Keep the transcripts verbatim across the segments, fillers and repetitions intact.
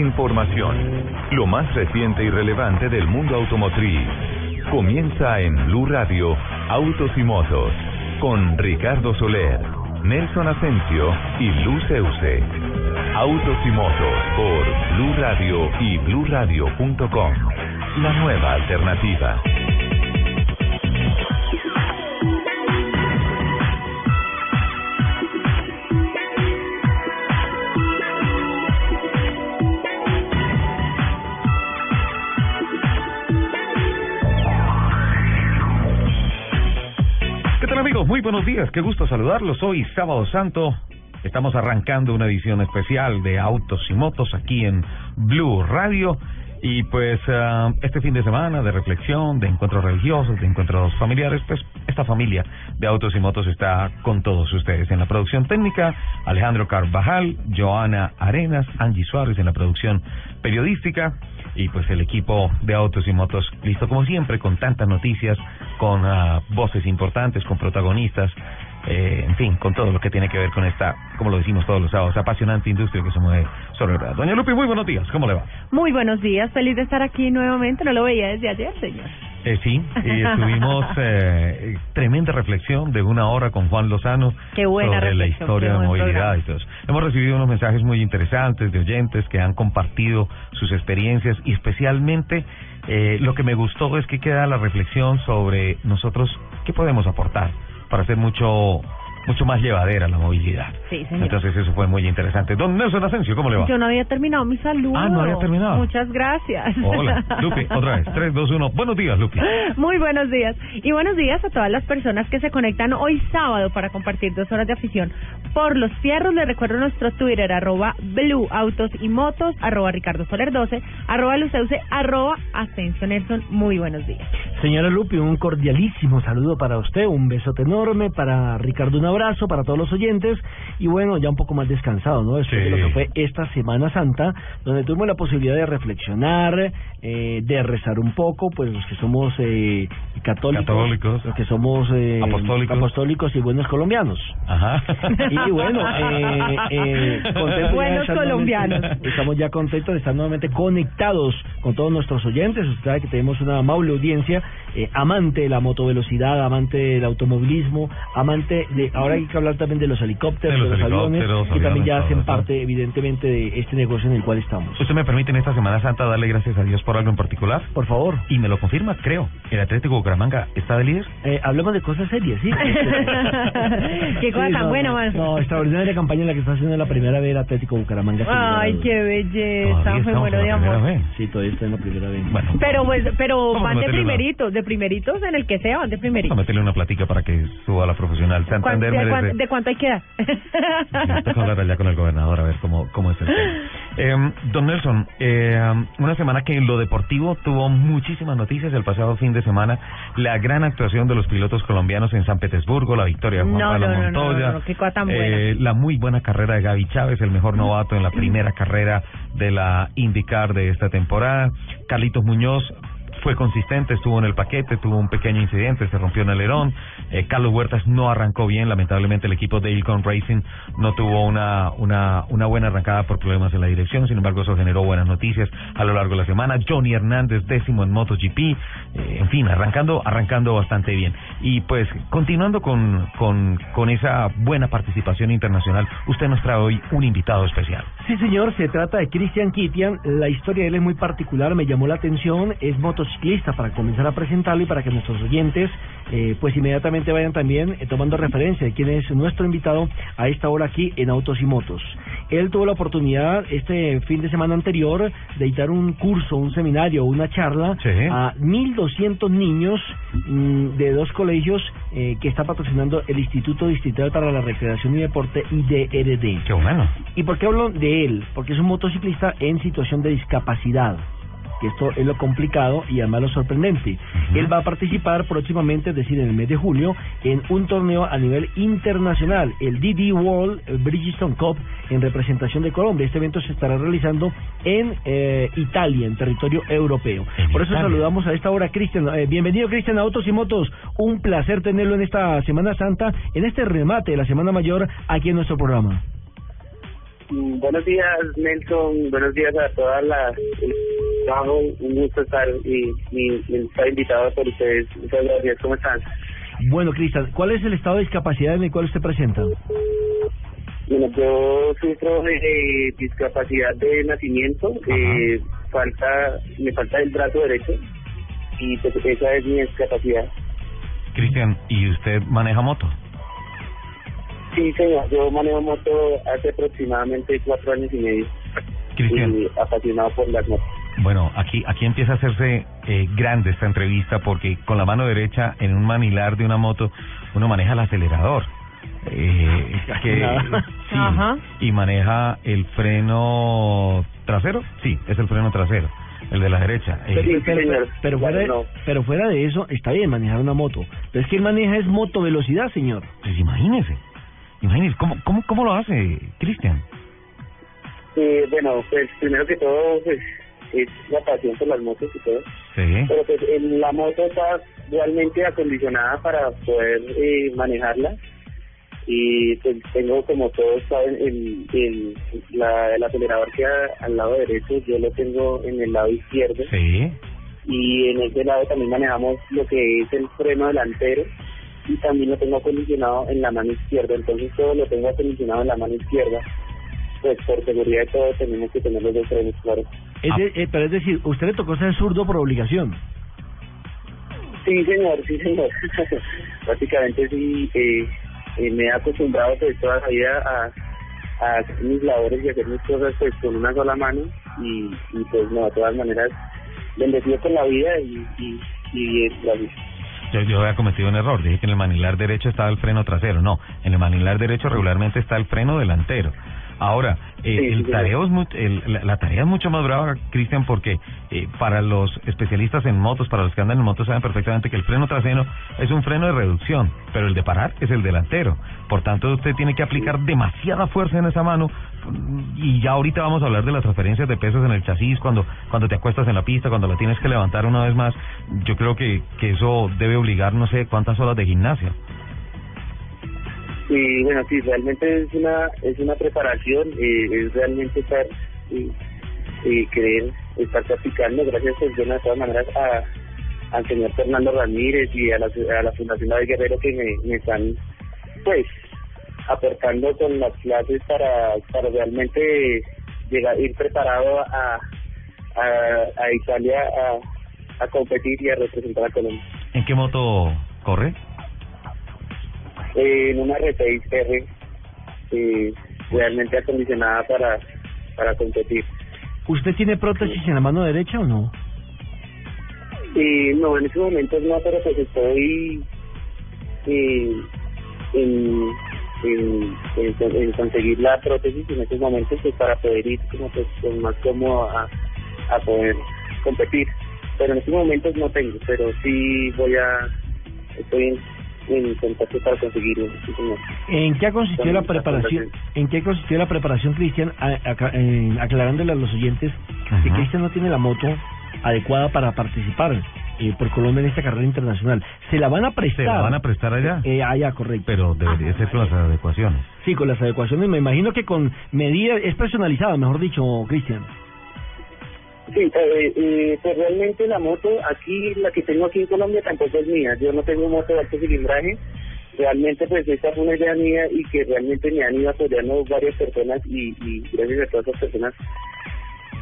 información. Lo más reciente y relevante del mundo automotriz. Comienza en Blue Radio, Autos y Motos, con Ricardo Soler, Nelson Asensio y Luz Euse. Autos y Motos por Blue Radio y blue radio punto com. La nueva alternativa. Amigos, muy buenos días, qué gusto saludarlos. Hoy, Sábado Santo, estamos arrancando una edición especial de Autos y Motos aquí en Blue Radio. Y pues uh, este fin de semana de reflexión, de encuentros religiosos, de encuentros familiares, pues esta familia de Autos y Motos está con todos ustedes. En la producción técnica, Alejandro Carvajal, Joana Arenas, Angie Suárez en la producción periodística. Y pues el equipo de Autos y Motos listo como siempre, con tantas noticias, con uh, voces importantes, con protagonistas, eh, en fin, con todo lo que tiene que ver con esta, como lo decimos todos los sábados, apasionante industria que se mueve sobre el radio. Doña Lupi, muy buenos días, ¿cómo le va? Muy buenos días, feliz de estar aquí nuevamente, no lo veía desde ayer, señor. Eh, sí, eh, tuvimos eh, tremenda reflexión de una hora con Juan Lozano sobre la historia de movilidad y todo eso. Hemos recibido unos mensajes muy interesantes de oyentes que han compartido sus experiencias y especialmente eh, lo que me gustó es que queda la reflexión sobre nosotros qué podemos aportar para hacer mucho... mucho más llevadera la movilidad. Sí, señor. Entonces eso fue muy interesante. Don Nelson Asensio, ¿cómo le va? Yo no había terminado mi saludo. Ah, no había terminado. Muchas gracias. Hola, Lupi, otra vez. tres, dos, uno. Buenos días, Lupi. Muy buenos días. Y buenos días a todas las personas que se conectan hoy sábado para compartir dos horas de afición por los fierros. Les recuerdo nuestro Twitter, arroba Blue Autos y Motos, arroba Ricardo Soler doce, arroba Luceuce, arroba Asensio Nelson. Muy buenos días. Señora Lupi, un cordialísimo saludo para usted, un besote enorme para Ricardo, una abrazo para todos los oyentes y bueno, ya un poco más descansado, ¿no? Después sí. de lo que fue esta Semana Santa, donde tuvimos la posibilidad de reflexionar, eh, de rezar un poco, pues los que somos eh, católicos, católicos, los que somos eh, apostólicos. apostólicos y buenos colombianos. Ajá. Y bueno, eh, eh, buenos colombianos. Estamos ya contentos de estar nuevamente conectados con todos nuestros oyentes. Usted sabe que tenemos una amable audiencia, eh, amante de la motovelocidad, amante del automovilismo, amante de... Ahora hay que hablar también de los helicópteros, de los, de los aviones, aviones, que también ya hacen parte, evidentemente, de este negocio en el cual estamos. ¿Usted me permite en esta Semana Santa darle gracias a Dios por algo en particular? Por favor. Y me lo confirma, creo. ¿El Atlético Bucaramanga está de líder? Eh, hablemos de cosas serias, ¿sí? ¿Qué cosa sí, tan no, buena, man? No, extraordinaria campaña en la que está haciendo la primera vez el Atlético Bucaramanga. ¡Ay, qué belleza! Me muero de amor. Vez. Sí, todavía está en la primera vez. Bueno, pero pues, pero van de primeritos, una... de primeritos en el que sea, van de primeritos. Vamos a meterle una platica para que suba a la profesional Santander. ¿De, cuán, ¿De cuánto hay que dar? Tengo que hablar allá con el gobernador a ver cómo, cómo es el tema. Eh, don Nelson, eh, una semana que en lo deportivo tuvo muchísimas noticias el pasado fin de semana. La gran actuación de los pilotos colombianos en San Petersburgo, la victoria de Juan no, Pablo no, no, Montoya, no, no, no, tan eh, la muy buena carrera de Gaby Chávez, el mejor novato en la primera carrera de la IndyCar de esta temporada. Carlitos Muñoz fue consistente, estuvo en el paquete, tuvo un pequeño incidente, se rompió un alerón. Eh, Carlos Huertas no arrancó bien, lamentablemente el equipo de Ilcon Racing no tuvo una, una, una buena arrancada por problemas en la dirección, sin embargo eso generó buenas noticias a lo largo de la semana. Johnny Hernández, décimo en MotoGP, eh, en fin, arrancando arrancando bastante bien. Y pues, continuando con, con, con esa buena participación internacional, usted nos trae hoy un invitado especial. Sí, señor, se trata de Cristian Kitian. La historia de él es muy particular, me llamó la atención, es motociclista, para comenzar a presentarlo y para que nuestros oyentes eh, pues inmediatamente vayan también eh, tomando referencia de quién es nuestro invitado a esta hora aquí en Autos y Motos. Él tuvo la oportunidad este fin de semana anterior de dictar un curso, un seminario, una charla sí. a mil doscientos niños mmm, de dos colegios eh, que está patrocinando el Instituto Distrital para la Recreación y Deporte, I D R D. Qué bueno. ¿Y por qué hablo de él? Porque es un motociclista en situación de discapacidad. Que esto es lo complicado y además lo sorprendente. Uh-huh. Él va a participar próximamente, es decir, en el mes de julio, en un torneo a nivel internacional, el G D World, el Bridgestone Cup, en representación de Colombia. Este evento se estará realizando en eh, Italia, en territorio europeo. En Por Italia. Eso saludamos a esta hora, Cristian. Eh, bienvenido, Cristian, a Autos y Motos. Un placer tenerlo en esta Semana Santa, en este remate de la Semana Mayor, aquí en nuestro programa. Buenos días, Nelson. Buenos días a todas las... Un gusto estar y, y, y estar invitado por ustedes. Muchas gracias. ¿Cómo están? Bueno, Cristian, ¿cuál es el estado de discapacidad en el cual usted presenta? Bueno, yo sufro de, de discapacidad de nacimiento. Eh, falta me falta el brazo derecho y pues, esa es mi discapacidad. Cristian, ¿y usted maneja moto? Sí, señor. Yo manejo moto hace aproximadamente cuatro años y medio. Cristian. Y apasionado por las motos. Bueno, aquí aquí empieza a hacerse eh, grande esta entrevista porque con la mano derecha en un manilar de una moto uno maneja el acelerador eh, que, sí, Ajá. y maneja el freno trasero, sí, es el freno trasero, el de la derecha. Eh. Pero, pero, pero, fuera, pero fuera de eso está bien manejar una moto, pero es que él maneja es moto velocidad, señor. Pues imagínese, imagínese, ¿cómo, cómo, cómo lo hace, Cristian? Eh, bueno, pues primero que todo... Pues, es la pasión por las motos y todo, sí. pero pues en la moto está realmente acondicionada para poder eh, manejarla y pues tengo, como todos saben, el, el, la, el acelerador que a, al lado derecho yo lo tengo en el lado izquierdo, sí. y en ese lado también manejamos lo que es el freno delantero y también lo tengo acondicionado en la mano izquierda, entonces todo lo tengo acondicionado en la mano izquierda. Pues por seguridad todos tenemos que tener los dos frenos, claro. Es de, eh, pero es decir, ¿usted le tocó ser zurdo por obligación? Sí, señor, sí, señor. Básicamente sí, eh, eh, me he acostumbrado pues, toda la vida a, a hacer mis labores y hacer mis cosas pues con una sola mano y, y pues no, de todas maneras, bendecido con la vida y, y, y es la vida. Yo, yo había cometido un error, dije que en el manilar derecho estaba el freno trasero, no, en el manilar derecho regularmente está el freno delantero. Ahora, eh, sí, el tareo es muy, el, la, la tarea es mucho más brava, Cristian, porque eh, para los especialistas en motos, para los que andan en motos, saben perfectamente que el freno trasero es un freno de reducción, pero el de parar es el delantero. Por tanto, usted tiene que aplicar demasiada fuerza en esa mano y ya ahorita vamos a hablar de las transferencias de pesos en el chasis cuando cuando te acuestas en la pista, cuando la tienes que levantar una vez más. Yo creo que, que eso debe obligar no sé cuántas horas de gimnasia. Y bueno, sí, realmente es una es una preparación, eh, es realmente estar y, y creer, estar practicando. Gracias, pues, de todas maneras, a al señor Fernando Ramírez y a la, a la Fundación David Guerrero que me, me están, pues, aportando con las clases para para realmente llegar, ir preparado a, a, a Italia a, a competir y a representar a Colombia. ¿En qué moto corre? En una R seis R eh, realmente acondicionada para para competir. ¿Usted tiene prótesis sí. en la mano derecha o no? Eh, no, en estos momentos no, pero pues estoy eh, en, en, en, en conseguir la prótesis en estos momentos pues para poder ir como pues más cómodo a, a poder competir. Pero en estos momentos no tengo, pero sí voy a... estoy en en contacto para conseguirlo. ¿En qué ha consistido la preparación? ¿En qué consistió la preparación, Cristian? Aclarándole a los oyentes Ajá. que Cristian no tiene la moto adecuada para participar eh, por Colombia en esta carrera internacional. Se la van a prestar. Se la van a prestar allá. Eh, allá, correcto. Pero debería Ajá. ser con las adecuaciones. Sí, con las adecuaciones. Me imagino que con medidas es personalizada, mejor dicho, Cristian. Sí, eh, eh, pues realmente la moto aquí, la que tengo aquí en Colombia tampoco es mía, yo no tengo moto de alto cilindraje, realmente pues esta fue una idea mía y que realmente me han ido apoyando varias personas y, y gracias a todas las personas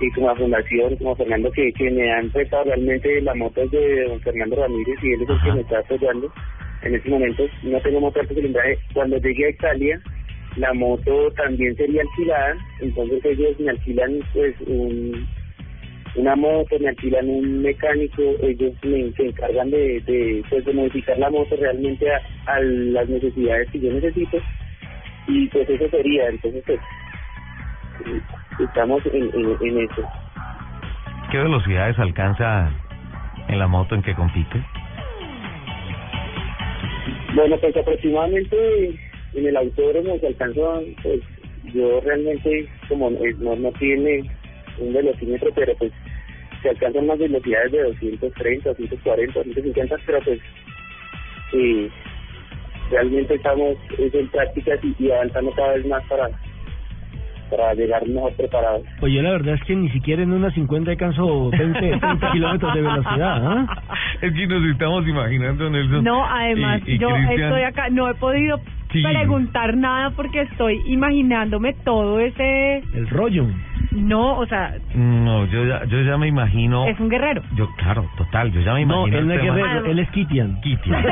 y como a Fundación, como a Fernando que, que me han prestado realmente la moto de don Fernando Ramírez y él es el que me está apoyando en este momento, no tengo moto de alto cilindraje, cuando llegué a Italia La moto también sería alquilada, entonces ellos me alquilan pues un, una moto, me alquilan un mecánico, ellos me, se encargan de, de, pues, de modificar la moto realmente a, a las necesidades que yo necesito, y pues eso sería, entonces pues, estamos en, en, en eso. ¿Qué velocidades alcanza en la moto en que compite? Bueno, pues aproximadamente... En el autódromo se alcanzó, pues yo realmente, como no, no tiene un velocímetro, pero pues se alcanzan más velocidades de doscientos treinta, doscientos cuarenta, doscientos cincuenta, pero pues eh, realmente estamos es en prácticas y, y avanzando cada vez más para, para llegar mejor preparados. Pues yo la verdad es que ni siquiera en una cincuenta alcanzo veinte, treinta kilómetros de velocidad, ¿eh? Es que nos estamos imaginando, Nelson. No, además, y, y yo Cristian... estoy acá, no he podido... Sí. preguntar nada porque estoy imaginándome todo ese... El rollo. No, o sea... No, yo ya, yo ya me imagino... Es un guerrero. Yo, claro, total, yo ya me imagino... No, él no es guerrero, además, él es Kitian. Kitian.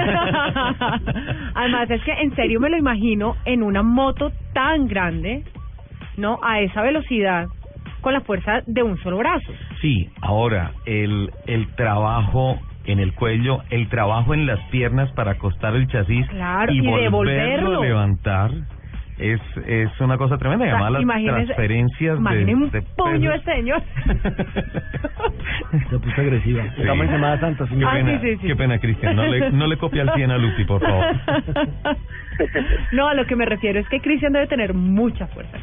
Además, es que en serio me lo imagino en una moto tan grande, ¿no? A esa velocidad, con la fuerza de un solo brazo. Sí, ahora, el, el trabajo... en el cuello, el trabajo en las piernas para acostar el chasis, claro, y, y volverlo, devolverlo, levantar, es es una cosa tremenda. O sea, además las transferencias de, un de puño de señor. Se puso agresiva. Sí. Estamos en Semana Santa, señor. Qué pena, sí, sí, sí. Qué pena, Cristian. No le, no le copia el cien a Lupi, por favor. No, a lo que me refiero es que Cristian debe tener mucha fuerza.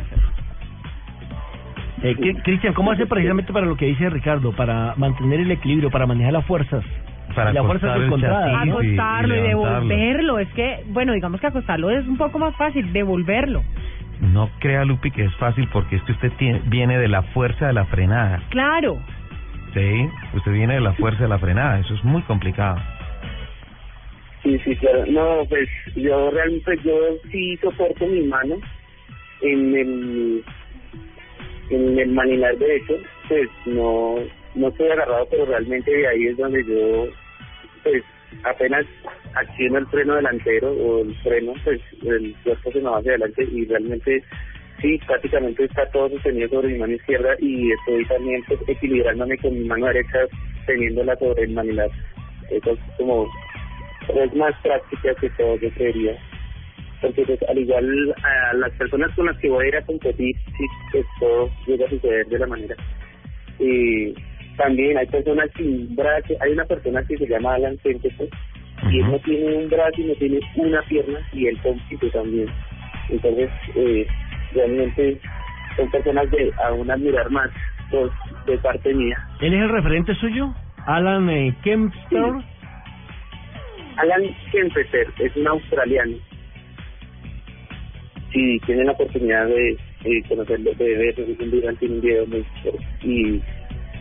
Eh, Cristian, ¿cómo hace precisamente para lo que dice Ricardo, para mantener el equilibrio, para manejar las fuerzas? Para la fuerza del contrario. Acostarlo y, y devolverlo. Es que, bueno, digamos que acostarlo es un poco más fácil, devolverlo. No crea, Lupi, que es fácil, porque es que usted tiene, viene de la fuerza de la frenada. Claro. Sí, usted viene de la fuerza de la frenada, eso es muy complicado. Sí, sí, claro. No, pues yo realmente, yo sí soporto mi mano en el... en el manilar derecho, pues no no estoy agarrado, pero realmente de ahí es donde yo, pues apenas acciono el freno delantero o el freno, pues el cuerpo se me va hacia adelante y realmente sí, prácticamente está todo sostenido sobre mi mano izquierda y estoy también pues, equilibrándome con mi mano derecha teniéndola sobre el manilar. Eso es como, es más práctica que todo, yo creería. Porque pues, al igual a las personas con las que voy a ir a competir, sí, pues todo llega a suceder de la manera. Eh, también hay personas sin brazo, hay una persona que se llama Alan Kempster, uh-huh. y él no tiene un brazo y no tiene una pierna, y él compite también. Entonces, eh, realmente son personas de aún admirar más pues, de parte mía. ¿Él es el referente suyo? Alan eh, Kempster. Sí. Alan Kempster es un australiano. Y tienen la oportunidad de, de conocerlo, de ver durante un video muy chévere. Y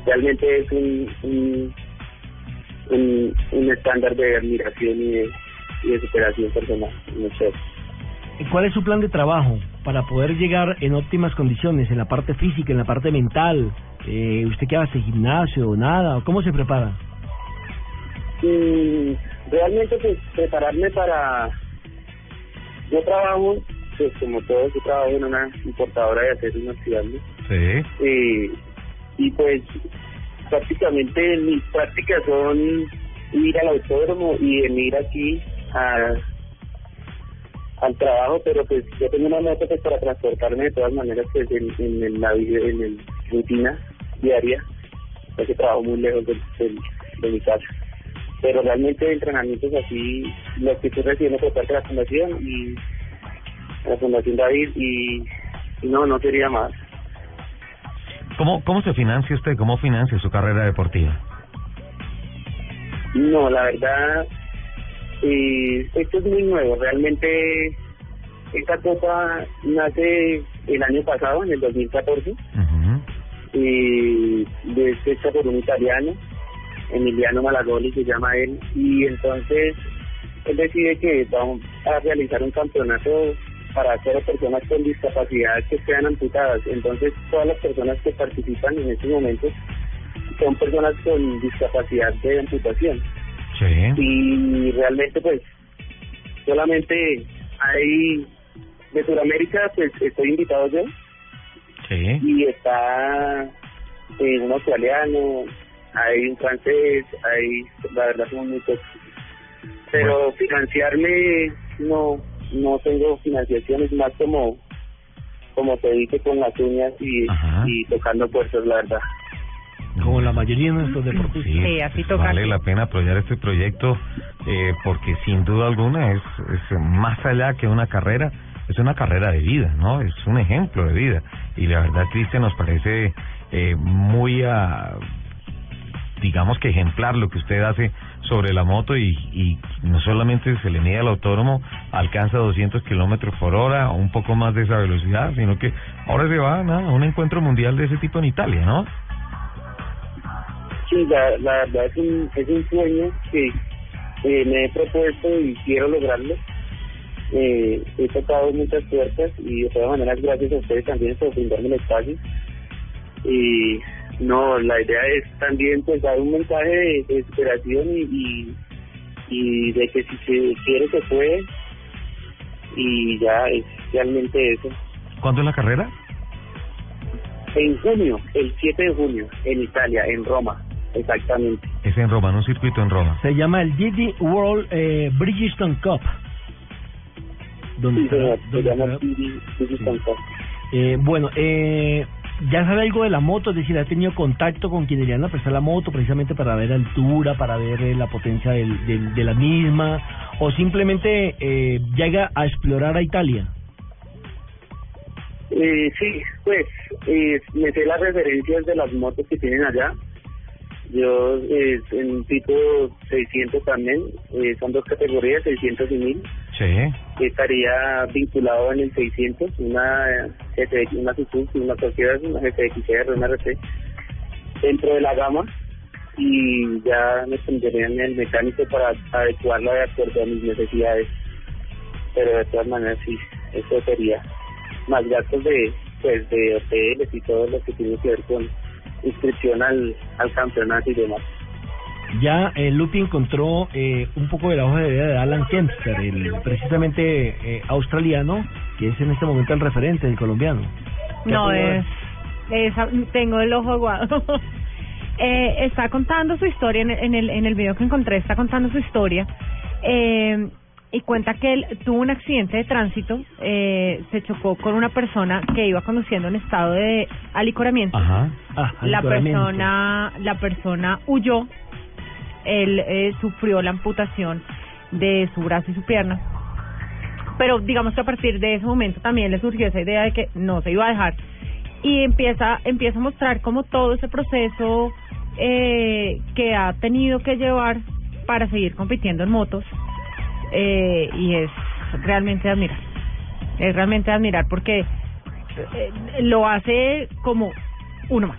realmente es un un, un un estándar de admiración y de, y de superación personal. Muy chévere. ¿Y cuál es su plan de trabajo para poder llegar en óptimas condiciones, en la parte física, en la parte mental? Eh, ¿Usted qué hace? ¿Gimnasio o nada? ¿Cómo se prepara? Y realmente pues prepararme para... Yo trabajo... Pues como todos, yo trabajo en una importadora de acero inoxidable. Sí. Eh, y pues prácticamente mis prácticas son ir al autódromo y venir aquí a, al trabajo, pero pues yo tengo una meta pues, para transportarme de todas maneras pues en, en, en la en el rutina diaria, porque trabajo muy lejos de, de, de mi casa. Pero realmente entrenamientos así, los que estoy recibiendo por parte de la fundación y... la Fundación David y, y no, no quería más. ¿Cómo, cómo se financia usted? ¿Cómo financia su carrera deportiva? No, la verdad, eh, esto es muy nuevo. Realmente esta copa nace el año pasado, en el dos mil catorce, uh-huh. eh, es hecha por un italiano, Emiliano Malagoli se llama él, y entonces él decide que vamos a realizar un campeonato para hacer a personas con discapacidad que sean amputadas. Entonces, todas las personas que participan en este momento son personas con discapacidad de amputación. Sí. Y realmente, pues, solamente hay de Sudamérica, pues estoy invitado yo. Sí. Y está eh, un australiano, hay un francés, hay, la verdad son muchos. Pero bueno, financiarme, no, no tengo financiaciones, más como, como te dije, con las uñas y, y tocando puertas, la verdad. Como la mayoría de nuestros deportistas. Sí, sí, así toca. Vale la pena apoyar este proyecto, eh, porque sin duda alguna es, es más allá que una carrera, es una carrera de vida, ¿no? Es un ejemplo de vida. Y la verdad, Cristian, nos parece eh, muy, uh, digamos que ejemplar lo que usted hace sobre la moto, y, y no solamente se le niega al autónomo, alcanza doscientos kilómetros por hora, un poco más de esa velocidad, sino que ahora se va, ¿no?, a un encuentro mundial de ese tipo en Italia, ¿no? Sí, la, la verdad es un, es un sueño que eh, me he propuesto y quiero lograrlo. Eh, he tocado muchas puertas y de todas maneras gracias a ustedes también por brindarme el espacio. Y no, la idea es también pues dar un mensaje de, de superación y, y, y de que si se quiere se puede. Y ya es realmente eso. ¿Cuándo es la carrera? En junio, el siete de junio, en Italia, en Roma. Exactamente. Es en Roma, en un circuito en Roma. Se llama el G D World eh, Bridgestone Cup. ¿Dónde sí, será, se ¿dónde llama G D Bridgestone sí. Cup. Eh, bueno, eh, ya sabe algo de la moto, es decir, ha tenido contacto con quienes le han prestado la moto precisamente para ver altura, para ver eh, la potencia del, del, de la misma, o simplemente eh, llega a explorar a Italia. Eh, sí, pues eh, me sé las referencias de las motos que tienen allá. Yo eh, en tipo seiscientos también, eh, son dos categorías, seiscientos y mil. Sí. Estaría vinculado en el seiscientos, una G T X, una Suzuki, una cualquiera, una G T X R, una R C, dentro de la gama, y ya me pondrían en el mecánico para adecuarla de acuerdo a mis necesidades. Pero de todas maneras sí, eso sería. Más gastos de, pues, de hoteles y todo lo que tiene que ver con inscripción al, al campeonato y demás. Ya eh, Lupi encontró eh, un poco de la hoja de vida de Alan Kempster, el precisamente eh, australiano, que es en este momento el referente del colombiano. No, es, es... Tengo el ojo aguado. eh, está contando su historia, en, en, el, en el video que encontré, está contando su historia. Eh... Y cuenta que él tuvo un accidente de tránsito, eh, se chocó con una persona que iba conduciendo en estado de alicoramiento. Ajá, ah, alicoramiento. La persona, la persona huyó, él eh, sufrió la amputación de su brazo y su pierna. Pero digamos que a partir de ese momento también le surgió esa idea de que no se iba a dejar. Y empieza, empieza a mostrar como todo ese proceso eh, que ha tenido que llevar para seguir compitiendo en motos. Eh, y es realmente admirar, es realmente admirar porque eh, lo hace como uno más.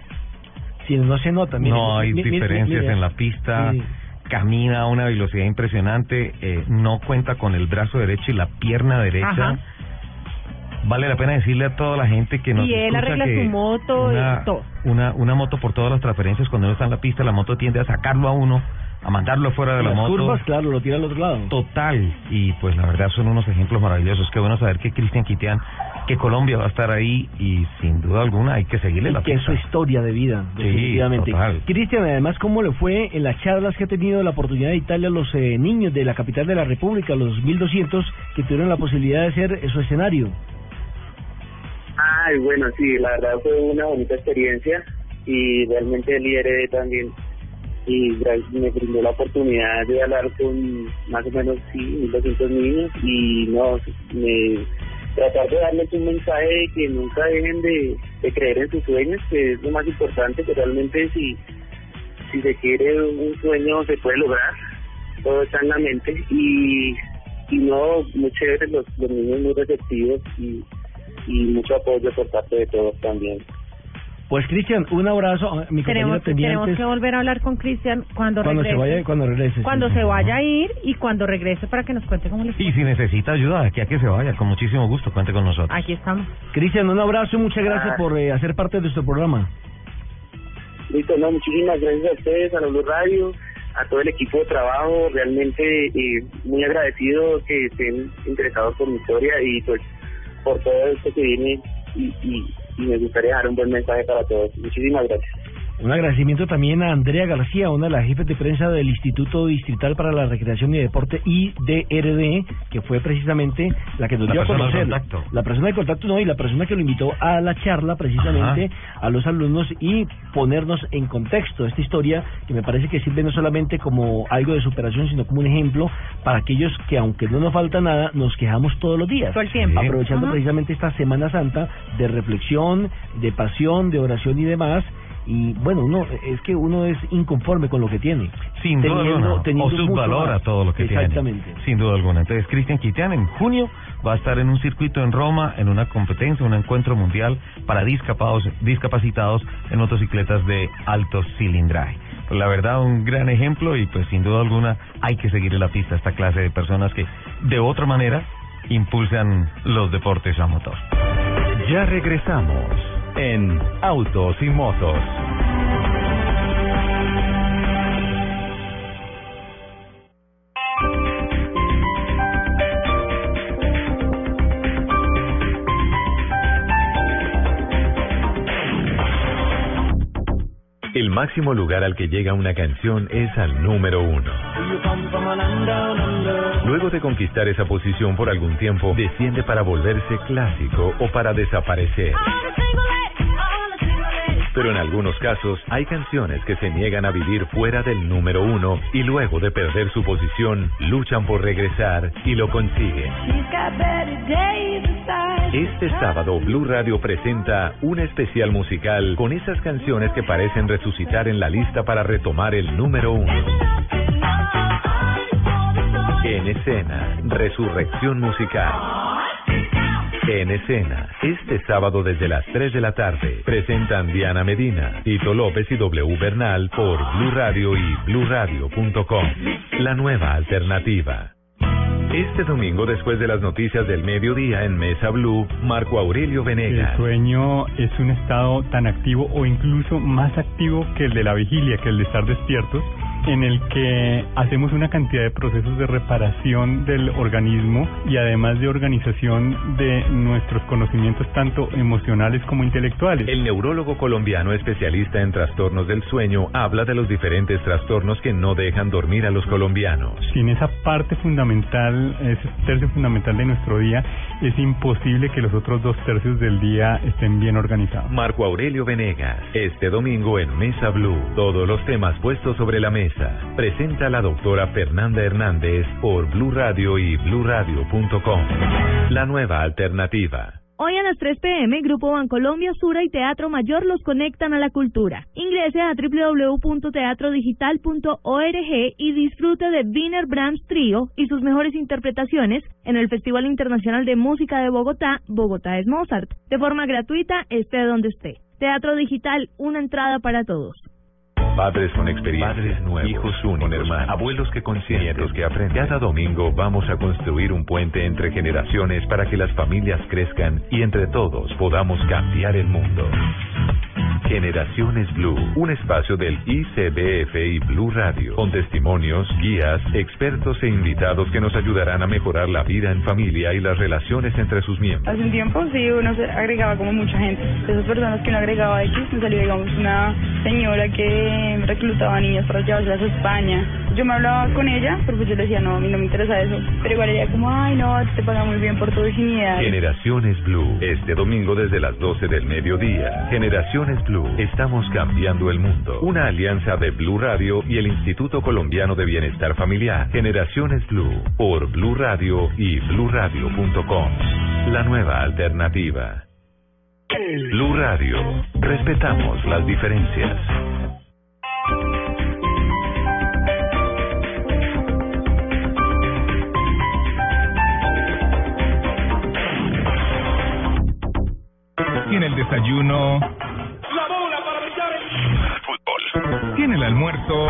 Si no se nota, miren, no hay mi, diferencias mi, mi, mi, en la pista, sí. Camina a una velocidad impresionante, eh, no cuenta con el brazo derecho y la pierna derecha. Ajá. Vale la pena decirle a toda la gente que nos y él arregla que su moto una, y todo. Una, una moto por todas las transferencias, cuando uno está en la pista, la moto tiende a sacarlo a uno, a mandarlo fuera de la moto. Las curvas, claro, lo tira al otro lado. Total. Y pues la verdad son unos ejemplos maravillosos. Qué bueno saber que Cristian Kitian, que Colombia va a estar ahí y sin duda alguna hay que seguirle y la pista. Que es su historia de vida, definitivamente. Sí, Cristian, además, ¿cómo le fue en las charlas que ha tenido la oportunidad de Italia los eh, niños de la capital de la República, los mil doscientos, que tuvieron la posibilidad de hacer eh, su escenario? Ay, bueno, sí, la verdad fue una bonita experiencia y realmente el I R D también. Y me brindó la oportunidad de hablar con más o menos sí, mil doscientos niños y no me, tratar de darles un mensaje de que nunca dejen de, de creer en sus sueños, que es lo más importante, que realmente si, si se quiere un sueño se puede lograr, todo está en la mente. Y, y no, muy chévere, los, los niños muy receptivos y, y mucho apoyo por parte de todos también. Pues Cristian, un abrazo. Mi tenemos, tenemos que volver a hablar con Cristian cuando, cuando regrese. Se vaya, cuando regrese. Cuando sí, se vaya a ir y cuando regrese para que nos cuente cómo le fue. Y si necesita ayuda, aquí a que se vaya, con muchísimo gusto, cuente con nosotros. Aquí estamos. Cristian, un abrazo y muchas gracias ah. por eh, hacer parte de nuestro programa. Listo, no, muchísimas gracias a ustedes, a la Blue Radio, a todo el equipo de trabajo. Realmente eh, muy agradecido que estén interesados por mi historia y pues por todo esto que viene y, y, y me gustaría dejar un buen mensaje para todos. Muchísimas gracias. Un agradecimiento también a Andrea García, una de las jefes de prensa del Instituto Distrital para la Recreación y Deporte I D R D, que fue precisamente la que nos dio a conocer, la persona de contacto, no, y la persona que lo invitó a la charla precisamente. Ajá. A los alumnos y ponernos en contexto esta historia que me parece que sirve no solamente como algo de superación, sino como un ejemplo para aquellos que, aunque no nos falta nada, nos quejamos todos los días. Todo el tiempo. Aprovechando Ajá. precisamente esta Semana Santa de reflexión, de pasión, de oración y demás. Y bueno, uno es que uno es inconforme con lo que tiene. Sin duda alguna. O subvalora todo lo que tiene. Exactamente. Sin duda alguna. Entonces, Cristian Kitian en junio va a estar en un circuito en Roma, en una competencia, un encuentro mundial para discapados, discapacitados en motocicletas de alto cilindraje. La verdad, un gran ejemplo y pues sin duda alguna hay que seguir en la pista a esta clase de personas que de otra manera impulsan los deportes a motor. Ya regresamos en Autos y Motos. El máximo lugar al que llega una canción es al número uno. Luego de conquistar esa posición por algún tiempo, desciende para volverse clásico o para desaparecer. Pero en algunos casos hay canciones que se niegan a vivir fuera del número uno y luego de perder su posición luchan por regresar y lo consiguen. Este sábado Blue Radio presenta un especial musical con esas canciones que parecen resucitar en la lista para retomar el número uno. En escena, resurrección musical. En escena, este sábado desde las tres de la tarde, presentan Diana Medina, Tito López y W Bernal por Blue Radio y blue radio punto com, la nueva alternativa. Este domingo, después de las noticias del mediodía en Mesa Blue, Marco Aurelio Venegas. El sueño es un estado tan activo o incluso más activo que el de la vigilia, que el de estar despiertos, en el que hacemos una cantidad de procesos de reparación del organismo y además de organización de nuestros conocimientos tanto emocionales como intelectuales. El neurólogo colombiano especialista en trastornos del sueño habla de los diferentes trastornos que no dejan dormir a los colombianos. Sin esa parte fundamental, ese tercio fundamental de nuestro día, es imposible que los otros dos tercios del día estén bien organizados. Marco Aurelio Venegas, este domingo en Mesa Blue, todos los temas puestos sobre la mesa. Presenta a la doctora Fernanda Hernández por Blue Radio y blue radio punto com. La nueva alternativa. Hoy a las tres p m, Grupo Bancolombia, Sura y Teatro Mayor los conectan a la cultura. Ingrese a doble u doble u doble u punto teatro digital punto org y disfrute de Wiener Brahms Trío y sus mejores interpretaciones en el Festival Internacional de Música de Bogotá, Bogotá es Mozart, de forma gratuita, esté donde esté. Teatro Digital, una entrada para todos. Padres con experiencia, padres nuevos, hijos únicos, hermanos, abuelos que consienten, nietos que aprenden. Cada domingo vamos a construir un puente entre generaciones para que las familias crezcan y entre todos podamos cambiar el mundo. Generaciones Blue, un espacio del I C B F y Blue Radio, con testimonios, guías, expertos e invitados que nos ayudarán a mejorar la vida en familia y las relaciones entre sus miembros. Hace un tiempo sí, uno se agregaba como mucha gente. De esas personas que no agregaba X, me salió, digamos, una señora que reclutaba niñas para llevarlas a España. Yo me hablaba con ella, pero pues yo le decía, no, a mí no me interesa eso. Pero igual ella como, ay, no, te paga muy bien por tu virginidad. Generaciones Blue, este domingo desde las doce del mediodía. Generaciones Blue. Estamos cambiando el mundo. Una alianza de Blue Radio y el Instituto Colombiano de Bienestar Familiar. Generaciones Blue por Blue Radio y blue radio punto com. La nueva alternativa. Blue Radio. Respetamos las diferencias. ¿Tiene el desayuno? Tiene el almuerzo,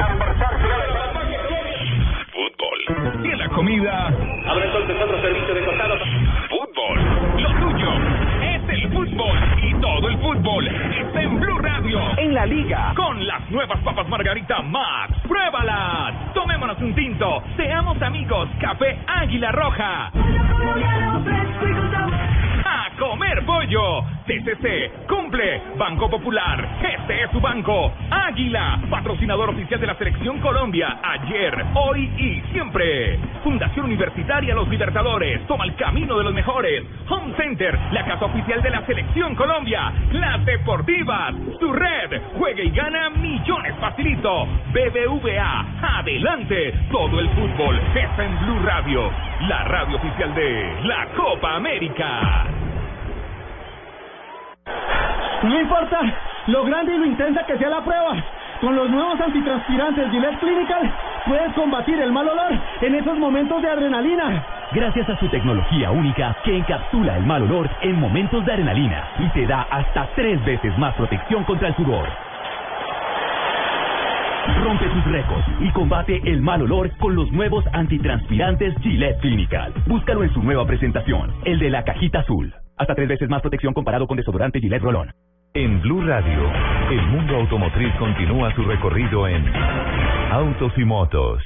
fútbol. Tiene la comida, abre entonces otro servicio de costado, fútbol. Lo tuyo es el fútbol y todo el fútbol está en Blue Radio. En la liga con las nuevas papas Margarita Max, pruébalas. Tomémonos un tinto, seamos amigos. Café Águila Roja. comer pollo. T C C cumple. Banco Popular, este es su banco. Águila, patrocinador oficial de la Selección Colombia, ayer, hoy y siempre. Fundación Universitaria Los Libertadores, toma el camino de los mejores. Home Center, la casa oficial de la Selección Colombia. Las Deportivas, tu red, juega y gana millones facilito. B B V A, adelante, todo el fútbol está en Blue Radio, la radio oficial de la Copa América. No importa lo grande y lo intensa que sea la prueba, con los nuevos antitranspirantes Gillette Clinical puedes combatir el mal olor en esos momentos de adrenalina. Gracias a su tecnología única que encapsula el mal olor en momentos de adrenalina y te da hasta tres veces más protección contra el sudor. Rompe tus récords y combate el mal olor con los nuevos antitranspirantes Gillette Clinical. Búscalo en su nueva presentación, el de la cajita azul. Hasta tres veces más protección comparado con desodorante Gillette Rolón. En Blue Radio, el mundo automotriz continúa su recorrido en Autos y Motos.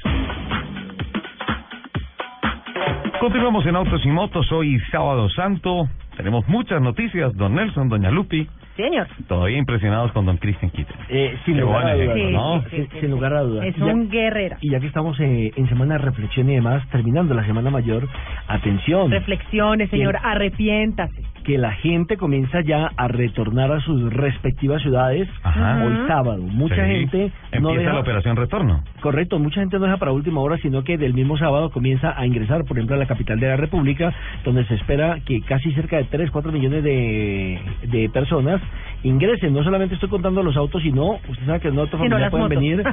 Continuamos en Autos y Motos, hoy Sábado Santo. Tenemos muchas noticias, don Nelson, doña Lupi. Señor. Todavía impresionados con don Cristian Kitian. Eh, sin, ¿no? sí, sí, sí, sin lugar a dudas. Es ya, un guerrero. Y ya que estamos eh, en semana de reflexión y demás, terminando la Semana Mayor, atención. Reflexiones, señor, que, arrepiéntase. Que la gente comienza ya a retornar a sus respectivas ciudades. Ajá. Hoy sábado. Mucha sí. gente Empieza no deja, la operación retorno. Correcto, mucha gente no deja para última hora, sino que del mismo sábado comienza a ingresar, por ejemplo, a la capital de la República, donde se espera que casi cerca de tres, cuatro millones de, de personas ingresen. No solamente estoy contando los autos, sino usted sabe que en una auto familiar pueden motos. venir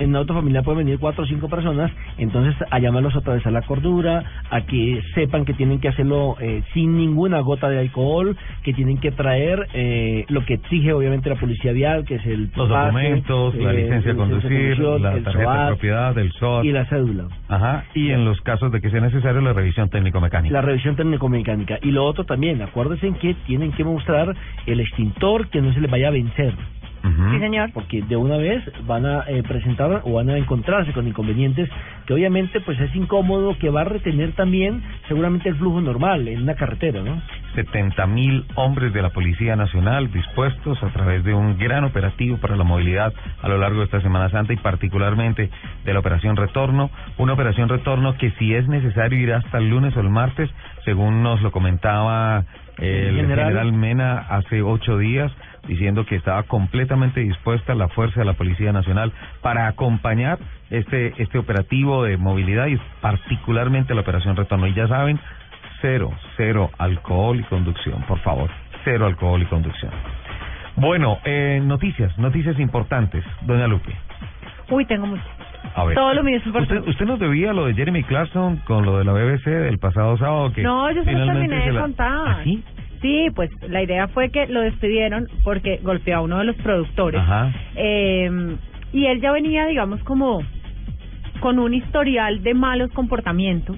en una auto familiar pueden venir cuatro o cinco personas, entonces a llamarlos a atravesar la cordura, a que sepan que tienen que hacerlo eh, sin ninguna gota de alcohol, que tienen que traer eh, lo que exige obviamente la policía vial, que es el los pase, documentos, eh, la licencia de conducir, la tarjeta SOAT, de propiedad, el SOAT y la cédula. Ajá. Y en los casos de que sea necesario, la revisión técnico-mecánica. La revisión técnico-mecánica. Y lo otro también, acuérdense que tienen que mostrar el extintor, que no se les vaya a vencer. Uh-huh. Sí, señor. Porque de una vez van a eh, presentar o van a encontrarse con inconvenientes que obviamente pues es incómodo, que va a retener también seguramente el flujo normal en una carretera, ¿no? setenta mil hombres de la Policía Nacional dispuestos a través de un gran operativo para la movilidad a lo largo de esta Semana Santa y particularmente de la Operación Retorno, una Operación Retorno que si es necesario irá hasta el lunes o el martes, según nos lo comentaba eh, el general. general Mena hace ocho días, diciendo que estaba completamente dispuesta la fuerza de la Policía Nacional para acompañar este este operativo de movilidad y particularmente la Operación Retorno. Y ya saben, cero, cero alcohol y conducción, por favor, cero alcohol y conducción. Bueno, eh, noticias, noticias importantes, doña Lupe. Uy, tengo mucho. A ver, todo lo mío es importante. Usted, usted nos debía lo de Jeremy Clarkson con lo de la B B C del pasado sábado. Que no, yo solo terminé de la... contar. ¿Ah, sí? Sí, pues la idea fue que lo despidieron porque golpeó a uno de los productores. Ajá. Eh, y él ya venía, digamos, como con un historial de malos comportamientos.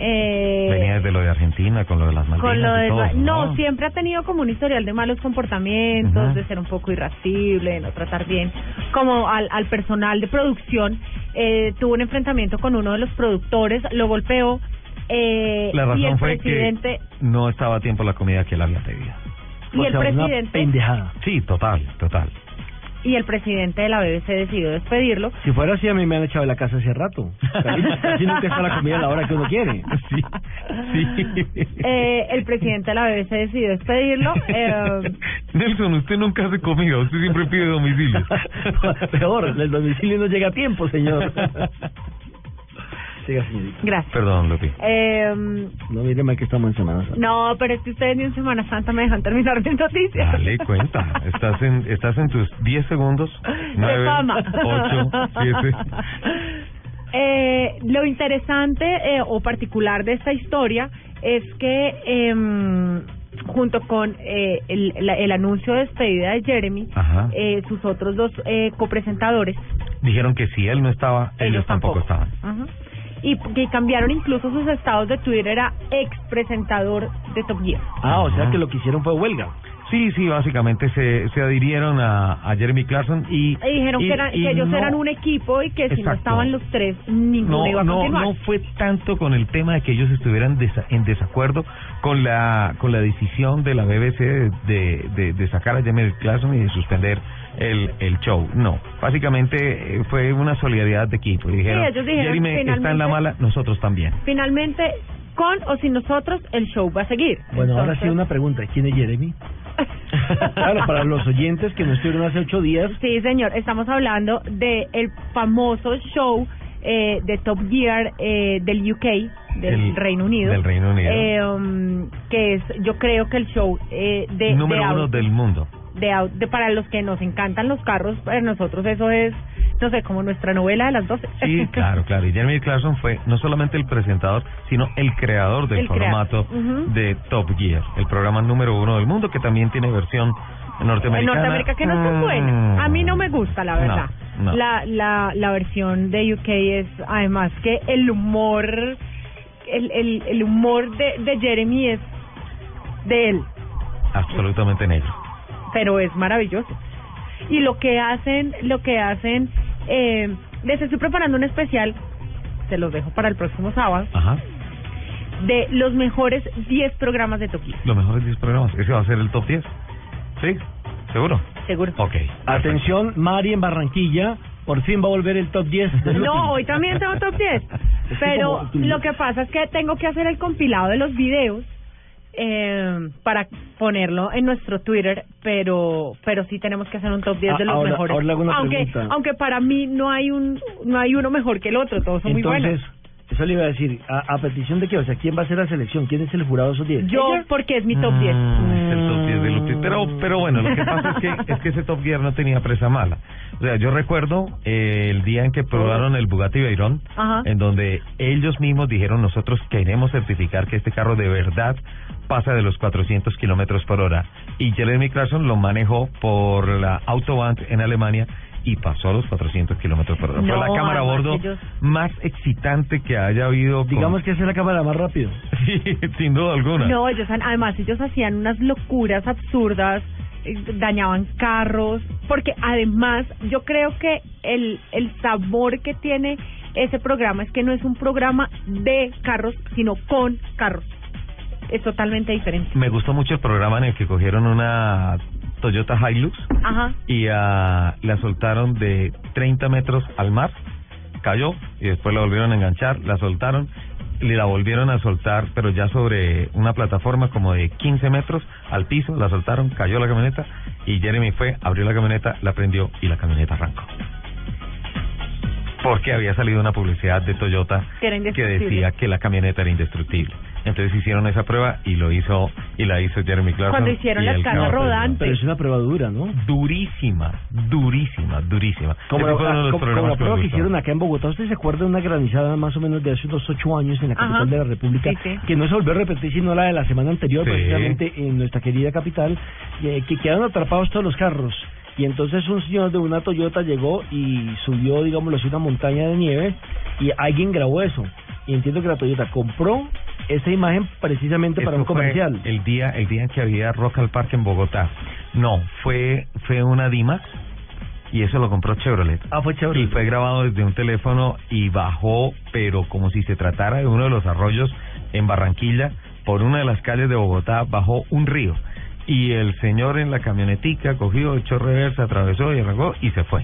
Eh, venía desde lo de Argentina, con lo de las Malvinas, con lo de todo, la... ¿no? No, siempre ha tenido como un historial de malos comportamientos, ajá, de ser un poco irascible, de no tratar bien como al, al personal de producción. Eh, tuvo un enfrentamiento con uno de los productores, lo golpeó. Eh, la razón y el fue presidente... que no estaba a tiempo la comida que él había pedido. Y o el sea, presidente... una pendejada. Sí, total, total. Y el presidente de la B B C decidió despedirlo. Si fuera así, a mí me han echado de la casa hace rato. Casi, casi no te deja la comida a la hora que uno quiere. Sí, sí. Eh, el presidente de la B B C decidió despedirlo. Eh... Nelson, usted nunca hace comida, usted siempre pide domicilio. Peor, el domicilio no llega a tiempo, señor. Gracias. Perdón, Lupi. Eh, no mire mal que estamos en Semana Santa. No, pero es que ustedes ni en Semana Santa me dejan terminar mis noticias. Dale, cuenta. Estás en, estás en tus diez segundos. nueve, ocho, siete. Eh, lo interesante eh, o particular de esta historia es que eh, junto con eh, el, la, el anuncio de despedida de Jeremy, eh, sus otros dos eh, copresentadores dijeron que si él no estaba, ellos, ellos tampoco. tampoco estaban. Ajá. Y que cambiaron incluso sus estados de Twitter a ex presentador de Top Gear. Ah, o sea que lo que hicieron fue huelga. Sí, sí, básicamente se, se adhirieron a, a Jeremy Clarkson y... y dijeron y, que, eran, y que ellos no, eran un equipo y que exacto, si no estaban los tres, ninguno no, iba a continuar. No, no fue tanto con el tema de que ellos estuvieran desa, en desacuerdo con la con la decisión de la B B C de, de, de, de sacar a Jeremy Clarkson y de suspender el el show. No, básicamente fue una solidaridad de equipo. Y dijeron, sí, ellos dijeron, Jeremy está en la mala, nosotros también. Finalmente, con o sin nosotros, el show va a seguir. Bueno, entonces... ahora sí una pregunta, ¿quién es Jeremy? Claro, para los oyentes que no estuvieron hace ocho días. Sí, señor, estamos hablando de el famoso show eh, de Top Gear eh, del U K, del el, Reino Unido. Del Reino Unido. Eh, um, que es, yo creo que el show eh, de... Número de uno auto, del mundo. De, auto, de para los que nos encantan los carros, para nosotros eso es... no sé, como nuestra novela de las doce. Sí, claro, claro. Y Jeremy Clarkson fue no solamente el presentador, sino el creador del el formato creador. Uh-huh. de Top Gear, el programa número uno del mundo, que también tiene versión norteamericana. En Norteamérica, que no mm. es buena. A mí no me gusta, la verdad. No, no. La, la, la versión de U K es, además, que el humor, el, el, el humor de, de Jeremy es de él. Absolutamente negro. Pero es maravilloso. Y lo que hacen, lo que hacen... Eh, les estoy preparando un especial, se los dejo para el próximo sábado. Ajá. De los mejores diez programas de Top Gear. Los mejores diez programas, ese va a ser el top diez. ¿Sí? ¿Seguro? Seguro. Ok. Atención, perfecto. Mari en Barranquilla, por fin va a volver el top diez. No, hoy también tengo top diez. Pero lo que pasa es que tengo que hacer el compilado de los videos Eh, para ponerlo en nuestro Twitter, pero pero sí tenemos que hacer un top diez ah, de los ahora, mejores. Ahora aunque aunque para mí no hay un no hay uno mejor que el otro, todos son entonces, muy buenos. Entonces, eso le iba a decir, a, a petición de qué, o sea, ¿quién va a ser la selección? ¿Quién es el jurado de esos diez? Yo, porque es mi top diez. Mm, es el top diez de Lupi. Pero, pero bueno, lo que pasa es que, es que ese Top Gear no tenía presa mala. O sea, yo recuerdo eh, el día en que probaron el Bugatti Veyron, ajá, en donde ellos mismos dijeron, nosotros queremos certificar que este carro de verdad pasa de los cuatrocientos kilómetros por hora, y Jeremy Clarkson lo manejó por la Autobahn en Alemania y pasó a los cuatrocientos kilómetros por hora. No, fue la cámara a bordo ellos... más excitante que haya habido. Digamos con... que es la cámara más rápido. Sí, sin duda alguna. No, ellos además ellos hacían unas locuras absurdas, dañaban carros, porque además yo creo que el el sabor que tiene ese programa es que no es un programa de carros, sino con carros. Es totalmente diferente. Me gustó mucho el programa en el que cogieron una Toyota Hilux, ajá, y uh, la soltaron de treinta metros al mar, cayó y después la volvieron a enganchar, la soltaron y la volvieron a soltar, pero ya sobre una plataforma como de quince metros al piso, la soltaron, cayó la camioneta y Jeremy fue, abrió la camioneta, la prendió y la camioneta arrancó. Porque había salido una publicidad de Toyota que decía que la camioneta era indestructible. Entonces hicieron esa prueba y lo hizo y la hizo Jeremy Clarkson. Cuando hicieron las cargas rodantes. Pero es una prueba dura, ¿no? Durísima, durísima, durísima. Como la, la, como, como la prueba que, que hicieron acá en Bogotá. ¿Usted se acuerda de una granizada más o menos de hace unos ocho años en la capital, ajá, de la República? Sí, sí. Que no se volvió a repetir, sino la de la semana anterior, sí, precisamente en nuestra querida capital, eh, que quedaron atrapados todos los carros. Y entonces un señor de una Toyota llegó y subió, digámoslo así, una montaña de nieve y alguien grabó eso. Y entiendo que la Toyota compró esa imagen precisamente para un comercial. El día el día en que había Rock al Parque en Bogotá. No, fue fue una D I M A y eso lo compró Chevrolet. Ah, fue Chevrolet. Y fue grabado desde un teléfono y bajó, pero como si se tratara de uno de los arroyos en Barranquilla, por una de las calles de Bogotá, bajó un río. Y el señor en la camionetica cogió, echó reversa, atravesó y arrancó y se fue.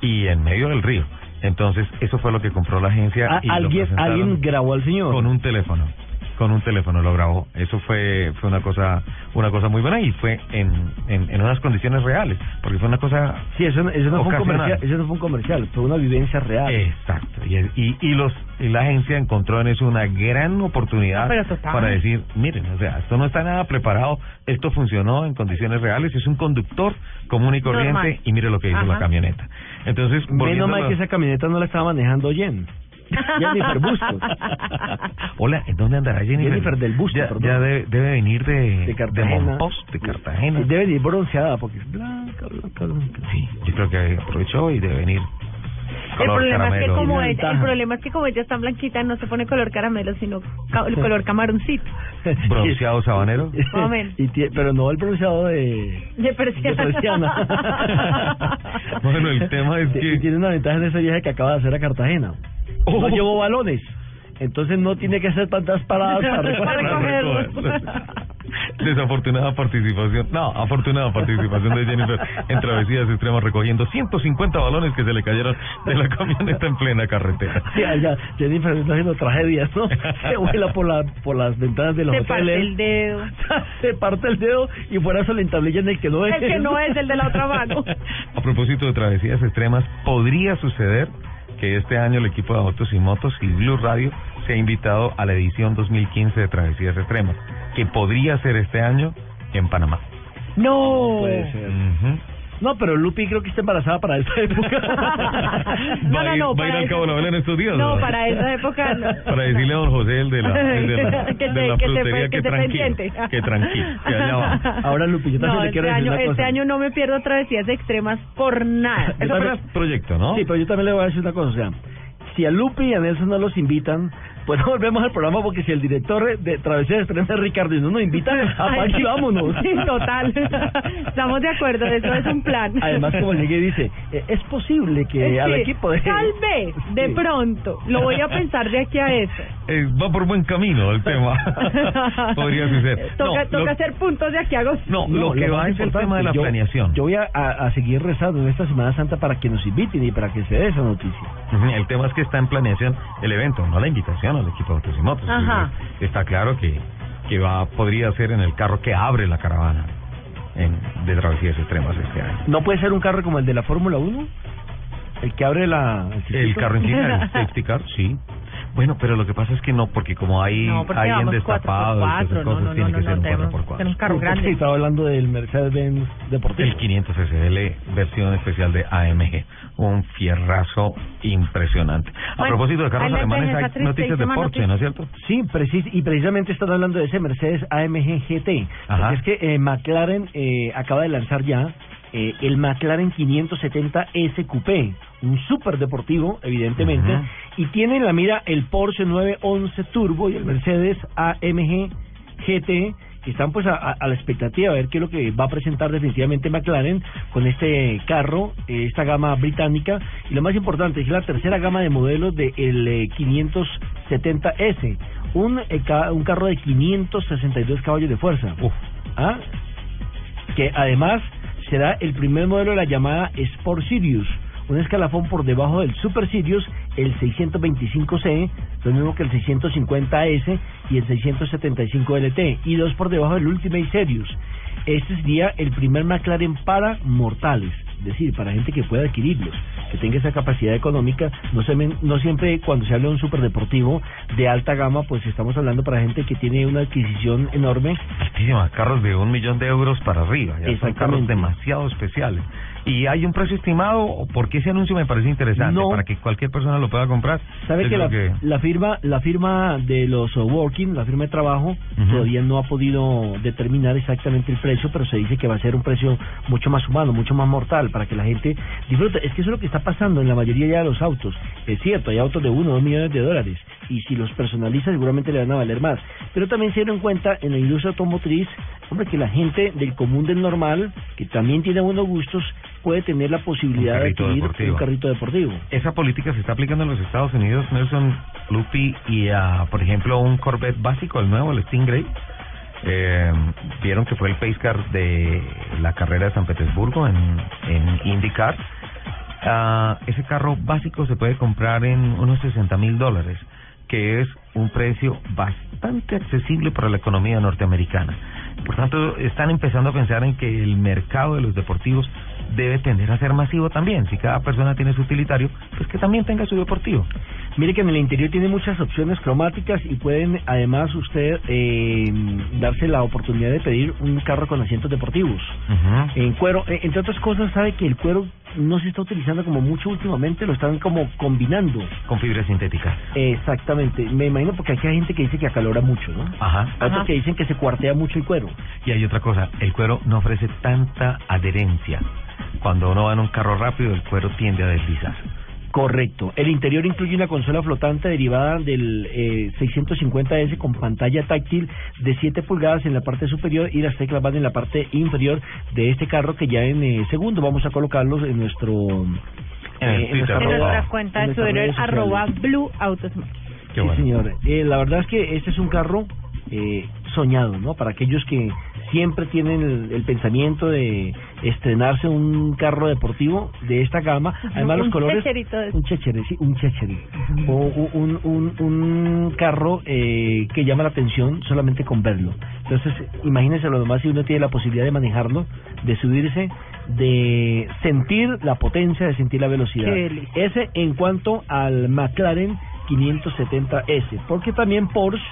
Y en medio del río. Entonces, eso fue lo que compró la agencia. Ah, y alguien, lo alguien grabó al señor. Con un teléfono. Con un teléfono lo grabó. Eso fue fue una cosa una cosa muy buena y fue en en, en unas condiciones reales. Porque fue una cosa. Sí, eso, eso, no, fue un comercial, eso no fue un comercial, fue una vivencia real. Exacto. Y, y, y, los, y la agencia encontró en eso una gran oportunidad no, para decir: miren, o sea, esto no está nada preparado, esto funcionó en condiciones reales, es un conductor común y corriente, normal, y mire lo que hizo, ajá, la camioneta. Entonces, menos mal que esa camioneta no la estaba manejando Jen. Jennifer Bustos. Hola, ¿en dónde andará Jennifer? Jennifer del Busto, ya, ya debe, debe venir de de Cartagena. De, Post, de Cartagena. Debe venir bronceada porque es blanca, blanca, blanca. Sí, yo creo que aprovechó y debe venir color el problema caramelo. Es que como ella, el problema es que como ella es tan blanquita, no se pone color caramelo, sino ca- el color camaroncito. ¿Bronceado sabanero? Y t- pero no el bronceado de... De persiana. De persiana. Bueno, el tema es que... Y tiene una ventaja en ese viaje que acaba de hacer a Cartagena. Oh. No llevó balones. Entonces no tiene que hacer tantas paradas para, para recoger. Desafortunada participación, no, afortunada participación de Jennifer en travesías extremas recogiendo ciento cincuenta balones que se le cayeron de la camioneta en plena carretera. Sí, allá, Jennifer está haciendo tragedias, ¿no? Se vuela por, la, por las ventanas de los se hoteles. Se parte el dedo. Se parte el dedo y fuera se le entablilla en el que no es. El que no es, el de la otra mano. A propósito de travesías extremas, podría suceder que este año el equipo de Autos y Motos y Blue Radio se ha invitado a la edición dos mil quince de Travesías Extremas, que podría ser este año en Panamá. No, no puede ser. Uh-huh. No, pero Lupi creo que está embarazada para esta época. No, va no, no. ¿Va a ir al Cabo de la Vela en estos días? No, no, para esa época no. Para decirle a don José, el de la, el de la, que de la que frutería, que, que tranquilo, que tranquilo, que allá va. Ahora, Lupi, yo también no, le quiero este decir año, una cosa. Este año no me pierdo travesías extremas por nada. Eso también, es proyecto, ¿no? Sí, pero yo también le voy a decir una cosa, o sea, si a Lupi y a Nelson no los invitan, pues no volvemos al programa, porque si el director de Travesías Extremas, Ricardo, no nos invita, apague y vámonos. Sí, total. Estamos de acuerdo, eso es un plan. Además, como llegué dice, es posible que sí, al equipo de... Tal vez, de sí. pronto, lo voy a pensar de aquí a eso. Eh, va por buen camino el tema. Podría suceder. Toca, no, toca lo... hacer puntos de aquí a agosto. No, no, lo que lo va es el tema de la yo, planeación. Yo voy a, a, a seguir rezando en esta Semana Santa para que nos inviten y para que se dé esa noticia. Uh-huh. El tema es que está en planeación el evento, no la invitación al equipo de Autos y Motos. Ajá. Está claro que que va podría ser en el carro que abre la caravana en, de travesías extremas este año. ¿No puede ser un carro como el de la Fórmula uno? El que abre la... El, el carro inclinado, el safety car, sí. Bueno, pero lo que pasa es que no, porque como hay no, porque hay en destapado y esas cosas, no, no, tiene no, que no, ser no, un cuatro por cuatro. Tenemos carro grande. Estaba hablando del Mercedes-Benz deportivo. El quinientos S L, versión especial de A M G. Un fierrazo impresionante. Bueno, a propósito de carros alemanes, hay triste, noticias de Porsche, noticia, ¿no es cierto? Sí, precis- y precisamente están hablando de ese Mercedes A M G G T. Ajá. Porque es que eh, McLaren eh, acaba de lanzar ya Eh, el McLaren quinientos setenta ese Coupé, un súper deportivo, evidentemente, uh-huh. y tiene en la mira el Porsche nueve once Turbo y el Mercedes A M G G T, que están pues a, a, a la expectativa de ver qué es lo que va a presentar definitivamente McLaren con este carro, eh, esta gama británica, y lo más importante es la tercera gama de modelos del de eh, quinientos setenta ese, un, eh, ca- un carro de quinientos sesenta y dos caballos de fuerza, uh. ¿Ah? que además será el primer modelo de la llamada Sport Sirius, un escalafón por debajo del Super Sirius, el seiscientos veinticinco C, lo mismo que el seiscientos cincuenta ese y el seiscientos setenta y cinco L T, y dos por debajo del Ultimate Sirius. Este sería el primer McLaren para mortales, es decir, para gente que pueda adquirirlos, que tenga esa capacidad económica. No se men, no siempre cuando se habla de un superdeportivo de alta gama, pues estamos hablando para gente que tiene una adquisición enorme. Altísima, carros de un millón de euros para arriba, ya son carros demasiado especiales. ¿Y hay un precio estimado? Porque ese anuncio me parece interesante, no, para que cualquier persona lo pueda comprar. ¿Sabe que la, que la firma la firma de los working, la firma de trabajo, uh-huh. todavía no ha podido determinar exactamente el precio, pero se dice que va a ser un precio mucho más humano, mucho más mortal, para que la gente disfrute? Es que eso es lo que está pasando en la mayoría ya de los autos. Es cierto, hay autos de uno o dos millones de dólares, y si los personaliza seguramente le van a valer más. Pero también se dieron cuenta en la industria automotriz, hombre, que la gente del común, del normal, que también tiene buenos gustos, puede tener la posibilidad de adquirir deportivo. un carrito deportivo. Esa política se está aplicando en los Estados Unidos, Nelson, Lupi, y a, por ejemplo, un Corvette básico, el nuevo, el Stingray. Eh, vieron que fue el pace car de la carrera de San Petersburgo en, en IndyCar. Uh, ese carro básico se puede comprar en unos sesenta mil dólares, que es un precio bastante accesible para la economía norteamericana. Por tanto, están empezando a pensar en que el mercado de los deportivos debe tender a ser masivo también. Si cada persona tiene su utilitario, pues que también tenga su deportivo. Mire que en el interior tiene muchas opciones cromáticas y pueden además usted eh, darse la oportunidad de pedir un carro con asientos deportivos. Uh-huh. En cuero, entre otras cosas, sabe que el cuero no se está utilizando como mucho últimamente, lo están como combinando. Con fibra sintética. Exactamente, me imagino, porque hay gente que dice que acalora mucho, ¿no? Ajá. Otros que dicen que se cuartea mucho el cuero. Y hay otra cosa, el cuero no ofrece tanta adherencia. Cuando uno va en un carro rápido, el cuero tiende a deslizar. Correcto. El interior incluye una consola flotante derivada del eh, seiscientos cincuenta ese con pantalla táctil de siete pulgadas en la parte superior y las teclas van en la parte inferior de este carro, que ya en eh, segundo vamos a colocarlos en nuestro... Eh, en nuestra, en arroba, nuestra cuenta de Twitter, arroba Blue Autos. Sí, bueno. Señor. Eh, la verdad es que este es un carro eh, soñado, ¿no? Para aquellos que siempre tienen el, el pensamiento de estrenarse un carro deportivo de esta gama. Además, los colores... De... Un checherito. Sí, un checherito. Uh-huh. O un, un, un carro eh, que llama la atención solamente con verlo. Entonces, imagínense lo demás si uno tiene la posibilidad de manejarlo, de subirse, de sentir la potencia, de sentir la velocidad. Ese en cuanto al McLaren quinientos setenta ese, porque también Porsche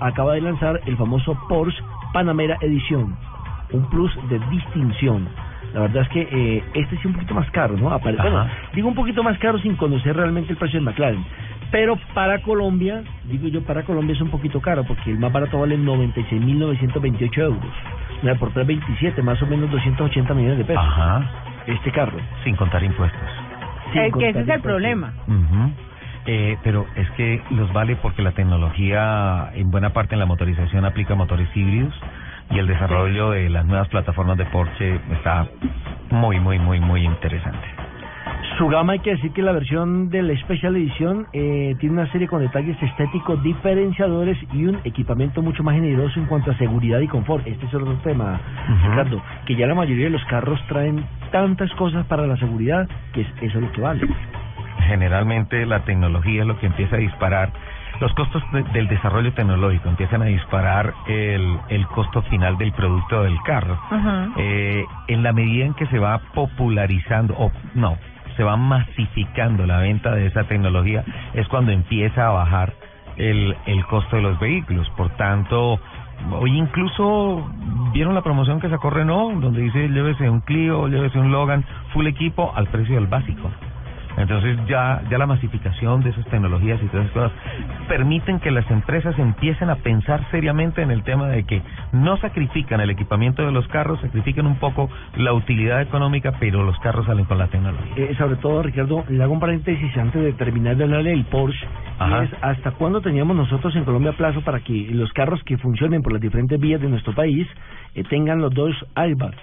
acaba de lanzar el famoso Porsche Panamera Edición, un plus de distinción. La verdad es que eh, este es un poquito más caro, ¿no? Apare- bueno, digo un poquito más caro sin conocer realmente el precio del McLaren, pero para Colombia, digo yo, para Colombia es un poquito caro, porque el más barato vale noventa y seis mil novecientos veintiocho euros, o sea, por tres veintisiete, más o menos doscientos ochenta millones de pesos. Ajá. Este carro. Sin contar impuestos. Sin eh, contar que ese impuestos. Es el problema. Uh-huh. Eh, pero es que los vale porque la tecnología en buena parte en la motorización aplica motores híbridos y el desarrollo de las nuevas plataformas de Porsche está muy, muy, muy, muy interesante. Su gama, hay que decir que la versión de la Special Edition eh, tiene una serie con detalles estéticos diferenciadores y un equipamiento mucho más generoso en cuanto a seguridad y confort. Este es otro tema, uh-huh. Ricardo, que ya la mayoría de los carros traen tantas cosas para la seguridad que es, eso es lo que vale. Generalmente la tecnología es lo que empieza a disparar los costos de, del desarrollo tecnológico, empiezan a disparar el, el costo final del producto del carro. Uh-huh. Eh, en la medida en que se va popularizando, o no, se va masificando la venta de esa tecnología, es cuando empieza a bajar el, el costo de los vehículos. Por tanto, hoy incluso vieron la promoción que sacó Renault, donde dice llévese un Clio, llévese un Logan, full equipo al precio del básico. Entonces ya ya la masificación de esas tecnologías y todas esas cosas permiten que las empresas empiecen a pensar seriamente en el tema de que no sacrifican el equipamiento de los carros, sacrifican un poco la utilidad económica, pero los carros salen con la tecnología. Eh, sobre todo, Ricardo, le hago un paréntesis antes de terminar de hablar del Porsche. Ajá. Es hasta cuándo teníamos nosotros en Colombia plazo para que los carros que funcionen por las diferentes vías de nuestro país eh, tengan los dos airbags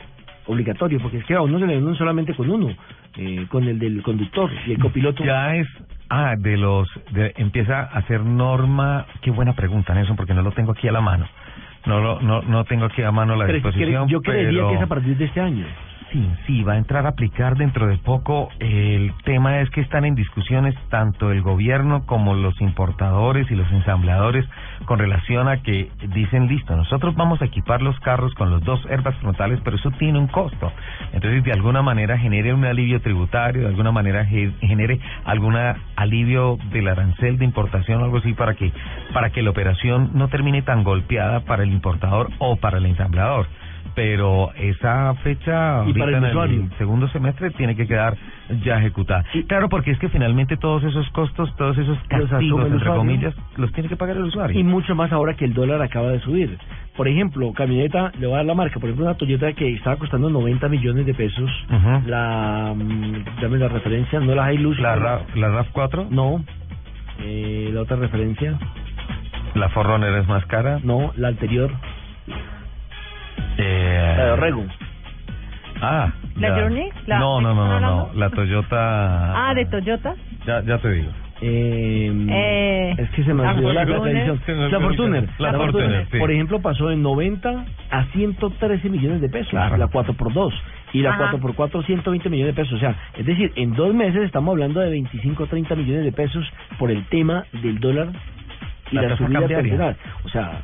obligatorios, porque es que a uno se le unen solamente con uno. Eh, con el del conductor y el copiloto ya es ah de los de, empieza a ser norma. Qué buena pregunta, Nelson, porque no lo tengo aquí a la mano, no lo, no no tengo aquí a mano la pero disposición es que, yo pero... creería que es a partir de este año. Sí, sí, va a entrar a aplicar dentro de poco. El tema es que están en discusiones tanto el gobierno como los importadores y los ensambladores con relación a que dicen, listo, nosotros vamos a equipar los carros con los dos airbags frontales, pero eso tiene un costo. Entonces, de alguna manera genere un alivio tributario, de alguna manera genere algún alivio del arancel de importación o algo así para que, para que la operación no termine tan golpeada para el importador o para el ensamblador. Pero esa fecha y para el, usuario. En el segundo semestre tiene que quedar ya ejecutada. Y claro, porque es que finalmente todos esos costos, todos esos castigos, entre comillas, los tiene que pagar el usuario. Y mucho más ahora que el dólar acaba de subir. Por ejemplo, camioneta, le voy a dar la marca, por ejemplo, una Toyota que estaba costando noventa millones de pesos. Uh-huh. La, dame la referencia, no la Hilux. ¿La, Ra- la RAV cuatro? No. Eh, la otra referencia. ¿La Forerunner es más cara? No, la anterior. Eh... La de Regu. Ah, ¿la Journey? La... No, no, no, no, no, la Toyota... Ah, ¿de Toyota? Ya, ya te digo. Eh... Eh... Es que se me olvidó la tradición. La Fortuner. La Fortuner, sí. Por ejemplo, pasó de noventa a ciento trece millones de pesos, claro. La cuatro por dos. Y la Ajá. cuatro por cuatro, ciento veinte millones de pesos. O sea, es decir, en dos meses estamos hablando de veinticinco a treinta millones de pesos por el tema del dólar y la, la subida cambiaria. O sea...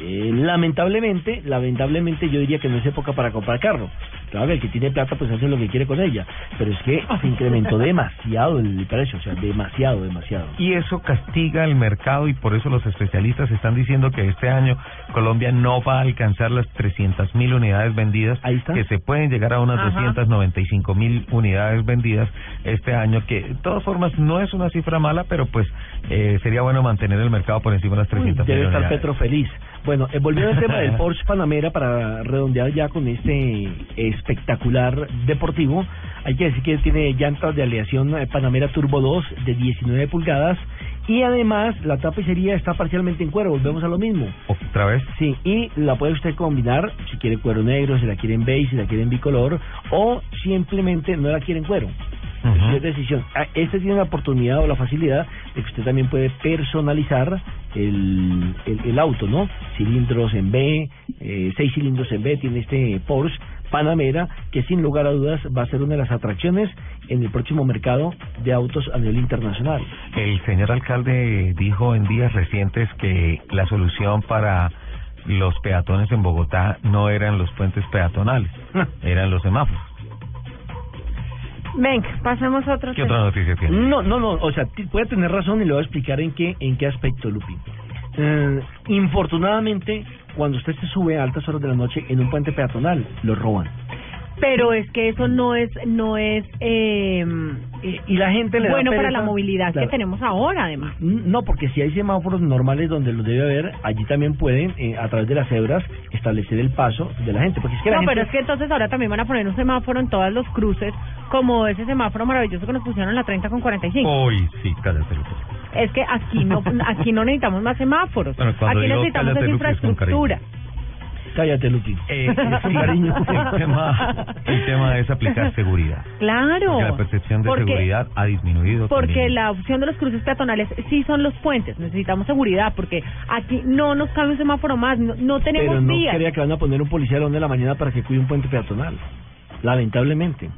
Eh, lamentablemente, lamentablemente yo diría que no es época para comprar carro. Claro que el que tiene plata pues hace lo que quiere con ella, pero es que se incrementó demasiado el precio, o sea, demasiado, demasiado. Y eso castiga el mercado y por eso los especialistas están diciendo que este año Colombia no va a alcanzar las trescientas mil unidades vendidas, que se pueden llegar a unas doscientas noventa y cinco mil unidades vendidas este año, que de todas formas no es una cifra mala, pero pues eh, sería bueno mantener el mercado por encima de las trescientas mil unidades. Debe estar Petro feliz. Bueno, eh, volviendo al tema del Porsche Panamera, para redondear ya con este espectacular deportivo, hay que decir que tiene llantas de aleación Panamera Turbo dos de diecinueve pulgadas y además la tapicería está parcialmente en cuero, volvemos a lo mismo. ¿Otra vez? Sí, y la puede usted combinar si quiere cuero negro, si la quiere en beige, si la quiere en bicolor o simplemente no la quiere en cuero. Uh-huh. Es decisión. Este tiene la oportunidad o la facilidad de que usted también puede personalizar el, el, el auto, ¿no? Cilindros en B, eh, seis cilindros en B tiene este Porsche Panamera, que sin lugar a dudas va a ser una de las atracciones en el próximo mercado de autos a nivel internacional. El señor alcalde dijo en días recientes que la solución para los peatones en Bogotá no eran los puentes peatonales, eran los semáforos. Venga, pasemos a otro tema. ¿Qué otra noticia tiene? No, no, no, o sea, puede tener razón y le voy a explicar en qué, en qué aspecto, Lupi. Eh, infortunadamente, cuando usted se sube a altas horas de la noche en un puente peatonal, lo roban. Pero es que eso no es, no es eh, y, y la gente le bueno da para la movilidad, claro, que tenemos ahora, además. No, porque si hay semáforos normales donde los debe haber, allí también pueden, eh, a través de las hebras, establecer el paso de la gente. Porque es que la no, gente... pero es que entonces ahora también van a poner un semáforo en todos los cruces, como ese semáforo maravilloso que nos pusieron en la treinta con cuarenta y cinco. Uy, sí, cállate, Lupe. Es que aquí no, aquí no necesitamos más semáforos. Bueno, aquí digo, necesitamos esa infraestructura. Cállate, Lupi. Eh, sí, cariño. El tema, el tema es aplicar seguridad. Claro. Porque la percepción de porque, seguridad ha disminuido. Porque también la opción de los cruces peatonales sí son los puentes. Necesitamos seguridad porque aquí no nos cabe un semáforo más. No, no tenemos Pero no días. Quería que van a poner un policía a las once de la mañana para que cuide un puente peatonal. Lamentablemente.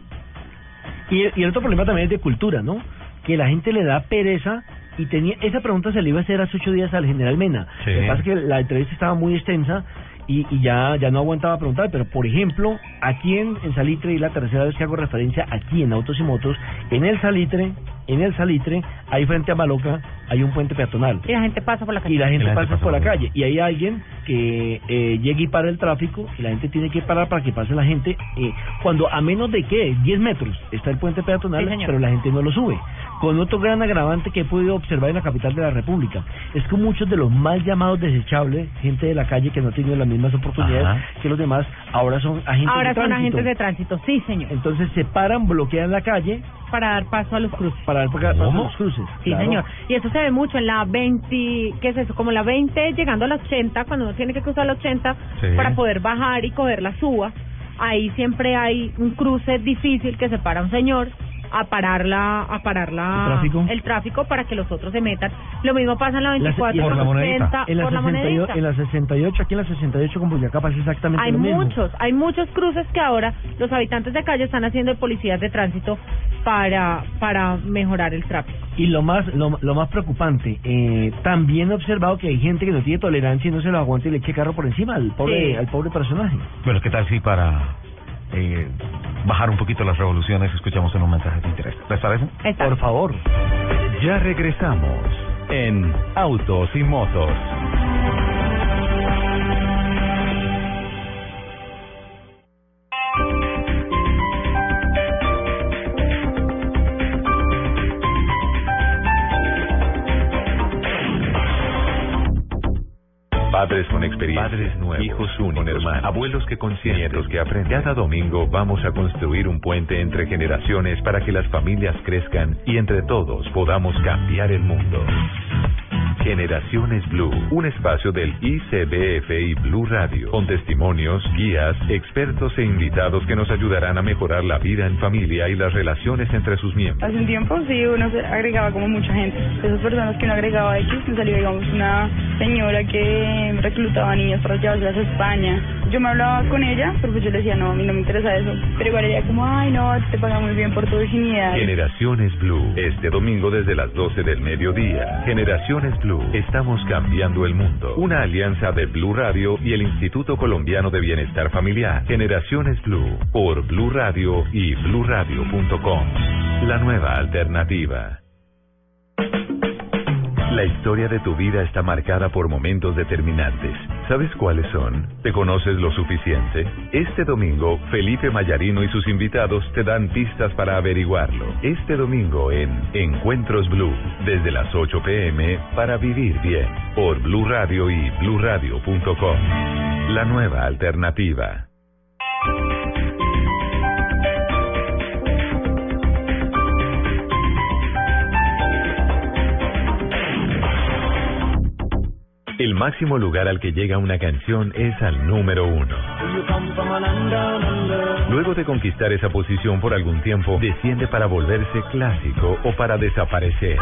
Y el, y el otro problema también es de cultura, ¿no? Que la gente le da pereza. Y tenía esa pregunta se le iba a hacer hace ocho días al general Mena. Sí. Lo que pasa es que la entrevista estaba muy extensa. Y, y ya ya no aguantaba a preguntar, pero por ejemplo, aquí en, en Salitre, y la tercera vez que hago referencia aquí en Autos y Motos, en el Salitre, en el Salitre, ahí frente a Maloca, hay un puente peatonal. Y la gente pasa por la calle. Y la gente, y la gente pasa, pasa por la calle. Y hay alguien que eh, llega y para el tráfico, y la gente tiene que parar para que pase la gente, eh, cuando a menos de, ¿qué?, diez metros está el puente peatonal, sí, pero la gente no lo sube. Con otro gran agravante que he podido observar en la capital de la República, es que muchos de los mal llamados desechables, gente de la calle que no ha tenido la misma más oportunidades, ajá, que los demás, ahora son agentes ahora de tránsito. Ahora son agentes de tránsito, sí, señor. Entonces se paran, bloquean la calle para dar paso a los cruces. Para dar paso a los cruces. Sí, claro, señor. Y eso se ve mucho en la veinte, ¿qué es eso? Como la veinte llegando a la ochenta, cuando uno tiene que cruzar la ochenta, sí, para poder bajar y coger la suba. Ahí siempre hay un cruce difícil que se para un señor a parar la, a parar la, ¿El tráfico? el tráfico para que los otros se metan. Lo mismo pasa en la veinticuatro, por la monedita, en la sesenta y ocho, en la sesenta y ocho, aquí en la sesenta y ocho con Boyacá pasa exactamente hay lo mismo. Hay muchos, hay muchos cruces que ahora los habitantes de calle están haciendo de policías de tránsito para para mejorar el tráfico. Y lo más lo, lo más preocupante, eh, también he observado que hay gente que no tiene tolerancia y no se lo aguanta y le echa carro por encima al pobre, sí, al pobre personaje. Bueno, ¿qué tal si para Eh, bajar un poquito las revoluciones escuchamos en un mensaje de interés? ¿Les parece? Por favor. Ya regresamos en Autos y Motos. Padres con experiencia, padres nuevos, hijos únicos, con hermanos, abuelos que consienten, nietos que aprenden. Cada domingo vamos a construir un puente entre generaciones para que las familias crezcan y entre todos podamos cambiar el mundo. Generaciones Blue, un espacio del I C B F y Blue Radio, con testimonios, guías, expertos e invitados que nos ayudarán a mejorar la vida en familia y las relaciones entre sus miembros. Hace un tiempo sí, uno agregaba como mucha gente. Esas personas que uno agregaba X, me salió, digamos, una señora que reclutaba niños para llevarlas a España. Yo me hablaba con ella, pero pues yo le decía, no, a mí no me interesa eso. Pero igual ella como, ay, no, te paga muy bien por tu virginidad. Generaciones Blue, este domingo desde las doce del mediodía. Generaciones Blue, estamos cambiando el mundo. Una alianza de Blue Radio y el Instituto Colombiano de Bienestar Familiar. Generaciones Blue, por Blue Radio y blue radio punto com. La nueva alternativa. La historia de tu vida está marcada por momentos determinantes. ¿Sabes cuáles son? ¿Te conoces lo suficiente? Este domingo, Felipe Mayarino y sus invitados te dan pistas para averiguarlo. Este domingo en Encuentros Blue, desde las ocho p m para vivir bien, por Blue Radio y blue radio punto com. La nueva alternativa. El máximo lugar al que llega una canción es al número uno. Luego de conquistar esa posición por algún tiempo, desciende para volverse clásico o para desaparecer.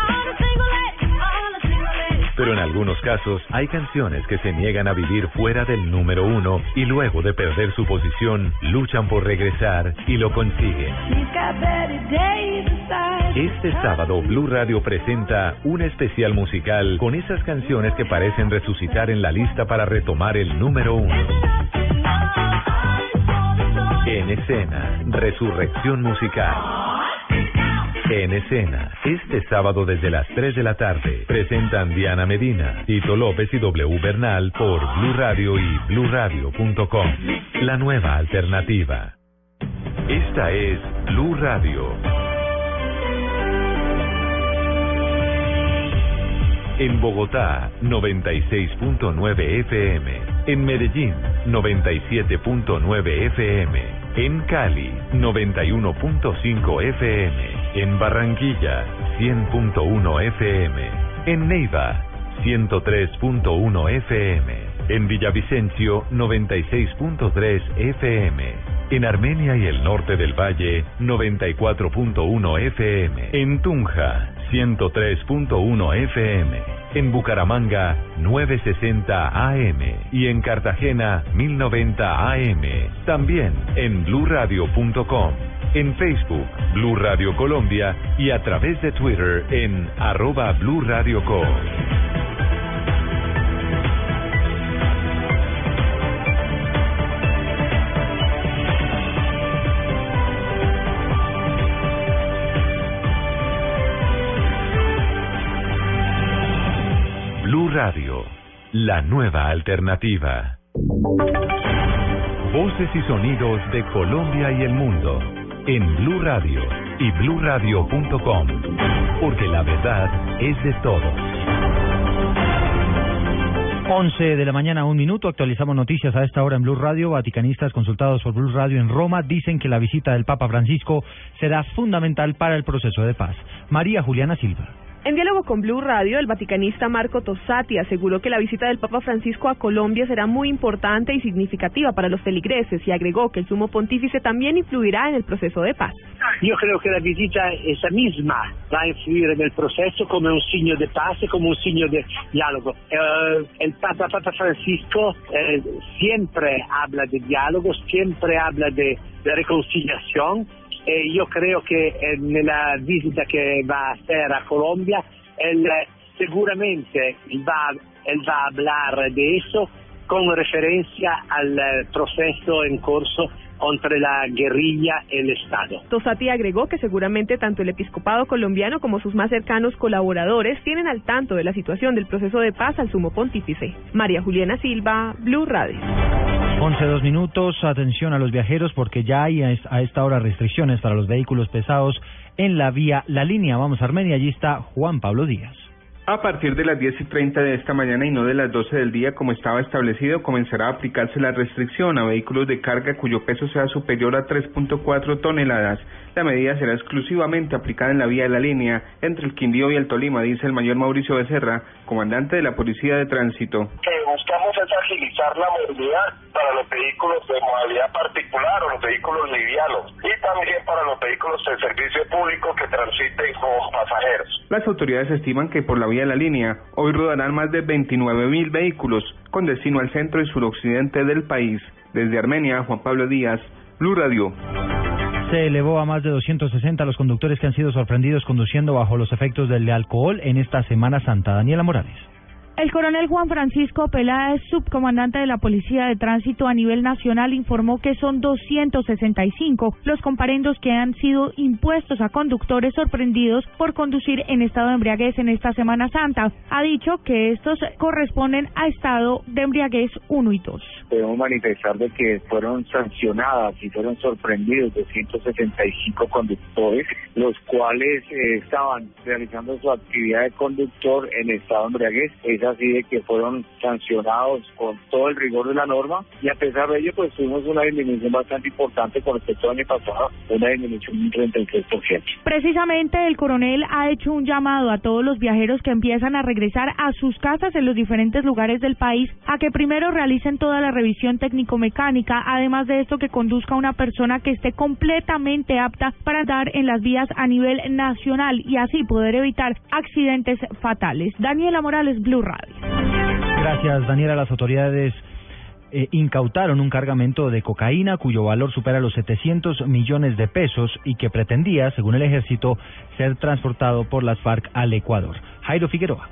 Pero en algunos casos, hay canciones que se niegan a vivir fuera del número uno y luego de perder su posición, luchan por regresar y lo consiguen. Este sábado, Blue Radio presenta un especial musical con esas canciones que parecen resucitar en la lista para retomar el número uno. En escena, resurrección musical. En escena, este sábado desde las tres de la tarde, presentan Diana Medina, Tito López y W Bernal por Blue Radio y blue radio punto com. La nueva alternativa. Esta es Blue Radio. En Bogotá, noventa y seis punto nueve F M. En Medellín, noventa y siete punto nueve F M. En Cali, noventa y uno punto cinco F M. En Barranquilla, cien punto uno F M. En Neiva, ciento tres punto uno F M. En Villavicencio, noventa y seis punto tres F M. En Armenia y el norte del Valle, noventa y cuatro punto uno F M. En Tunja, ciento tres punto uno F M. En Bucaramanga, novecientos sesenta A M. Y en Cartagena, mil noventa A M. También en blue radio punto com. En Facebook, Blue Radio Colombia, y a través de Twitter en arroba Blue Radio Co. Blue Radio, la nueva alternativa. Voces y sonidos de Colombia y el mundo. En Blue Radio y blue radio punto com, porque la verdad es de todos. once de la mañana, un minuto, actualizamos noticias a esta hora en Blue Radio. Vaticanistas consultados por Blue Radio en Roma dicen que la visita del Papa Francisco será fundamental para el proceso de paz. María Juliana Silva. En diálogo con Blue Radio, el vaticanista Marco Tossati aseguró que la visita del Papa Francisco a Colombia será muy importante y significativa para los feligreses y agregó que el sumo pontífice también influirá en el proceso de paz. Yo creo que la visita esa misma va a influir en el proceso como un signo de paz y como un signo de diálogo. Eh, el Papa, Papa Francisco eh, siempre habla de diálogo, siempre habla de, de reconciliación. Eh, yo creo que en eh, la visita que va a hacer a Colombia, él eh, seguramente va, él va a hablar de eso con referencia al eh, proceso en curso entre la guerrilla y el Estado. Tossati agregó que seguramente tanto el episcopado colombiano como sus más cercanos colaboradores tienen al tanto de la situación del proceso de paz al sumo pontífice. María Juliana Silva, Blue Radio. once, dos minutos, atención a los viajeros porque ya hay a esta hora restricciones para los vehículos pesados en la vía La Línea. Vamos a Armenia, allí está Juan Pablo Díaz. A partir de las diez y treinta de esta mañana y no de las doce del día, como estaba establecido, comenzará a aplicarse la restricción a vehículos de carga cuyo peso sea superior a tres punto cuatro toneladas. La medida será exclusivamente aplicada en la vía de la línea entre el Quindío y el Tolima, dice el mayor Mauricio Becerra, comandante de la Policía de Tránsito. Lo que buscamos es agilizar la movilidad para los vehículos de modalidad particular o los vehículos livianos y también para los vehículos de servicio público que transiten con pasajeros. Las autoridades estiman que por la vía de la línea, hoy rodarán más de veintinueve mil vehículos con destino al centro y suroccidente del país. Desde Armenia, Juan Pablo Díaz, Blue Radio. Se elevó a más de doscientos sesenta los conductores que han sido sorprendidos conduciendo bajo los efectos del alcohol en esta Semana Santa. Daniela Morales. El coronel Juan Francisco Peláez, subcomandante de la Policía de Tránsito a nivel nacional, informó que son doscientos sesenta y cinco los comparendos que han sido impuestos a conductores sorprendidos por conducir en estado de embriaguez en esta Semana Santa. Ha dicho que estos corresponden a estado de embriaguez uno y dos. Debemos manifestar de que fueron sancionadas y fueron sorprendidos doscientos sesenta y cinco conductores, los cuales eh, estaban realizando su actividad de conductor en estado de embriaguez. Es así de que fueron sancionados con todo el rigor de la norma, y a pesar de ello pues tuvimos una disminución bastante importante con respecto al año pasado, una disminución de un treinta y tres por ciento. Precisamente el coronel ha hecho un llamado a todos los viajeros que empiezan a regresar a sus casas en los diferentes lugares del país a que primero realicen toda la revisión técnico-mecánica, además de esto que conduzca una persona que esté completamente apta para andar en las vías a nivel nacional y así poder evitar accidentes fatales. Daniela Morales, Blue Radio. Gracias, Daniela. Las autoridades eh, incautaron un cargamento de cocaína cuyo valor supera los setecientos millones de pesos y que pretendía, según el ejército, ser transportado por las FARC al Ecuador. Jairo Figueroa.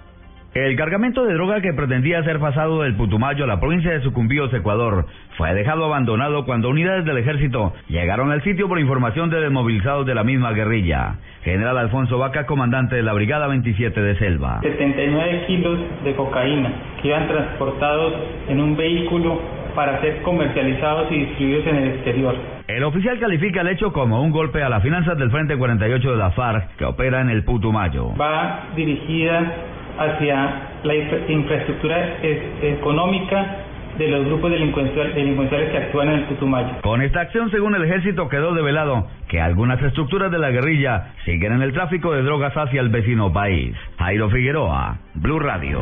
El cargamento de droga que pretendía ser pasado del Putumayo a la provincia de Sucumbíos, Ecuador, fue dejado abandonado cuando unidades del ejército llegaron al sitio por información de desmovilizados de la misma guerrilla. General Alfonso Vaca, comandante de la Brigada veintisiete de Selva. setenta y nueve kilos de cocaína que iban transportados en un vehículo para ser comercializados y distribuidos en el exterior. El oficial califica el hecho como un golpe a las finanzas del Frente cuarenta y ocho de la FARC que opera en el Putumayo. Va dirigida hacia la infra- infraestructura es- económica de los grupos delincuenciales, delincuenciales que actúan en el Putumayo. Con esta acción, según el ejército, quedó develado que algunas estructuras de la guerrilla siguen en el tráfico de drogas hacia el vecino país. Jairo Figueroa, Blue Radio.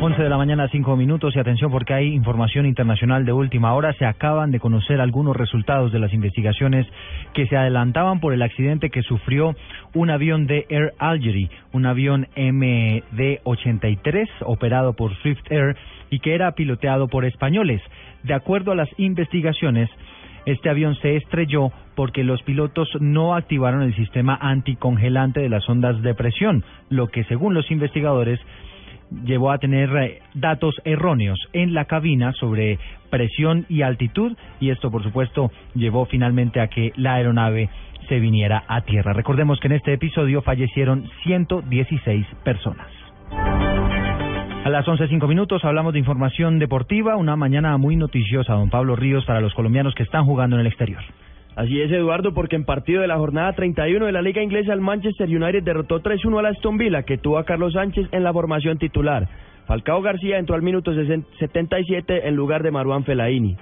once de la mañana, cinco minutos, y atención porque hay información internacional de última hora. Se acaban de conocer algunos resultados de las investigaciones que se adelantaban por el accidente que sufrió un avión de Air Algérie, un avión M D ochenta y tres operado por Swift Air y que era piloteado por españoles. De acuerdo a las investigaciones, este avión se estrelló porque los pilotos no activaron el sistema anticongelante de las ondas de presión, lo que, según los investigadores, llevó a tener datos erróneos en la cabina sobre presión y altitud, y esto, por supuesto, llevó finalmente a que la aeronave se viniera a tierra. Recordemos que en este episodio fallecieron ciento dieciséis personas. A las once y cinco minutos hablamos de información deportiva, una mañana muy noticiosa, don Pablo Ríos, para los colombianos que están jugando en el exterior. Así es, Eduardo, porque en partido de la jornada treinta y uno de la Liga Inglesa, el Manchester United derrotó tres uno al Aston Villa, que tuvo a Carlos Sánchez en la formación titular. Falcao García entró al minuto setenta y siete en lugar de Marouane Fellaini.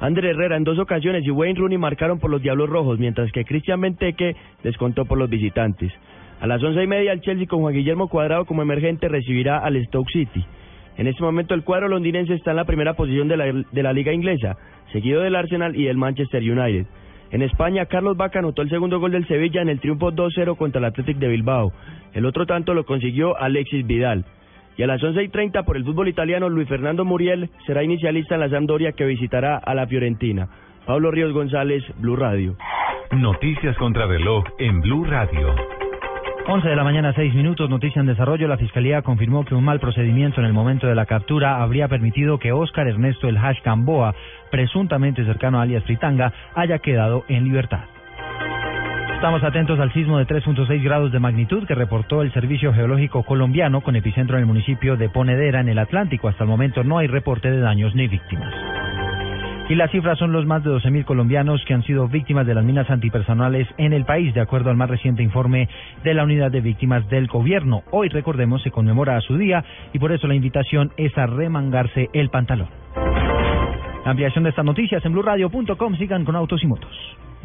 André Herrera en dos ocasiones y Wayne Rooney marcaron por los Diablos Rojos, mientras que Cristian Benteke descontó por los visitantes. A las once y media el Chelsea con Juan Guillermo Cuadrado como emergente recibirá al Stoke City. En este momento el cuadro londinense está en la primera posición de la, de la Liga Inglesa, seguido del Arsenal y del Manchester United. En España, Carlos Bacca anotó el segundo gol del Sevilla en el triunfo dos cero contra el Athletic de Bilbao. El otro tanto lo consiguió Alexis Vidal. Y a las once y treinta por el fútbol italiano, Luis Fernando Muriel será inicialista en la Sampdoria, que visitará a la Fiorentina. Pablo Ríos González, Blue Radio. Noticias contra reloj en Blue Radio. once de la mañana, seis minutos, noticia en desarrollo. La Fiscalía confirmó que un mal procedimiento en el momento de la captura habría permitido que Óscar Ernesto El Hash Gamboa, presuntamente cercano a alias Fritanga, haya quedado en libertad. Estamos atentos al sismo de tres punto seis grados de magnitud que reportó el Servicio Geológico Colombiano con epicentro en el municipio de Ponedera, en el Atlántico. Hasta el momento no hay reporte de daños ni víctimas. Y las cifras son los más de doce mil colombianos que han sido víctimas de las minas antipersonales en el país, de acuerdo al más reciente informe de la Unidad de Víctimas del Gobierno. Hoy, recordemos, se conmemora a su día y por eso la invitación es a remangarse el pantalón. La ampliación de estas noticias en blue radio punto com. Sigan con Autos y Motos.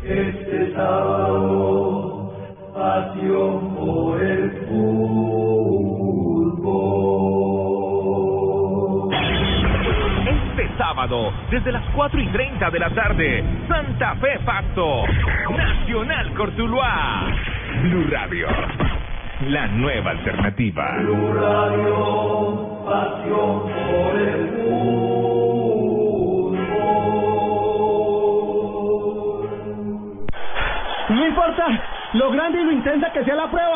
Este sábado, pasión por el fútbol. Este sábado, desde las cuatro y treinta de la tarde, Santa Fe Pasto, Nacional Cortuluá. Blue Radio, la nueva alternativa. Blue Radio, pasión por el fútbol. No importa lo grande y lo intensa que sea la prueba,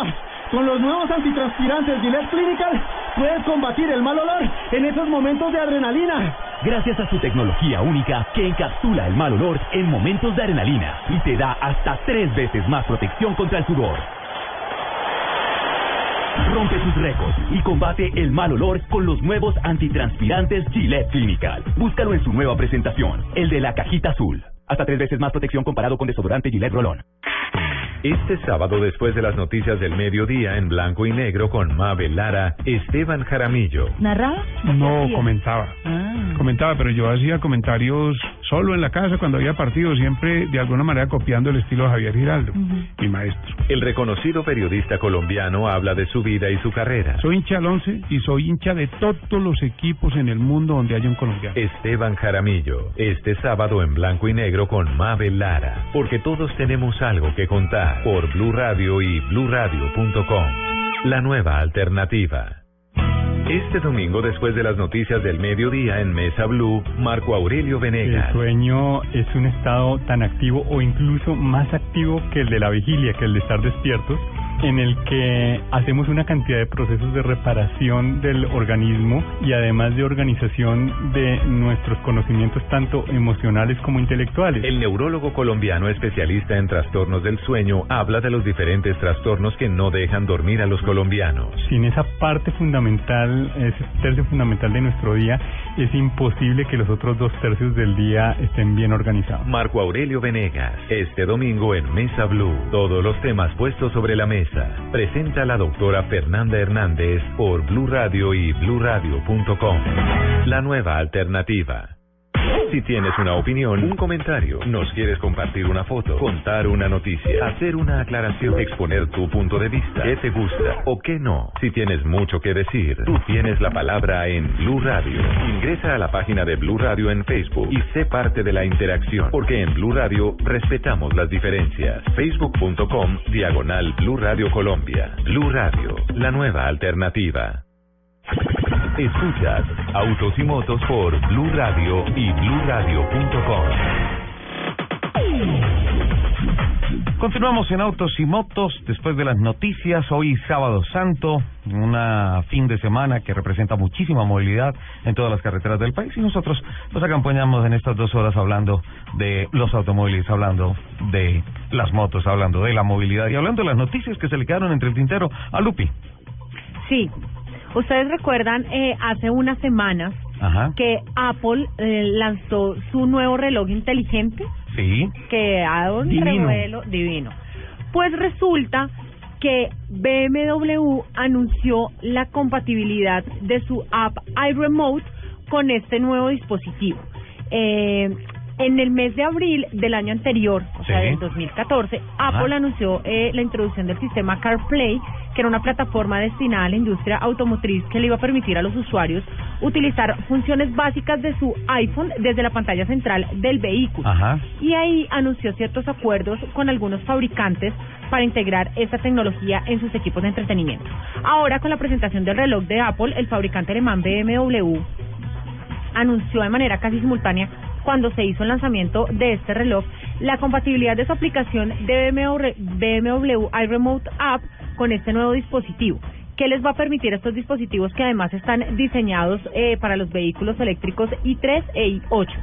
con los nuevos antitranspirantes Gillette Clinical puedes combatir el mal olor en esos momentos de adrenalina. Gracias a su tecnología única que encapsula el mal olor en momentos de adrenalina y te da hasta tres veces más protección contra el sudor. Rompe tus récords y combate el mal olor con los nuevos antitranspirantes Gillette Clinical. Búscalo en su nueva presentación, el de la cajita azul. Hasta tres veces más protección comparado con desodorante Gillette Rolón. Este sábado, después de las noticias del mediodía, en blanco y negro con Mabel Lara, Esteban Jaramillo. ¿Narraba? No, comentaba. Ah. Comentaba, pero yo hacía comentarios solo en la casa cuando había partido, siempre de alguna manera copiando el estilo de Javier Giraldo, uh-huh. mi maestro. El reconocido periodista colombiano habla de su vida y su carrera. Soy hincha del Once y soy hincha de todos los equipos en el mundo donde haya un colombiano. Esteban Jaramillo, este sábado en blanco y negro con Mabel Lara, porque todos tenemos algo que contar. Por Blue Radio y blue radio punto com, la nueva alternativa. Este domingo, después de las noticias del mediodía en Mesa Blue, Marco Aurelio Venegas. El sueño es un estado tan activo o incluso más activo que el de la vigilia, que el de estar despiertos, en el que hacemos una cantidad de procesos de reparación del organismo y además de organización de nuestros conocimientos tanto emocionales como intelectuales. El neurólogo colombiano especialista en trastornos del sueño habla de los diferentes trastornos que no dejan dormir a los colombianos. Sin esa parte fundamental, ese tercio fundamental de nuestro día, es imposible que los otros dos tercios del día estén bien organizados. Marco Aurelio Venegas, este domingo en Mesa Blue. Todos los temas puestos sobre la mesa. Presenta a la doctora Fernanda Hernández por Blue Radio y blue radio punto com. La nueva alternativa. Si tienes una opinión, un comentario, nos quieres compartir una foto, contar una noticia, hacer una aclaración, exponer tu punto de vista, qué te gusta o qué no. Si tienes mucho que decir, tú tienes la palabra en Blue Radio. Ingresa a la página de Blue Radio en Facebook y sé parte de la interacción, porque en Blue Radio respetamos las diferencias. Facebook punto com diagonal Blue Radio Colombia. Blue Radio, la nueva alternativa. Escuchas Autos y Motos por Blue Radio y blue radio punto com. Continuamos en Autos y Motos después de las noticias. Hoy Sábado Santo, una fin de semana que representa muchísima movilidad en todas las carreteras del país, y nosotros nos acompañamos en estas dos horas hablando de los automóviles, hablando de las motos, hablando de la movilidad y hablando de las noticias que se le quedaron entre el tintero a Lupi. Sí. Ustedes recuerdan eh, hace unas semanas Ajá. que Apple eh, lanzó su nuevo reloj inteligente. Sí. Que ha dado un revuelo divino. Pues resulta que B M W anunció la compatibilidad de su app iRemote con este nuevo dispositivo. Eh, en el mes de abril del año anterior, o sí. sea, del dos mil catorce, Ajá. Apple anunció eh, la introducción del sistema CarPlay, que era una plataforma destinada a la industria automotriz que le iba a permitir a los usuarios utilizar funciones básicas de su iPhone desde la pantalla central del vehículo. Ajá. Y ahí anunció ciertos acuerdos con algunos fabricantes para integrar esta tecnología en sus equipos de entretenimiento. Ahora, con la presentación del reloj de Apple, el fabricante alemán B M W anunció de manera casi simultánea, cuando se hizo el lanzamiento de este reloj, la compatibilidad de su aplicación de B M W iRemote App con este nuevo dispositivo, que les va a permitir a estos dispositivos, que además están diseñados eh, para los vehículos eléctricos i tres e i ocho.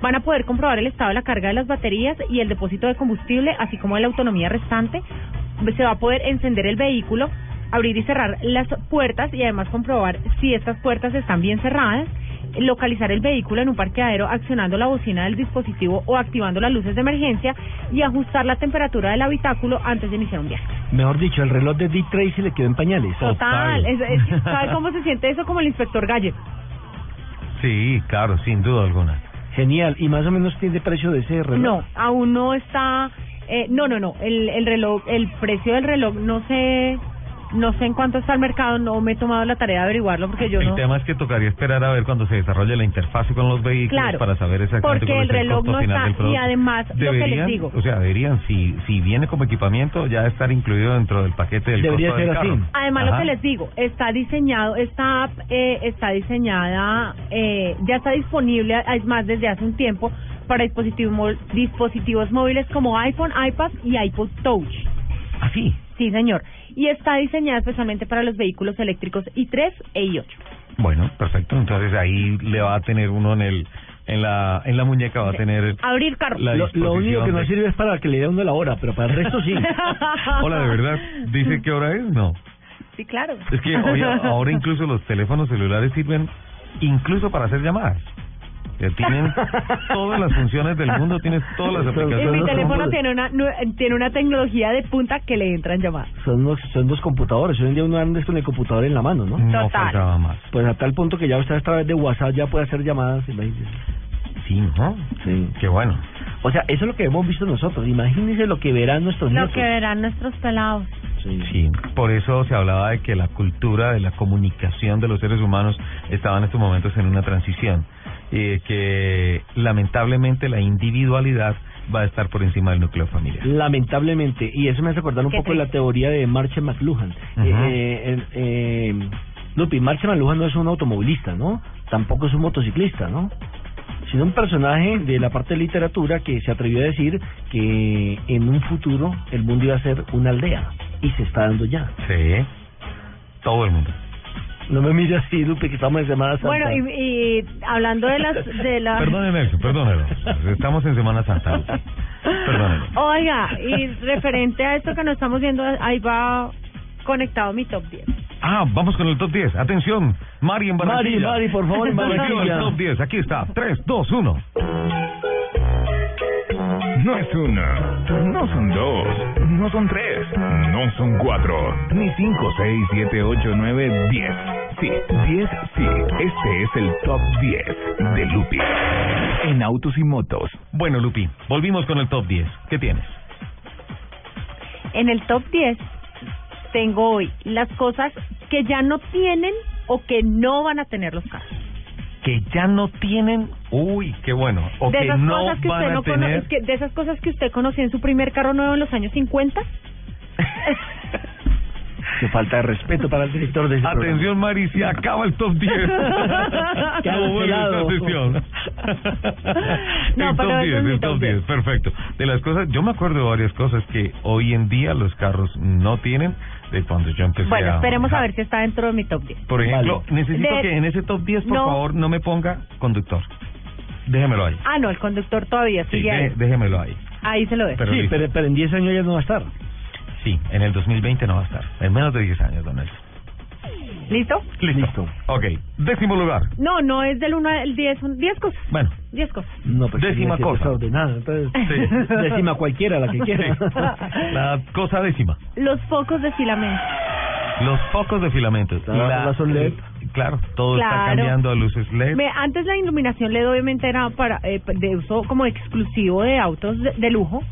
Van a poder comprobar el estado de la carga de las baterías y el depósito de combustible, así como de la autonomía restante. Se va a poder encender el vehículo, abrir y cerrar las puertas y además comprobar si estas puertas están bien cerradas, localizar el vehículo en un parqueadero accionando la bocina del dispositivo o activando las luces de emergencia, y ajustar la temperatura del habitáculo antes de iniciar un viaje. Mejor dicho, el reloj de Dick Tracy le quedó en pañales. Total, es, es, ¿sabe cómo se siente eso? Como el inspector Gadget. Sí, claro, sin duda alguna. Genial, ¿y más o menos tiene precio de ese reloj? No, aún no está... Eh, no, no, no, el, el reloj, el precio del reloj no se... No sé en cuánto está el mercado, no me he tomado la tarea de averiguarlo porque yo el no... El tema es que tocaría esperar a ver cuando se desarrolle la interfaz con los vehículos, claro, para saber exactamente cuál es el costo no final está, del producto. Y además, deberían, lo que les digo... O sea, deberían, si si viene como equipamiento, ya estar incluido dentro del paquete del Debería costo ser del así. Carro. Además, Ajá. lo que les digo, está diseñado, esta app eh, está diseñada, eh, ya está disponible, además desde hace un tiempo, para dispositivos, dispositivos móviles como iPhone, iPad y iPod Touch. ¿Ah, así. Sí, señor. Y está diseñada especialmente para los vehículos eléctricos i tres e i ocho. Bueno, perfecto. Entonces ahí le va a tener uno en el... En la en la muñeca va a tener... Abrir carro. Lo, lo único que no sirve es para que le dé uno la hora, pero para el resto sí. Hola, ¿de verdad? ¿Dice qué hora es? No. Sí, claro. Es que hoy, ahora incluso los teléfonos celulares sirven incluso para hacer llamadas. Ya tienen todas las funciones del mundo, tienes todas las aplicaciones. Sí, mi teléfono tiene una tiene una tecnología de punta que le entran llamadas. Son dos, son dos computadores. Hoy en día uno anda con el computador en la mano, ¿no? No faltaba más. Pues a tal punto que ya usted a través de WhatsApp ya puede hacer llamadas. Sí, ¿no? Sí. Qué bueno. O sea, eso es lo que hemos visto nosotros. Imagínense lo que verán nuestros nietos. Lo que verán nuestros pelados. Sí. Sí, por eso se hablaba de que la cultura de la comunicación de los seres humanos estaba en estos momentos en una transición. Eh, que lamentablemente la individualidad va a estar por encima del núcleo familiar. Lamentablemente, y eso me hace acordar un poco de la teoría de Marche McLuhan. Uh-huh. eh, eh, eh, Lupi, Marche McLuhan no es un automovilista, ¿no? Tampoco es un motociclista, ¿no? Sino un personaje de la parte de literatura que se atrevió a decir que en un futuro el mundo iba a ser una aldea, y se está dando ya. Sí, todo el mundo. No me mires así, Lupe, que estamos en Semana Santa. Bueno, y, y hablando de las... de las... Perdónenme, Nelson, perdónenme. Estamos en Semana Santa, Lupe. Perdónenme. Oiga, y referente a esto que nos estamos viendo, ahí va conectado mi top diez. Ah, vamos con el top diez. Atención, Mari en Barranquilla. Mari, Mari, por favor, en Barranquilla. El top diez, aquí está. tres, dos, uno. No es una, no son dos, no son tres, no son cuatro, ni cinco, seis, siete, ocho, nueve, diez. Sí, diez, sí. Este es el top diez de Lupi, en Autos y Motos. Bueno, Lupi, volvimos con el top diez. ¿Qué tienes? En el top diez tengo hoy las cosas que ya no tienen o que no van a tener los carros. Que ya no tienen, uy, qué bueno, o de que esas no cosas que van usted a no tener... Cono... Es que de esas cosas que usted conocía en su primer carro nuevo en los años cincuenta. Qué falta de respeto para el director de ese Atención, programa. Mari, se acaba el top diez. Cancelado. No, el top diez, el top diez, perfecto. De las cosas, yo me acuerdo de varias cosas que hoy en día los carros no tienen. De cuando yo empecé bueno, a esperemos manejar. A ver si está dentro de mi top diez. Por ejemplo, vale. necesito de... que en ese top diez, por no. favor, no me ponga conductor. Déjemelo ahí. Ah, no, el conductor todavía sigue sí, ahí. Déjemelo ahí. Ahí se lo dejo. Pero sí, pero, pero en diez años ya no va a estar. Sí, en el dos mil veinte no va a estar. En menos de diez años, don Nelson. ¿Listo? ¿Listo? Listo. Ok. Décimo lugar. No, no es del uno al diez. Son diez cosas. Bueno. diez cosas. No, pues décima cosa. Ordenada, entonces... sí. Décima cualquiera, la que quiera. Sí. La cosa décima. Los focos de filamento. Los focos de filamento. La, la son L E D. Claro, todo claro. Está cambiando a luces L E D. Me, antes la iluminación L E D obviamente era para eh, de uso como exclusivo de autos de, de lujo.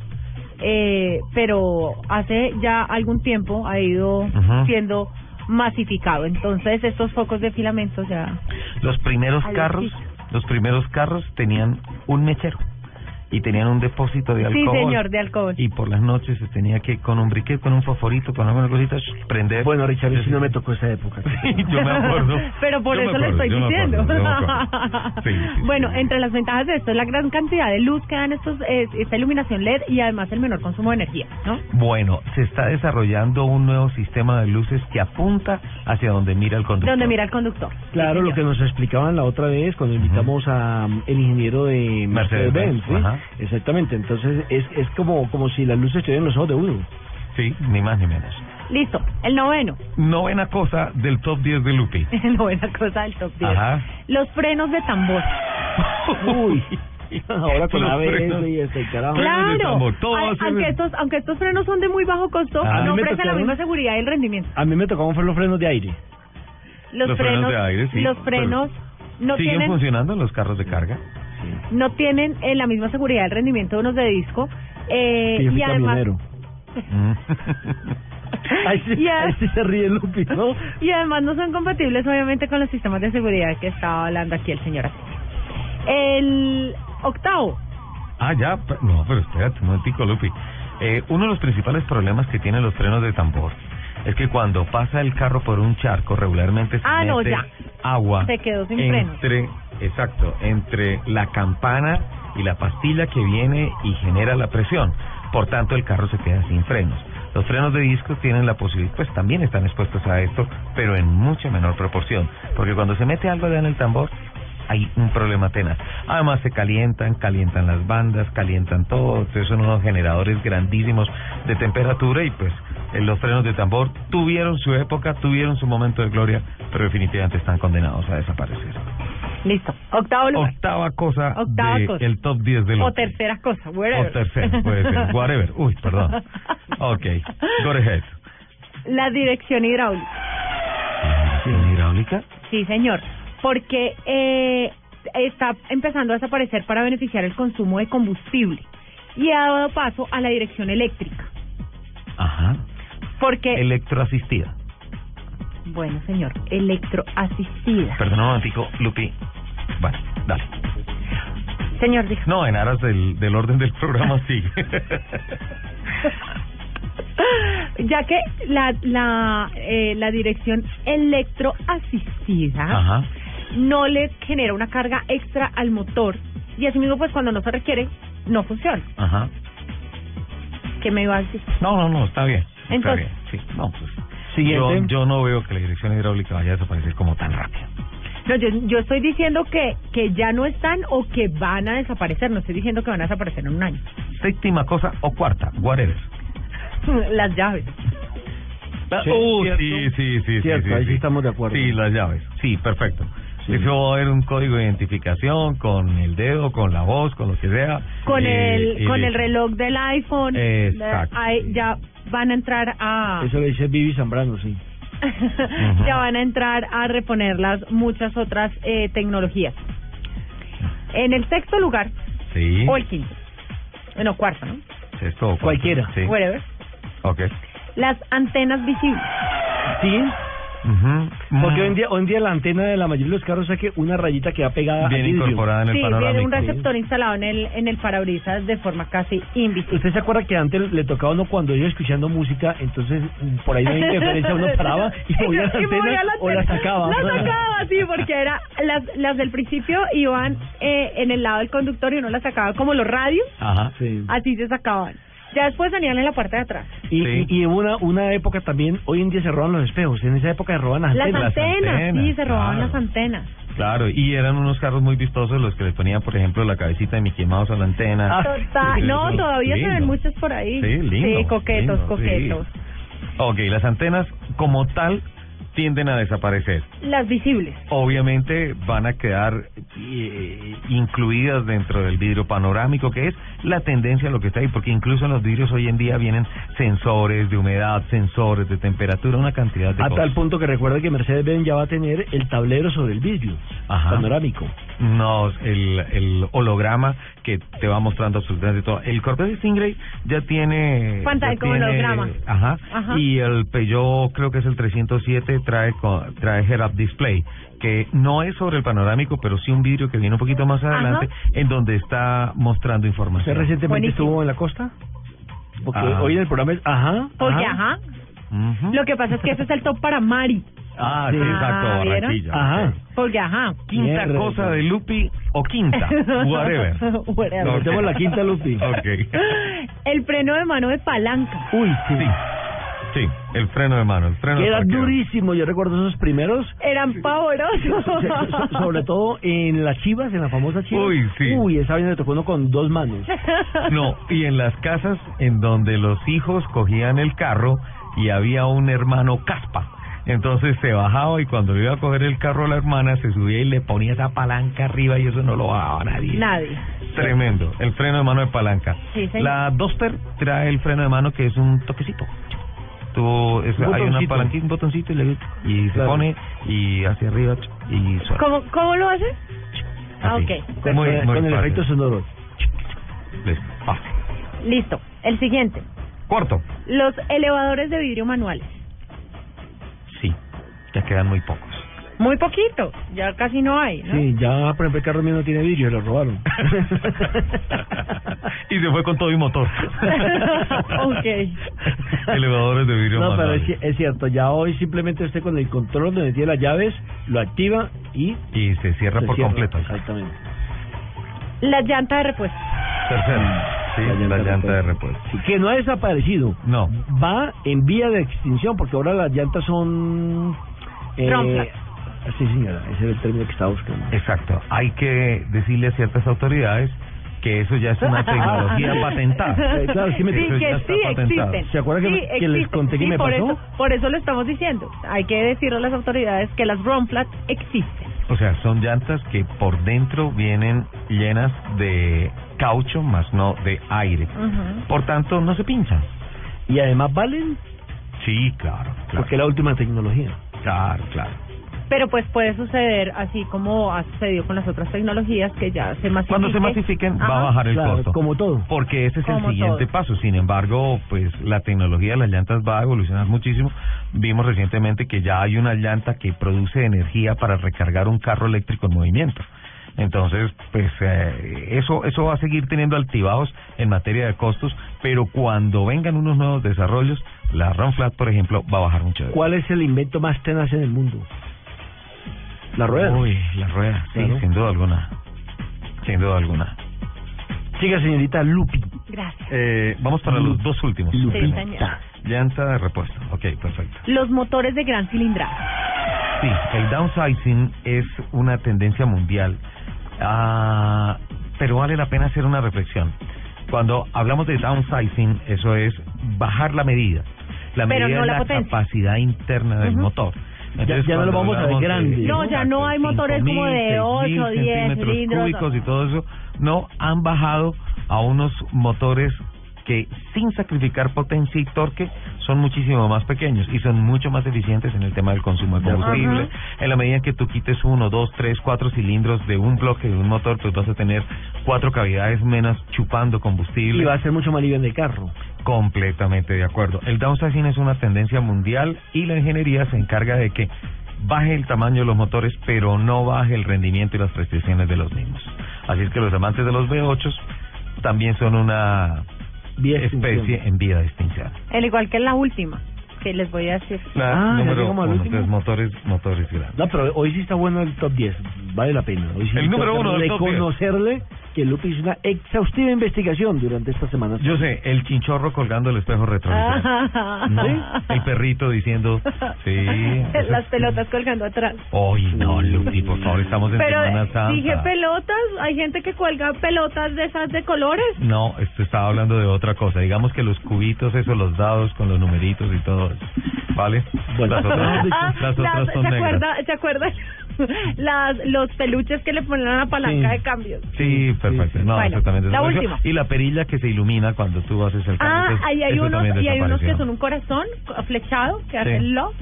Eh, pero hace ya algún tiempo ha ido uh-huh. siendo... masificado, entonces estos focos de filamentos ya... Los primeros carros, los primeros carros tenían un mechero y tenían un depósito de alcohol. Sí, señor, de alcohol. Y por las noches se tenía que, con un briquet, con un fosforito, con alguna cosita, prender... Bueno, Richard, yo sí no me tocó esa época. Sí, yo me acuerdo. Pero por yo eso acuerdo, le estoy diciendo. Me acuerdo, me sí, sí, bueno, sí. Entre las ventajas de esto es la gran cantidad de luz que dan estos, eh, esta iluminación L E D y además el menor consumo de energía, ¿no? Bueno, se está desarrollando un nuevo sistema de luces que apunta hacia donde mira el conductor. Donde mira el conductor. Claro, sí, lo que nos explicaban la otra vez cuando invitamos uh-huh. a um, el ingeniero de Mercedes-Benz, ¿sí? Ajá. Exactamente, entonces es es como como si las luces estuvieran en los ojos de uno. Sí, ni más ni menos. Listo, el noveno. Novena cosa del top diez de Lupi. Novena cosa del top diez. Ajá. Los frenos de tambor. Uy. Ahora con la A B S y este carajo. Claro. Ay, aunque estos aunque estos frenos son de muy bajo costo, ah, no ofrecen la misma seguridad y el rendimiento. A mí me tocaban los frenos de aire. Los, los frenos, frenos de aire, sí. Los frenos no siguen tienen... funcionando en los carros de carga. No tienen eh, la misma seguridad del rendimiento de unos de disco eh, sí, y además ahí, sí, y a... ahí sí se ríe Lupi, ¿no? Y además no son compatibles obviamente con los sistemas de seguridad que estaba hablando aquí el señor. El octavo. Ah, ya, no, pero espérate un momentico, Lupi. eh, uno de los principales problemas que tienen los frenos de tambor es que cuando pasa el carro por un charco regularmente se ah, mete no, ya. agua se quedó sin frenos. Exacto, entre la campana y la pastilla que viene y genera la presión. Por tanto, el carro se queda sin frenos. Los frenos de discos tienen la posibilidad, pues también están expuestos a esto, pero en mucha menor proporción, porque cuando se mete algo allá en el tambor, hay un problema tenaz. Además se calientan, calientan las bandas, calientan todo. Entonces son unos generadores grandísimos de temperatura y pues los frenos de tambor tuvieron su época, tuvieron su momento de gloria, pero definitivamente están condenados a desaparecer. Listo. Octavo lugar. Octava cosa Octava de cosa. El top diez del O tercera cosa, whatever. O tercera, puede ser, whatever. Uy, perdón. Ok, go ahead. La dirección hidráulica. ¿La dirección hidráulica? Sí, señor. Porque eh, está empezando a desaparecer para beneficiar el consumo de combustible y ha dado paso a la dirección eléctrica. Ajá. Porque electroasistida. Bueno, señor, electroasistida. Perdón un momentico, Lupi. Vale, dale. Señor, dijo. No, en aras del, del orden del programa sigue. Ya que la la eh, la dirección electroasistida, ajá, no le genera una carga extra al motor y así mismo pues cuando no se requiere no funciona. Ajá. ¿Qué me iba a decir? No, no, no, está bien. Entonces, está bien. Sí, no, pues, yo, yo no veo que la dirección hidráulica vaya a desaparecer como tan rápido. No, yo, yo estoy diciendo que, que ya no están o que van a desaparecer, no estoy diciendo que van a desaparecer en un año. Séptima cosa o cuarta, whatever. Las llaves. Sí, uh, sí, sí, sí, cierto, sí, sí, ahí sí estamos de acuerdo. Sí, las llaves. Sí, perfecto. Sí. Eso va a haber un código de identificación con el dedo, con la voz, con lo que sea. Con y, el y con y el reloj del iPhone. Exacto. Ahí ya van a entrar a. Eso le dice Vivi Zambrano, sí. Uh-huh. Ya van a entrar a reponerlas muchas otras eh, tecnologías. En el sexto lugar. Sí. O el quinto. Bueno, cuarto, ¿no? Sexto o cuarto. Cualquiera. Sí. Whatever. Okay. Las antenas visibles. Sí. Uh-huh. Porque hoy en día, hoy en día la antena de la mayoría de los carros es que una rayita queda pegada. Bien incorporada en el sí, panorámico. Sí, un receptor instalado en el en el parabrisas de forma casi invisible. ¿Usted se acuerda que antes le tocaba a uno cuando iba escuchando música, entonces por ahí no hay interferencia, uno paraba y movía las antenas o las sacaba? Las sacaba, sí, porque era las las del principio iban eh, en el lado del conductor y uno las sacaba como los radios. Ajá, sí. Así se sacaban. Ya después venían en la parte de atrás. Y, sí. y, y una una época también, hoy en día se roban los espejos, en esa época se roban las, las antenas. Las antenas, sí, se robaban claro. las antenas. Claro, y eran unos carros muy vistosos los que les ponían, por ejemplo, la cabecita de Mickey Mouse a la antena. Ah, total. Sí, no, todavía lindo. Se ven muchos por ahí. Sí, lindo. Sí, coquetos, lindo, coquetos. Sí. Ok, las antenas como tal tienden a desaparecer. Las visibles. Obviamente van a quedar eh, incluidas dentro del vidrio panorámico, que es la tendencia a lo que está ahí, porque incluso en los vidrios hoy en día vienen sensores de humedad, sensores de temperatura, una cantidad de a cosas. A tal punto que recuerda que Mercedes-Benz ya va a tener el tablero sobre el vidrio. Ajá. Panorámico. No, el, el holograma que te va mostrando absolutamente todo. El Corvette Stingray ya tiene... Pantalla con holograma. Ajá, ajá. Y el Peugeot, creo que es el trescientos siete, trae trae head-up display, que no es sobre el panorámico, pero sí un vidrio que viene un poquito más adelante, ajá, en donde está mostrando información. ¿Usted recientemente buenísimo estuvo en la costa? Porque ajá, hoy en el programa es... Ajá. Porque ajá. Uh-huh. Lo que pasa es que ese es el top para Mari. Ah, sí, exacto, ah, Barranquilla. Ajá. Okay. Porque ajá. Quinta R, cosa R. de Lupi o quinta, whatever. Whatever. No, tenemos la quinta, Lupi. Okay. El freno de mano de palanca. Uy, sí. Sí. Sí, el freno de mano, el freno de parqueo. Era durísimo, yo recuerdo esos primeros. Eran pavorosos. So, sobre todo en las Chivas, en la famosa Chivas. Uy, sí. Uy, esa vaina le tocó uno con dos manos. No, y en las casas en donde los hijos cogían el carro y había un hermano caspa. Entonces se bajaba y cuando iba a coger el carro a la hermana se subía y le ponía esa palanca arriba y eso no lo bajaba nadie. Nadie. Tremendo, el freno de mano de palanca. Sí, señor. La Duster trae el freno de mano que es un toquecito. Tú, es, un hay una palanquita, un botoncito y, le, y claro, se pone y hacia arriba y suena. ¿Cómo, cómo lo hace? Ah, ok. Muy, muy con fácil. El efecto sonoro. Listo. Ah. Listo. El siguiente. Cuarto. Los elevadores de vidrio manuales. Sí, ya quedan muy pocos. Muy poquito, ya casi no hay, ¿no? Sí, ya por ejemplo el carro mío no tiene vidrio, lo robaron. Y se fue con todo y motor. Ok. Elevadores de vidrio. No, manuales. Pero es, es cierto, ya hoy simplemente usted con el control donde tiene las llaves, lo activa y... Y se cierra se por cierra, completo. Exactamente. La llanta de repuesto. Tercero. sí, la llanta, la llanta de repuesto. De repuesto. Que no ha desaparecido. No. Va en vía de extinción, porque ahora las llantas son... Eh, Trompas. Sí, señora, ese es el término que está buscando. Exacto. Hay que decirle a ciertas autoridades que eso ya es una tecnología patentada. Eh, claro, sí, me sí que sí existen. ¿Se acuerdan sí, que, que les conté que sí, me por pasó? Eso, por eso lo estamos diciendo. Hay que decirle a las autoridades que las Romflat existen. O sea, son llantas que por dentro vienen llenas de caucho, más no de aire. Uh-huh. Por tanto, no se pinchan. ¿Y además valen? Sí, claro, claro. Porque es la última tecnología. Claro, claro. Pero pues puede suceder, así como ha sucedido con las otras tecnologías, que ya se masifiquen. Cuando se masifiquen, ajá, va a bajar el claro, costo. Como todo. Porque ese es como el siguiente todo. paso. Sin embargo, pues la tecnología de las llantas va a evolucionar muchísimo. Vimos recientemente que ya hay una llanta que produce energía para recargar un carro eléctrico en movimiento. Entonces, pues eh, eso eso va a seguir teniendo altibajos en materia de costos, pero cuando vengan unos nuevos desarrollos, la Romflat, por ejemplo, va a bajar mucho. ¿Cuál es el invento más tenaz en el mundo? La rueda. Uy, la rueda, sí, claro. sin duda alguna. Sin duda alguna. Siga, señorita Lupi. Gracias. Eh, vamos para Lupi. los dos últimos. Lupi. Sí, señor. Llanta de repuesto. Ok, perfecto. Los motores de gran cilindrada. Sí, el downsizing es una tendencia mundial. Ah, pero vale la pena hacer una reflexión. Cuando hablamos de downsizing, eso es bajar la medida. La medida pero no es la, la capacidad interna del uh-huh. motor. Entonces, ya, ya no lo vamos a ver grande. De, no, ya no hay motores como de ocho, diez centímetros cúbicos y todo eso. No, han bajado a unos motores que sin sacrificar potencia y torque son muchísimo más pequeños y son mucho más eficientes en el tema del consumo de combustible. Uh-huh. En la medida en que tú quites uno, dos, tres, cuatro cilindros de un bloque de un motor, pues vas a tener cuatro cavidades menos chupando combustible. Y va a ser mucho más liviano el carro. Completamente de acuerdo. El downsizing es una tendencia mundial y la ingeniería se encarga de que baje el tamaño de los motores, pero no baje el rendimiento y las prestaciones de los mismos. Así es que los amantes de los V ocho también son una especie en vía de extinción. El igual que en la última, que les voy a decir. La ah, número como uno, entonces, motores, motores grandes. No, pero hoy sí está bueno el top diez, vale la pena. Hoy sí el número uno del top diez. Reconocerle que Lupi hizo una exhaustiva investigación durante esta semana. Yo sé, el chinchorro colgando el espejo retrovisor. ¿No? ¿Sí? El perrito diciendo, sí. Las pelotas colgando atrás. Ay, no, Lupi, por favor, estamos en pero Semana Santa. Pero dije pelotas, hay gente que cuelga pelotas de esas de colores. No, esto estaba hablando de otra cosa. Digamos que los cubitos, eso, los dados con los numeritos y todo eso. ¿Vale? Bueno, las otras, ah, las otras las, son ¿se negras. Acuerda, ¿Se acuerdan? Las, los peluches que le ponen a la palanca sí. de cambios. Sí, perfecto. No, bueno, exactamente. La última. Y la perilla que se ilumina cuando tú haces el cambio. Ah, entonces, ahí hay unos, y hay unos que son un corazón flechado que sí. hacen love.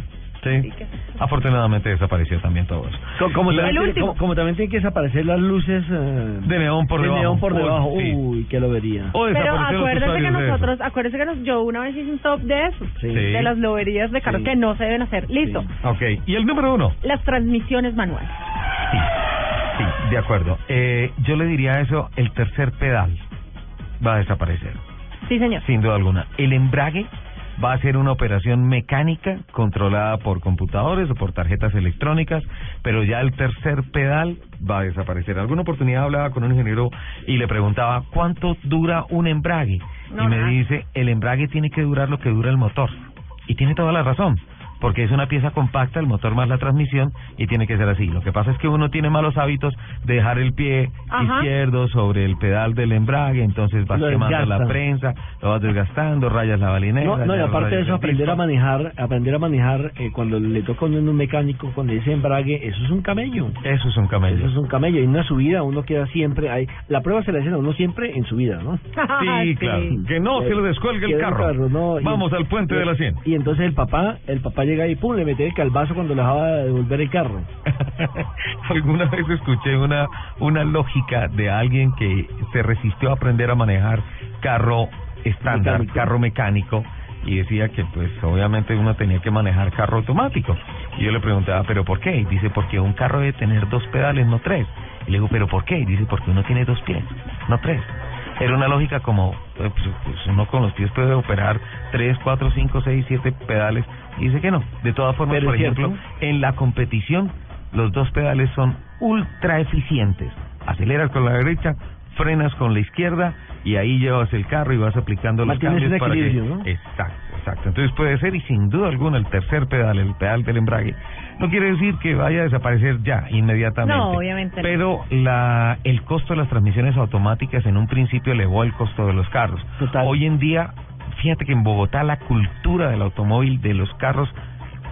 Sí. Que... Afortunadamente desapareció también todo eso. Como, como, la, también, como, como también tienen que desaparecer las luces uh, de neón por debajo. De neón por debajo. Uy, sí. uy que lo vería. Pero acuérdense que nosotros, acuérdense que nos, yo una vez hice un top de eso, sí. de las loberías de carros sí. que no se deben hacer. Listo. Sí. Okay. Y el número uno. Las transmisiones manuales. Sí, sí, de acuerdo. Eh, yo le diría eso, el tercer pedal va a desaparecer. Sí, señor. Sin duda alguna. El embrague va a ser una operación mecánica controlada por computadores o por tarjetas electrónicas, pero ya el tercer pedal va a desaparecer. Alguna oportunidad hablaba con un ingeniero y le preguntaba cuánto dura un embrague. No, y me no. dice, el embrague tiene que durar lo que dura el motor. Y tiene toda la razón, porque es una pieza compacta, el motor más la transmisión, y tiene que ser así. Lo que pasa es que uno tiene malos hábitos de dejar el pie Ajá. izquierdo sobre el pedal del embrague, entonces vas lo quemando desgasta. la prensa, lo vas desgastando, rayas la balinera. No, no y aparte de eso, aprender a manejar, aprender a manejar eh, cuando le toca a un mecánico con ese embrague, eso es un camello. Eso es un camello. Eso es un camello. Y una subida, uno queda siempre... Hay, la prueba se la hacen a uno siempre en subida, ¿no? Sí, claro. Sí. Que no eh, se le descuelgue el carro. carro no, Vamos y, al puente y, de la cien. Y entonces el papá, el papá llega y pum, le mete el calvazo cuando le dejaba de devolver el carro. Alguna vez escuché una una lógica de alguien que se resistió a aprender a manejar carro estándar, mecánico. carro mecánico, y decía que pues obviamente uno tenía que manejar carro automático. Y yo le preguntaba, ¿pero por qué? Y dice, porque un carro debe tener dos pedales, no tres. Y le digo, ¿pero por qué? Y dice, porque uno tiene dos pies, no tres. Era una lógica como, pues, pues uno con los pies puede operar tres, cuatro, cinco, seis, siete pedales. Y dice que no. De todas formas, Pero por ejemplo, cierto. en la competición, los dos pedales son ultra eficientes. Aceleras con la derecha, frenas con la izquierda y ahí llevas el carro y vas aplicando los cambios para que... ¿no? Exacto, exacto. Entonces puede ser, y sin duda alguna, el tercer pedal, el pedal del embrague, no quiere decir que vaya a desaparecer ya, inmediatamente. No, obviamente. Pero no. la, el costo de las transmisiones automáticas en un principio elevó el costo de los carros. Total. Hoy en día, fíjate que en Bogotá la cultura del automóvil, de los carros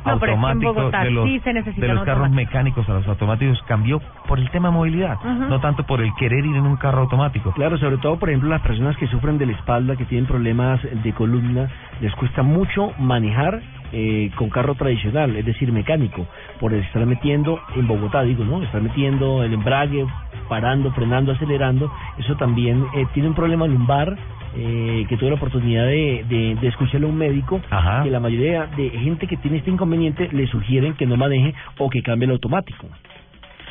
no, automáticos, es que de los, sí de los carros mecánicos a los automáticos cambió por el tema de movilidad, uh-huh. no tanto por el querer ir en un carro automático. Claro, sobre todo, por ejemplo, las personas que sufren de la espalda, que tienen problemas de columna, les cuesta mucho manejar Eh, con carro tradicional, es decir, mecánico, por estar metiendo en Bogotá, digo, ¿no? Estar metiendo el embrague, parando, frenando, acelerando. Eso también eh, tiene un problema lumbar, eh, que tuve la oportunidad de, de, de escucharle a un médico. Ajá. Que la mayoría de gente que tiene este inconveniente le sugieren que no maneje o que cambie el automático.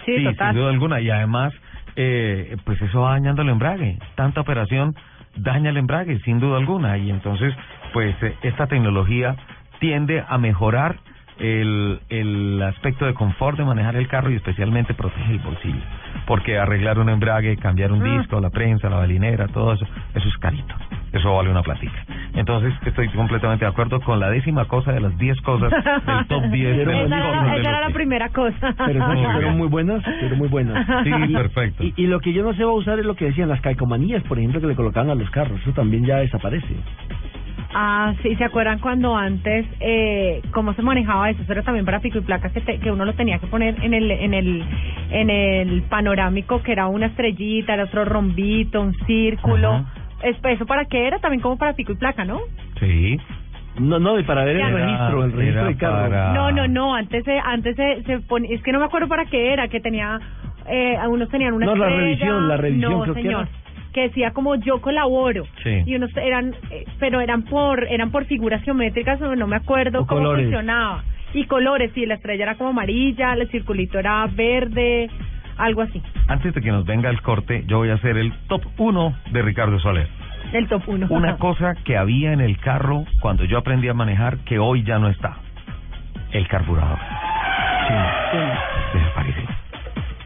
Sí, sí, total. Sin duda alguna, y además, eh, pues eso va dañando el embrague, tanta operación daña el embrague, sin duda alguna, y entonces, pues eh, esta tecnología tiende a mejorar el, el aspecto de confort de manejar el carro, y especialmente protege el bolsillo, porque arreglar un embrague, cambiar un mm. disco, la prensa, la balinera, todo eso, eso es carito, eso vale una platica. Entonces estoy completamente de acuerdo con la décima cosa de las diez cosas del top diez. Esa era la primera cosa. Pero fueron muy buenas, fueron muy buenas. Sí, y, perfecto. Y, y lo que yo no sé va a usar es lo que decían las calcomanías, por ejemplo, que le colocaban a los carros, eso también ya desaparece. Ah, sí, ¿se acuerdan cuando antes eh, cómo se manejaba eso? Eso era también para pico y placas, que, te, que uno lo tenía que poner en el en el en el panorámico, que era una estrellita, era otro rombito, un círculo. Uh-huh. ¿Eso para qué era? También como para pico y placa, ¿no? Sí. No, no, y para ver el registro, el registro del carro. Para... No, no, no, antes eh, antes se, se ponía, es que no me acuerdo para qué era, que tenía eh, algunos tenían una No, estrella, la revisión, la revisión no, creo señor. que era. que decía como yo colaboro, sí. y unos eran eh, pero eran por eran por figuras geométricas, o no me acuerdo o cómo colores. funcionaba, y colores, y la estrella era como amarilla, el circulito era verde, algo así. Antes de que nos venga el corte, yo voy a hacer el top uno de Ricardo Soler. El top uno. Una cosa que había en el carro cuando yo aprendí a manejar que hoy ya no está: el carburador. Sí. Sí. Desapareció.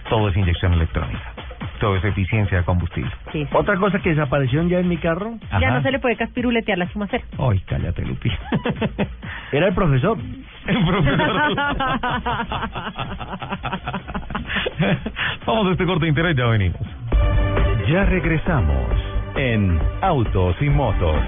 Todo es inyección electrónica, es eficiencia de combustible. Sí, sí. Otra cosa que desapareció ya en mi carro. Ajá. Ya no se le puede caspiruletear la chumacera. Ay, cállate, Lupi. Era el profesor. El profesor. Vamos a este corte de interés, ya venimos. Ya regresamos en Autos y Motos.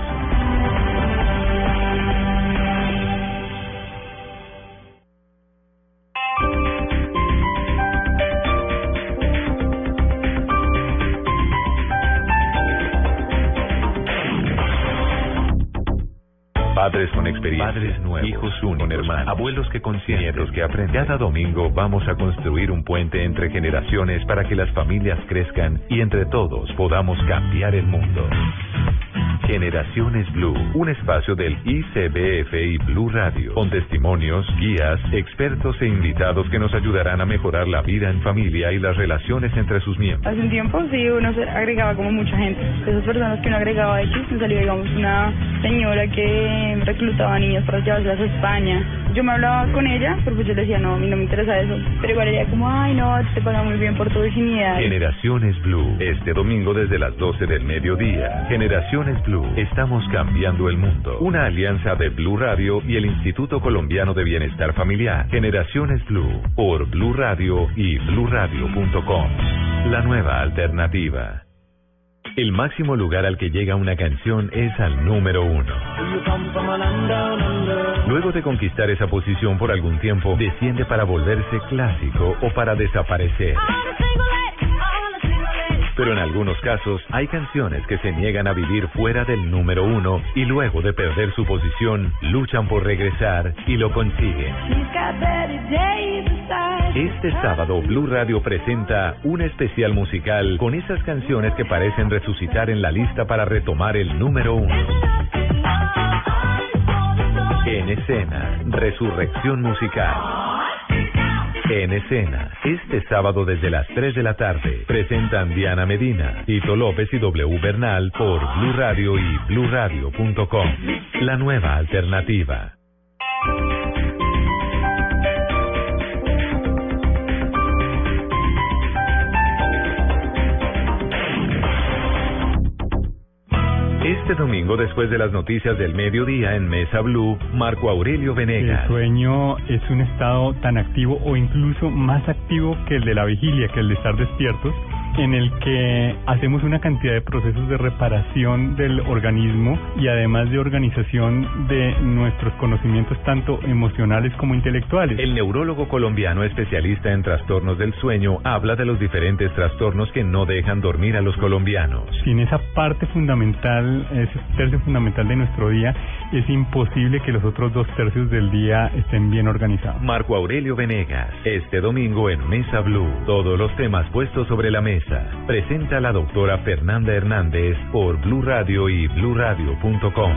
Padres con experiencia, padres nuevos, hijos únicos, hermanos, abuelos que consienten, nietos que aprenden. Cada domingo vamos a construir un puente entre generaciones para que las familias crezcan y entre todos podamos cambiar el mundo. Generaciones Blue, un espacio del I C B F y Blue Radio, con testimonios, guías, expertos e invitados que nos ayudarán a mejorar la vida en familia y las relaciones entre sus miembros. Hace un tiempo sí, uno agregaba como mucha gente. Esas personas que uno agregaba X, me salió, digamos, una señora que reclutaba niños para llevarlas a España. Yo me hablaba con ella, pero pues yo le decía, no, a mí no me interesa eso. Pero igual ella como, ay, no, te paga muy bien por tu virginidad. Generaciones Blue, este domingo desde las doce del mediodía. Generaciones Blue. Estamos cambiando el mundo. Una alianza de Blue Radio y el Instituto Colombiano de Bienestar Familiar. Generaciones Blue, por Blue Radio y blue radio punto com. La nueva alternativa. El máximo lugar al que llega una canción es al número uno. Luego de conquistar esa posición por algún tiempo, desciende para volverse clásico o para desaparecer. Pero en algunos casos hay canciones que se niegan a vivir fuera del número uno y luego de perder su posición luchan por regresar y lo consiguen. Este sábado Blue Radio presenta un especial musical con esas canciones que parecen resucitar en la lista para retomar el número uno. En escena, resurrección musical. En escena, este sábado desde las tres de la tarde, presentan Diana Medina, Tito López y W Bernal por Blue Radio y blue radio punto com. La nueva alternativa. Este domingo, después de las noticias del mediodía en Mesa Blue, Marco Aurelio Venegas. El sueño es un estado tan activo o incluso más activo que el de la vigilia, que el de estar despiertos, en el que hacemos una cantidad de procesos de reparación del organismo y además de organización de nuestros conocimientos tanto emocionales como intelectuales. El neurólogo colombiano especialista en trastornos del sueño habla de los diferentes trastornos que no dejan dormir a los colombianos. Sin esa parte fundamental, ese tercio fundamental de nuestro día, es imposible que los otros dos tercios del día estén bien organizados. Marco Aurelio Venegas, este domingo en Mesa Blue, todos los temas puestos sobre la mesa. Presenta la doctora Fernanda Hernández por Blue Radio y blue radio punto com.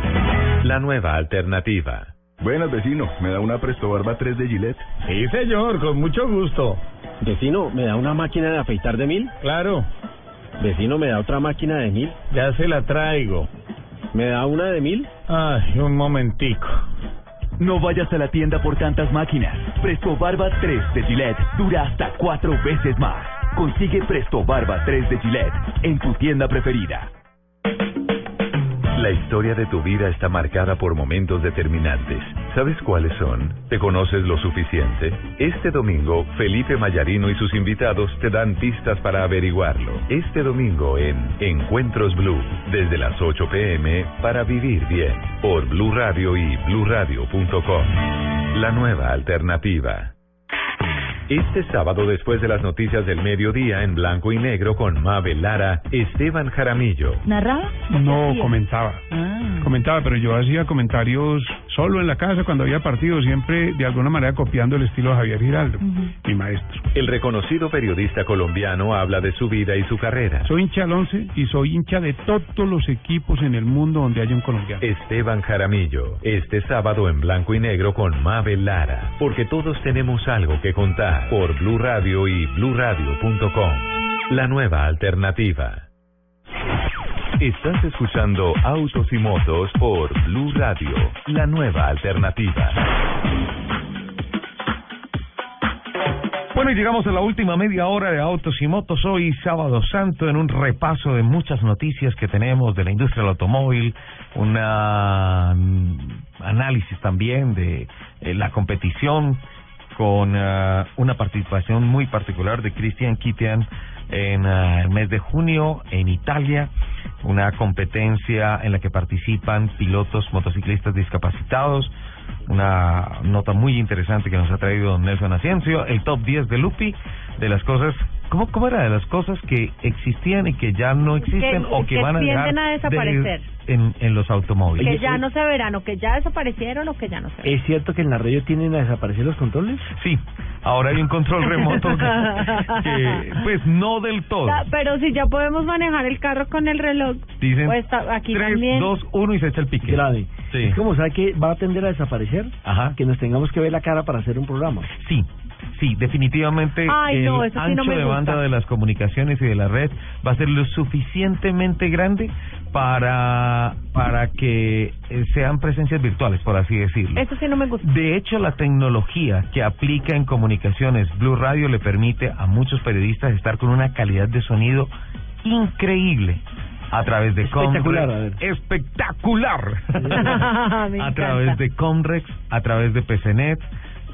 La nueva alternativa. Buenas, vecino, ¿me da una Presto Barba tres de Gillette? Sí, señor, con mucho gusto. Vecino, ¿me da una máquina de afeitar de mil? Claro. Vecino, ¿me da otra máquina de mil? Ya se la traigo. ¿Me da una de mil? Ay, un momentico. No vayas a la tienda por tantas máquinas. Presto Barba tres de Gillette dura hasta cuatro veces más. Consigue Presto Barba tres de Gillette en tu tienda preferida. La historia de tu vida está marcada por momentos determinantes. ¿Sabes cuáles son? ¿Te conoces lo suficiente? Este domingo, Felipe Mayarino y sus invitados te dan pistas para averiguarlo. Este domingo en Encuentros Blue, desde las ocho pe eme, para vivir bien, por Blue Radio y blue radio punto com. La nueva alternativa. Este sábado, después de las noticias del mediodía en blanco y negro con Mabel Lara, Esteban Jaramillo. ¿Narraba? No, comentaba. Ah. Comentaba, pero yo hacía comentarios solo en la casa cuando había partido, siempre de alguna manera copiando el estilo de Javier Giraldo, uh-huh. mi maestro. El reconocido periodista colombiano habla de su vida y su carrera. Soy hincha del Once y soy hincha de todos los equipos en el mundo donde haya un colombiano. Esteban Jaramillo, este sábado en blanco y negro con Mabel Lara, porque todos tenemos algo que contar. Por Blue Radio y blue radio punto com. La nueva alternativa. Estás escuchando Autos y Motos por Blue Radio, la nueva alternativa. Bueno, y llegamos a la última media hora de Autos y Motos hoy, Sábado Santo, en un repaso de muchas noticias que tenemos de la industria del automóvil, una análisis también de eh, la competición, con uh, una participación muy particular de Cristian Kitian en uh, el mes de junio en Italia, una competencia en la que participan pilotos motociclistas discapacitados, una nota muy interesante que nos ha traído don Nelson Asensio, el top diez de Lupi, de las cosas, ¿cómo, cómo era? De las cosas que existían y que ya no existen que, o que, que van a dejar a desaparecer. De En, en los automóviles. Que ya no se verán, o que ya desaparecieron, o que ya no se verán. ¿Es cierto que en la radio tienen a desaparecer los controles? Sí, ahora hay un control remoto que, que pues no del todo. La, pero si ya podemos manejar el carro con el reloj. Dicen está, aquí tres, dos, uno y se echa el pique. Grave. Sí. Es como, ¿sabe que va a tender a desaparecer? Ajá. Que nos tengamos que ver la cara para hacer un programa. Sí. Sí, definitivamente. Ay, el no, sí ancho no de banda de las comunicaciones y de la red va a ser lo suficientemente grande para para que sean presencias virtuales, por así decirlo. Eso sí no me gusta. De hecho, la tecnología que aplica en comunicaciones Blue Radio le permite a muchos periodistas estar con una calidad de sonido increíble. A través de espectacular, Comrex, a espectacular. A través de Comrex, a través de P C Net.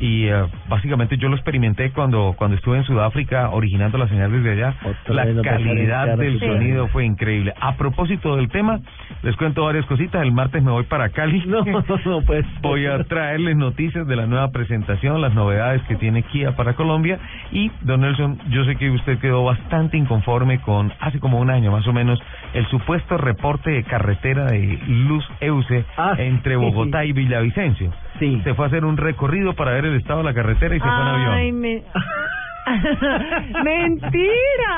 Y uh, básicamente yo lo experimenté cuando cuando estuve en Sudáfrica originando las señales de allá. Otra la calidad del sí. sonido fue increíble. A propósito del tema, les cuento varias cositas. El martes me voy para Cali. No, no, pues. Voy a traerles noticias de la nueva presentación, las novedades que tiene Kia para Colombia. Y, don Nelson, yo sé que usted quedó bastante inconforme con, hace como un año más o menos, el supuesto reporte de carretera de Luz Euce ah, entre Bogotá sí, sí. y Villavicencio. Sí. Se fue a hacer un recorrido para ver el estado de la carretera y se Ay, fue en avión. Ay, me... ¡Mentira!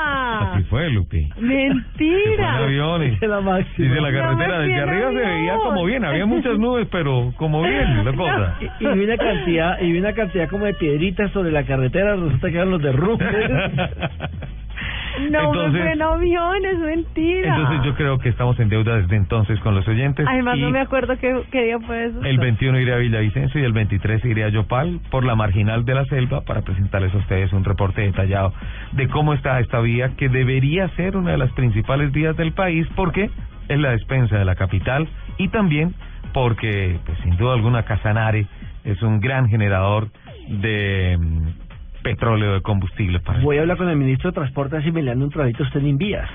Así fue, Lupi. ¡Mentira! Se fue en y, la máxima. Y de la carretera desde arriba se veía como bien, había muchas nubes, pero como bien, la cosa. Y, y vi una cantidad, y vi una cantidad como de piedritas sobre la carretera, resulta que eran los derrumbes. No, entonces, me fue en avión, es mentira. Entonces yo creo que estamos en deuda desde entonces con los oyentes. Además no me acuerdo qué, qué día fue eso. El veintiuno iré a Villavicencio y el veintitrés iré a Yopal por la marginal de la selva para presentarles a ustedes un reporte detallado de cómo está esta vía que debería ser una de las principales vías del país porque es la despensa de la capital, y también porque, pues, sin duda alguna, Casanare es un gran generador de um, petróleo, de combustible. Para Voy a hablar con el ministro de Transporte, así me le dan un trabajito a usted en vías.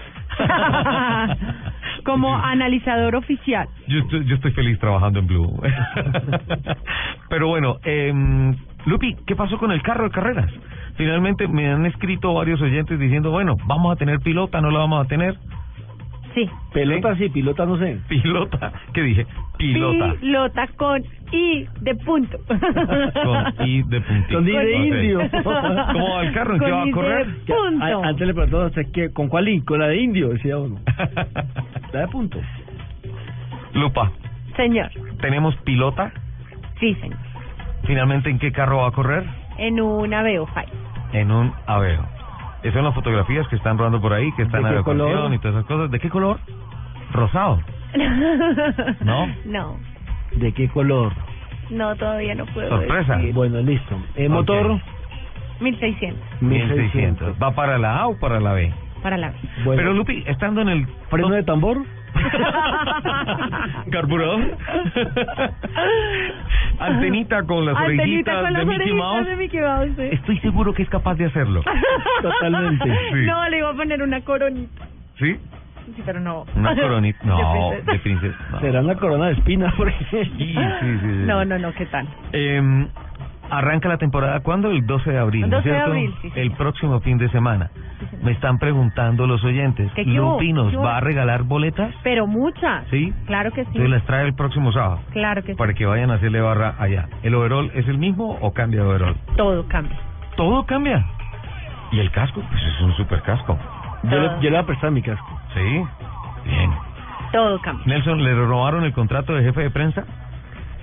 Como analizador oficial. Yo estoy, yo estoy feliz trabajando en Blue. Pero bueno, eh, Lupi, ¿qué pasó con el carro de carreras? Finalmente me han escrito varios oyentes diciendo, bueno, vamos a tener pilota, no la vamos a tener. Sí. Pelota sí, sí pilota no sé. Pilota, ¿qué dije? Pilota. Pilota con I de punto. Con I de puntito. Con I de no indio. Sé. ¿Cómo va el carro? ¿En qué va a correr? Punto. Antes le preguntó a usted, ¿qué? ¿Con cuál I? Con la de indio, decía uno. La de punto. Lupa. Señor. ¿Tenemos pilota? Sí, señor. ¿Finalmente en qué carro va a correr? En un Aveo High. En un Aveo. Esas son las fotografías que están rodando por ahí, que están en la color y todas esas cosas. ¿De qué color? Rosado. ¿No? No. ¿De qué color? No, todavía no puedo. Sorpresa. Decir. Bueno, listo. ¿El okay. motor? mil seiscientos. mil seiscientos. ¿Va para la A o para la B? Para la B. Bueno. Pero, Lupi, estando en el... ¿Freno de tambor? ¿Carburador? Antenita con las orejitas de, de Mickey Mouse. Sí. Estoy seguro que es capaz de hacerlo. Totalmente. Sí. No, le iba a poner una coronita. ¿Sí? Sí, pero no. Una coronita. No, de princesa. No. Será una corona de espinas, por ejemplo. Sí, sí, sí, sí. No, no, no, ¿qué tal? Eh, arranca la temporada, ¿cuándo? El doce de abril. El doce de abril, sí, sí. El próximo fin de semana. Me están preguntando los oyentes, ¿Lupinos va a regalar boletas? Pero muchas. ¿Sí? Claro que sí. Se las trae el próximo sábado. Claro que sí. Para que vayan a hacerle barra allá. ¿El overall es el mismo o cambia de overall? Todo cambia. ¿Todo cambia? ¿Y el casco? Pues es un super casco. Yo le, yo le voy a prestar mi casco. ¿Sí? Bien. Todo cambia. Nelson, ¿le robaron el contrato de jefe de prensa?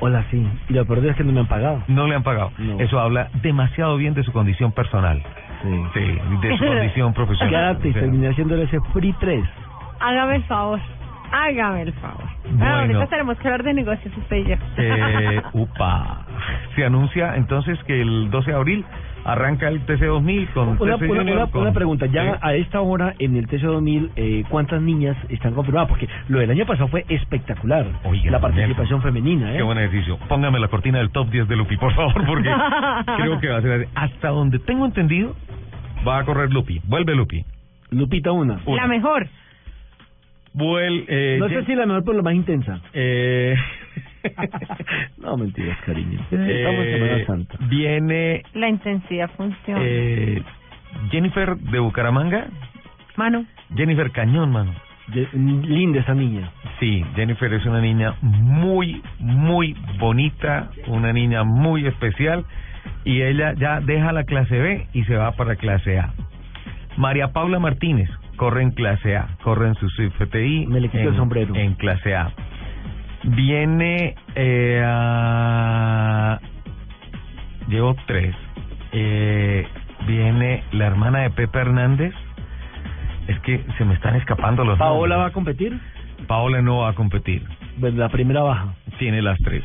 Hola, sí. Lo peor es que no me han pagado. No le han pagado. No. Eso habla demasiado bien de su condición personal. Sí, sí, de su condición profesional. Quédate y terminé haciéndole ese free tres. Hágame el favor, hágame el favor. Bueno, ah, ahorita tenemos que hablar de negocios usted y yo. Eh, upa. Se anuncia entonces que el doce de abril arranca el T C dos mil con... Una, T C una, una, con... una pregunta, ya sí. A esta hora en el T C dos mil, eh, ¿cuántas niñas están confirmadas? Porque lo del año pasado fue espectacular. Oiga, la participación femenina, ¿eh? Qué buen ejercicio. Póngame la cortina del top diez de Lupi, por favor, porque creo que va a ser así. Hasta donde tengo entendido, va a correr Lupi. Vuelve Lupi. Lupita una. una. La mejor. Vuel, eh, no sé ya... si la mejor, pero la más intensa. Eh... No, mentiras, cariño. Eh, Santa. Viene... La intensidad funciona. Eh, Jennifer de Bucaramanga. Mano. Jennifer Cañón, mano. Ye- linda esa niña. Sí, Jennifer es una niña muy, muy bonita, una niña muy especial, y ella ya deja la clase B y se va para clase A. María Paula Martínez corre en clase A, corre en su C F T I. Me le quito en, el sombrero. En clase A. Viene, eh, a... llevo tres, eh, viene la hermana de Pepe Hernández, es que se me están escapando los nombres. ¿Paola va a competir? Paola no va a competir. Pues la primera baja. Tiene las tres.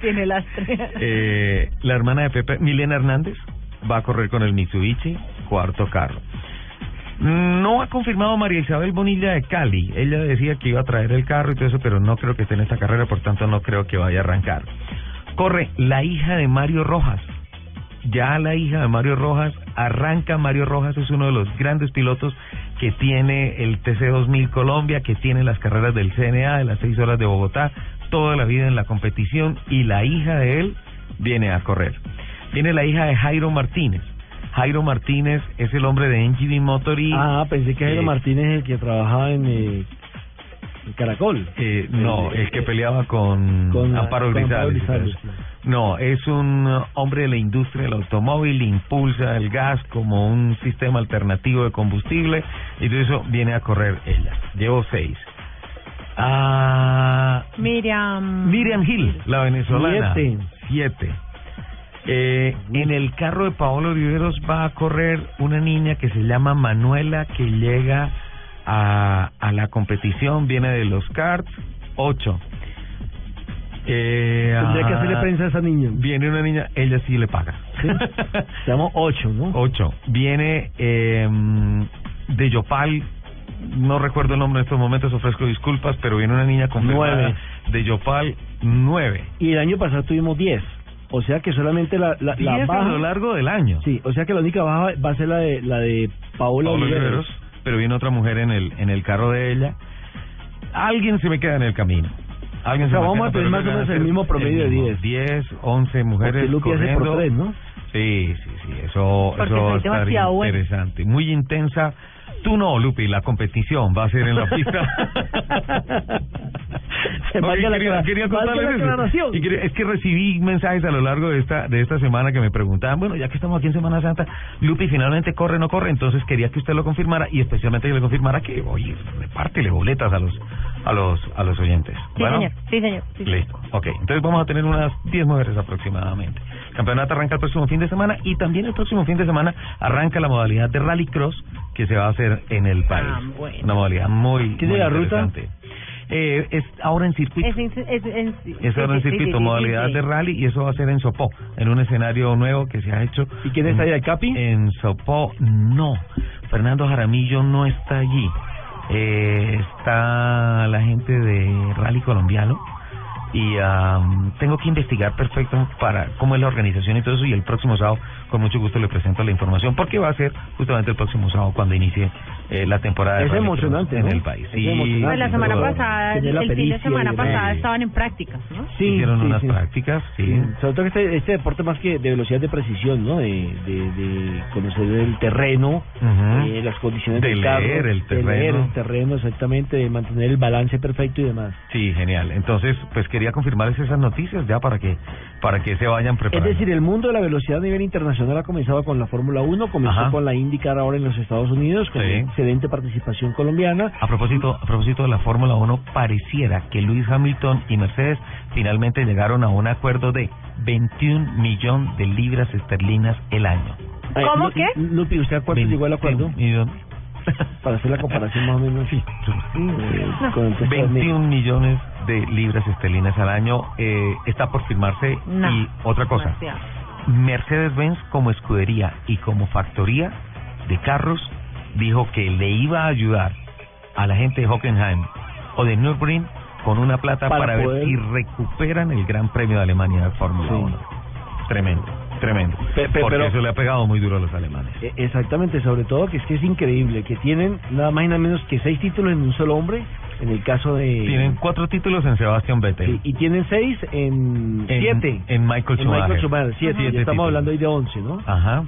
Tiene las tres. Eh, la hermana de Pepe, Milena Hernández, va a correr con el Mitsubishi, cuarto carro. No ha confirmado María Isabel Bonilla de Cali. Ella decía que iba a traer el carro y todo eso, pero no creo que esté en esta carrera, por tanto no creo que vaya a arrancar. Corre la hija de Mario Rojas. Ya la hija de Mario Rojas arranca. Mario Rojas es uno de los grandes pilotos que tiene el T C dos mil Colombia, que tiene las carreras del C N A, de las seis horas de Bogotá, toda la vida en la competición, y la hija de él viene a correr. Viene la hija de Jairo Martínez. Jairo Martínez es el hombre de N G B Motor y... Ah, pensé que Jairo eh, Martínez es el que trabajaba en eh, el Caracol. Eh, no, el, el que eh, peleaba con, con Amparo Grisales. No, es un hombre de la industria del automóvil, impulsa el gas como un sistema alternativo de combustible, y de eso viene a correr ella. Llevo seis. Ah, Miriam... Miriam Gil, la venezolana. Siete. Siete. Eh, en el carro de Paolo Oliveros va a correr una niña que se llama Manuela, que llega a, a la competición, viene de los karts. Ocho. Eh, Tendría que hacerle prensa a esa niña. Viene una niña, ella sí le paga. ¿Sí? Se llama ocho, ¿no? Ocho. Viene eh, de Yopal, no recuerdo el nombre en estos momentos, ofrezco disculpas, pero viene una niña confirmada nueve. De Yopal, nueve. Y el año pasado tuvimos diez. O sea que solamente la, la, la baja a lo largo del año. Sí, o sea que la única baja va a ser la de la de Paola Oliveros, pero viene otra mujer en el en el carro de ella. Alguien se me queda en el camino. Alguien o sea, se vamos me queda, a tener más o menos el mismo promedio el mismo, de diez. diez, once mujeres corriendo. Por tres, ¿no? Sí, sí, sí, eso, eso va a estar interesante, bueno. Muy intensa. Tú no, Lupi, la competición va a ser en la pista. Se okay, la quería, quería contarles eso. Y quería, es que recibí mensajes a lo largo de esta de esta semana que me preguntaban, bueno, ya que estamos aquí en Semana Santa, Lupi finalmente corre o no corre, entonces quería que usted lo confirmara y especialmente que le confirmara que, oye, repártele boletas a los a los a los oyentes. Sí, bueno, señor. Sí, señor. Sí. Listo. Okay, entonces vamos a tener unas diez mujeres aproximadamente. El campeonato arranca el próximo fin de semana y también el próximo fin de semana arranca la modalidad de rallycross que se va a hacer en el país. Ah, bueno. Una modalidad muy, ¿qué muy la interesante. Ruta? Eh, es ahora en circuito. Es, es, es, es, es ahora en circuito, sí, sí, sí, modalidad sí, sí. de rally, y eso va a ser en Sopó, en un escenario nuevo que se ha hecho. ¿Y quién está en, allá, el Capi? En Sopó, no. Fernando Jaramillo no está allí. Eh, está la gente de Rally Colombiano. Y um, tengo que investigar perfecto para cómo es la organización y todo eso, y el próximo sábado con mucho gusto le presento la información, porque va a ser justamente el próximo sábado cuando inicie eh, la temporada de es emocionante, en ¿no? el país. Sí, pues la semana pasada, el pericia, fin de semana pasada eh, estaban en prácticas, ¿no? Sí, hicieron sí, unas sí. prácticas, sí. sí. Sobre todo que este, este deporte más que de velocidad de precisión, ¿no? De, de, de conocer el terreno, uh-huh. eh, las condiciones de del carro, leer el terreno. De leer el terreno, exactamente, de mantener el balance perfecto y demás. Sí, genial. Entonces, pues quería confirmarles esas noticias ya para que para que se vayan preparando. Es decir, el mundo de la velocidad a nivel internacional ha comenzado con la Fórmula uno, comenzó Ajá. con la IndyCar ahora en los Estados Unidos, con sí. excelente participación colombiana. A propósito, a propósito de la Fórmula uno, pareciera que Lewis Hamilton y Mercedes finalmente llegaron a un acuerdo de veintiún millones de libras esterlinas el año. ¿Cómo qué? Lupi, ¿usted a cuánto llegó el acuerdo? Para hacer la comparación más o menos, sí. Eh, veintiún millones de libras esterlinas al año eh, está por firmarse no, y otra cosa, demasiado. Mercedes-Benz como escudería y como factoría de carros dijo que le iba a ayudar a la gente de Hockenheim o de Nürburgring con una plata para, para poder... ver si recuperan el Gran Premio de Alemania de Fórmula sí. uno. Tremendo. Tremendo, pe, pe, porque pero, eso le ha pegado muy duro a los alemanes. Exactamente, sobre todo que es que es increíble, que tienen nada más y nada menos que seis títulos en un solo hombre, en el caso de... Tienen cuatro títulos en Sebastián Vettel. Sí, y tienen seis en... en siete. En Michael Schumacher. En Michael Schumacher, siete, siete estamos títulos. Hablando hoy de once, ¿no? Ajá.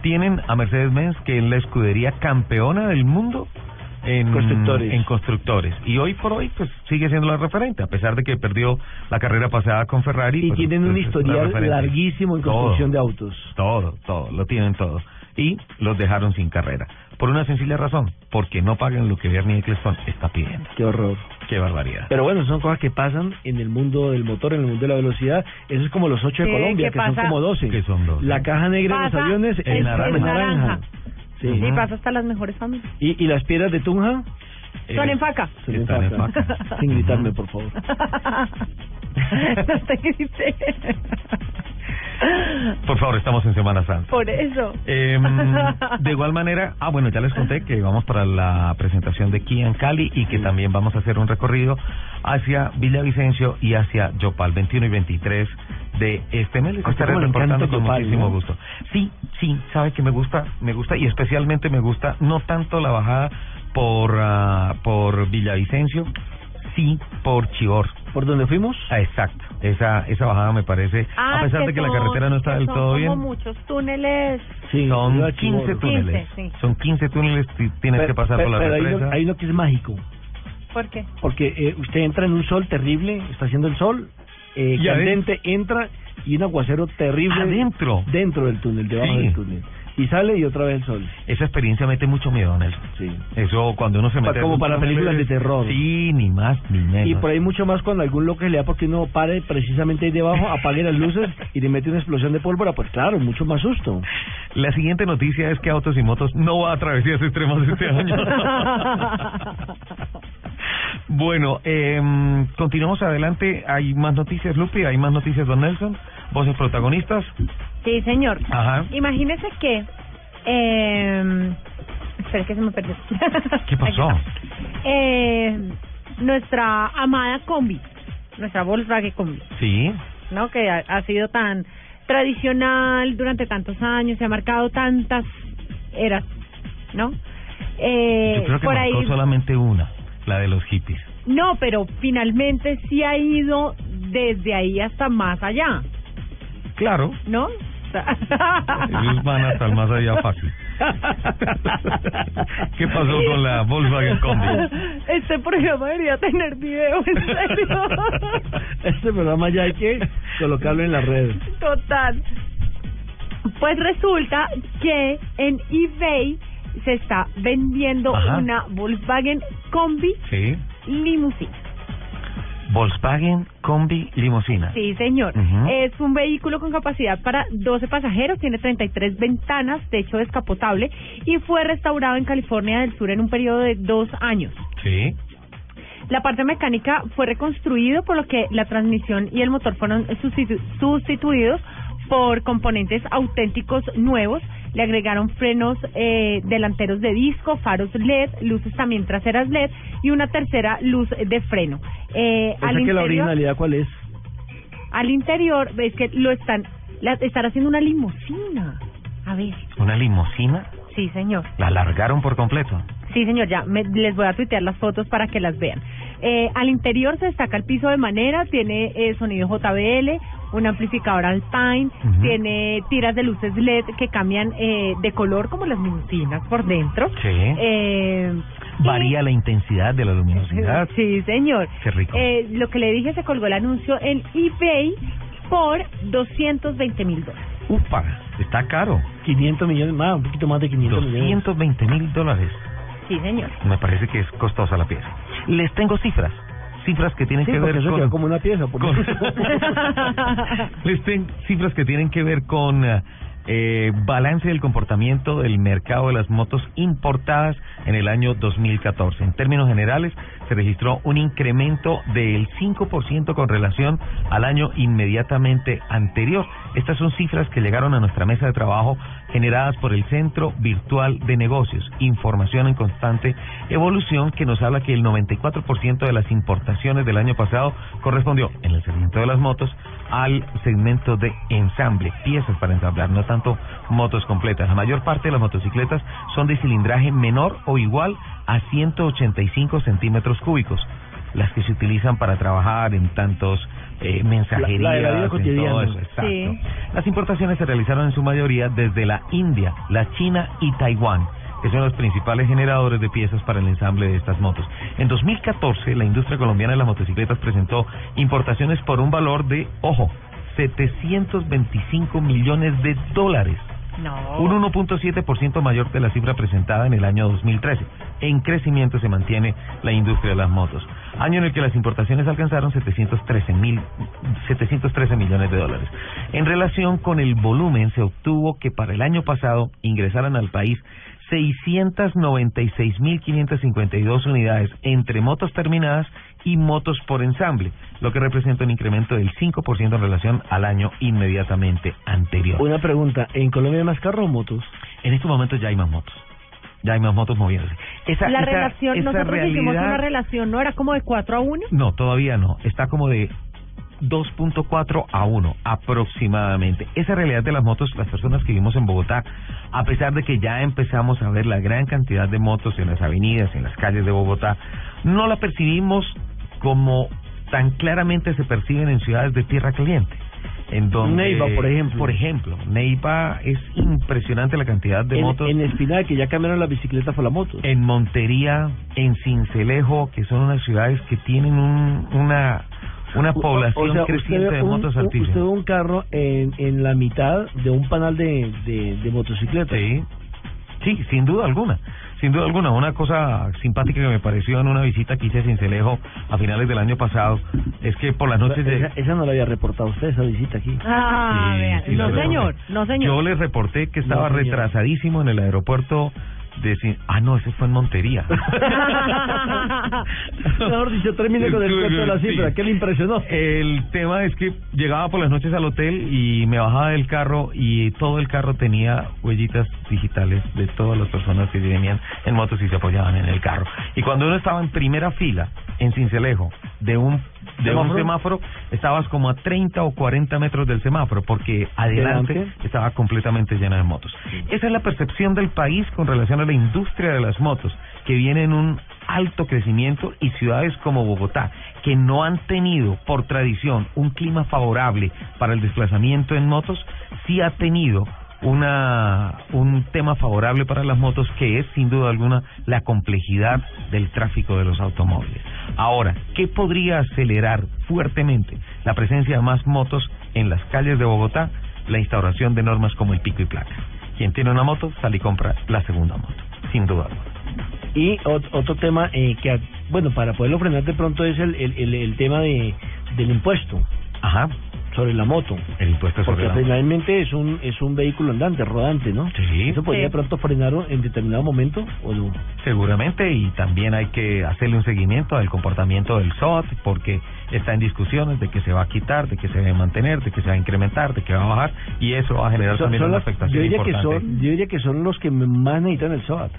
Tienen a Mercedes-Benz, que es la escudería campeona del mundo... En constructores. en constructores y hoy por hoy pues sigue siendo la referente a pesar de que perdió la carrera pasada con Ferrari y tienen un historial larguísimo en construcción de autos, todo, todo, lo tienen todo y los dejaron sin carrera por una sencilla razón, porque no pagan lo que Bernie Ecclestone está pidiendo. Qué horror, qué barbaridad. Pero bueno, son cosas que pasan en el mundo del motor, en el mundo de la velocidad. Eso es como los ocho de Colombia, que son como doce, que son doce, la caja negra pasa en los aviones, el, el naranja, naranja. Sí, sí, pasa hasta las mejores familias. ¿Y, y las piedras de Tunja? Eh, Son en faca. Son en faca. En faca. Sin gritarme, por favor. No te grité. Por favor, estamos en Semana Santa. Por eso. Eh, de igual manera, ah, bueno, ya les conté que vamos para la presentación de Kia en Cali y que también vamos a hacer un recorrido hacia Villavicencio y hacia Yopal, veintiuno y veintitrés de este mes. Les estaré reportando con Yopal, muchísimo ¿no? gusto. Sí, sí, sabe que me gusta, me gusta y especialmente me gusta no tanto la bajada por, uh, por Villavicencio, sí por Chivor. ¿Por dónde fuimos? Ah, exacto. Esa esa bajada me parece, ah, a pesar que de que son, la carretera no está del todo como bien. Son muchos túneles. Sí, son quince túneles. quince, sí. Son quince túneles, tienes pero, que pasar pero, por la represa. Pero hay uno que es mágico. ¿Por qué? Porque eh, usted entra en un sol terrible, está haciendo el sol, eh, caliente, entra y un aguacero terrible. ¿Adentro? Dentro del túnel, debajo sí. del túnel. Y sale y otra vez el sol. Esa experiencia mete mucho miedo, Nelson. Sí. Eso cuando uno se mete... Como para películas de terror. Sí, ni más ni menos. Y por ahí mucho más cuando algún loco se le da porque uno pare precisamente ahí debajo, apague las luces y le mete una explosión de pólvora. Pues claro, mucho más susto. La siguiente noticia es que Autos y Motos no va a travesías extremas este año. Bueno, eh, continuamos adelante. Hay más noticias, Lupi. Hay más noticias, don Nelson. Voces protagonistas. Sí, señor. Ajá. Imagínese que eh, espera que se me perdió. ¿Qué pasó? Eh, nuestra amada Combi, nuestra Volkswagen Combi. Sí. ¿No? Que ha, ha sido tan tradicional durante tantos años, se ha marcado tantas eras, ¿no? Eh, Yo creo que por marcó ahí... solamente una, la de los hippies. No, pero finalmente sí ha ido desde ahí hasta más allá. Claro. ¿No? Ellos van hasta el más allá fácil. ¿Qué pasó con la Volkswagen Combi? Este programa debería tener video, en serio. Este programa ya hay que colocarlo en las redes. Total. Pues resulta que en eBay se está vendiendo, ajá, una Volkswagen Combi, sí, limusina. Volkswagen Combi limusina. Sí, señor. Uh-huh. Es un vehículo con capacidad para doce pasajeros, tiene treinta y tres ventanas, techo descapotable y fue restaurado en California del Sur en un periodo de dos años. Sí. La parte mecánica fue reconstruido, por lo que la transmisión y el motor fueron sustitu- sustituidos por componentes auténticos nuevos. Le agregaron frenos eh, delanteros de disco, faros L E D, luces también traseras L E D y una tercera luz de freno. Eh, al interior, ¿la originalidad cuál es? Al interior, es que lo están, la, están haciendo una limusina. A ver. ¿Una limusina? Sí, señor. ¿La alargaron por completo? Sí, señor, ya me, les voy a tuitear las fotos para que las vean. Eh, al interior se destaca el piso de madera, tiene eh, sonido J B L, un amplificador Alpine, uh-huh, tiene tiras de luces L E D que cambian eh, de color como las limusinas por dentro. Sí. Eh, Varía y... la intensidad de la luminosidad. Sí, señor. Qué rico. Eh, lo que le dije, se colgó el anuncio en eBay por doscientos veinte mil dólares. Upa, está caro. quinientos millones más, un poquito más de quinientos millones. doscientos veinte mil dólares. Sí, señor. Me parece que es costosa la pieza. Les tengo cifras, cifras que tienen sí, que ver eso con... queda como una pieza. Por con... Les tengo cifras que tienen que ver con eh, balance del comportamiento del mercado de las motos importadas en el año dos mil catorce. En términos generales, se registró un incremento del cinco por ciento con relación al año inmediatamente anterior. Estas son cifras que llegaron a nuestra mesa de trabajo generadas por el Centro Virtual de Negocios, información en constante evolución que nos habla que el noventa y cuatro por ciento de las importaciones del año pasado correspondió, en el segmento de las motos, al segmento de ensamble, piezas para ensamblar, no tanto motos completas. La mayor parte de las motocicletas son de cilindraje menor o igual a ciento ochenta y cinco centímetros cúbicos, las que se utilizan para trabajar en tantos eh, mensajerías, la, la, la en todo eso. Exacto. Sí. Las importaciones se realizaron en su mayoría desde la India, la China y Taiwán, que son los principales generadores de piezas para el ensamble de estas motos. En dos mil catorce, la industria colombiana de las motocicletas presentó importaciones por un valor de, ojo, setecientos veinticinco millones de dólares. No. Un uno punto siete por ciento mayor que la cifra presentada en el año dos mil trece. En crecimiento se mantiene la industria de las motos. Año en el que las importaciones alcanzaron setecientos trece millones de dólares. En relación con el volumen, se obtuvo que para el año pasado ingresaran al país seiscientos noventa y seis mil quinientos cincuenta y dos unidades entre motos terminadas y motos por ensamble, lo que representa un incremento del cinco por ciento en relación al año inmediatamente anterior. Una pregunta, ¿en Colombia hay más carros o motos? En este momento ya hay más motos. Ya hay más motos moviéndose. Esa, la esa, relación, esa nosotros realidad, hicimos una relación, ¿no era como de cuatro a uno? No, todavía no, está como de dos punto cuatro a uno aproximadamente. Esa realidad de las motos, las personas que vivimos en Bogotá, a pesar de que ya empezamos a ver la gran cantidad de motos en las avenidas, en las calles de Bogotá, no la percibimos como tan claramente se perciben en ciudades de tierra caliente. En donde, Neiva, por ejemplo. Por ejemplo, Neiva es impresionante la cantidad de en, motos. En Espinal, que ya cambiaron la bicicleta por la moto. En Montería, en Sincelejo, que son unas ciudades que tienen un, una... una población o sea, creciente usted, de motos artísticas. Usted ve un carro en, en la mitad de un panal de, de, de motocicletas. Sí, sí, sin duda alguna. Sin duda alguna, una cosa simpática que me pareció en una visita que hice a Sincelejo a finales del año pasado es que por las noches... Esa, de... esa no la había reportado usted, esa visita aquí. Ah, sí, vean. Sí, no, señor, no, señor. Yo les reporté que estaba no, retrasadísimo en el aeropuerto Decir, ah, no, ese fue en Montería. Mejor dicho, termine con el cuento de la cifra. Sí. ¿Qué le impresionó? El tema es que llegaba por las noches al hotel y me bajaba del carro y todo el carro tenía huellitas digitales de todas las personas que venían en motos y se apoyaban en el carro. Y cuando uno estaba en primera fila, en Cincelejo, de un de ¿Semáforo? un semáforo, estabas como a treinta o cuarenta metros del semáforo, porque adelante ¿Delante? estaba completamente llena de motos. Sí. Esa es la percepción del país con relación a la industria de las motos, que viene en un alto crecimiento, y ciudades como Bogotá, que no han tenido por tradición un clima favorable para el desplazamiento en motos, sí ha tenido una un tema favorable para las motos, que es sin duda alguna la complejidad del tráfico de los automóviles. Ahora, ¿qué podría acelerar fuertemente la presencia de más motos en las calles de Bogotá? La instauración de normas como el pico y placa. Quien tiene una moto sale y compra la segunda moto, sin duda alguna. Y otro tema eh, que, bueno, para poderlo frenar de pronto es el, el, el, el tema de del impuesto. Ajá. Sobre la moto, el impuesto sobre porque la finalmente moto. es un es un vehículo andante, rodante, ¿no? Sí. Eso podría sí. pronto frenar en determinado momento o no. Seguramente, y también hay que hacerle un seguimiento al comportamiento del SOAT, porque está en discusiones de que se va a quitar, de que se va a mantener, de que se va a incrementar, de que va a bajar, y eso va a generar so, también una las, afectación yo diría importante. Que son, yo diría que son los que más necesitan el SOAT,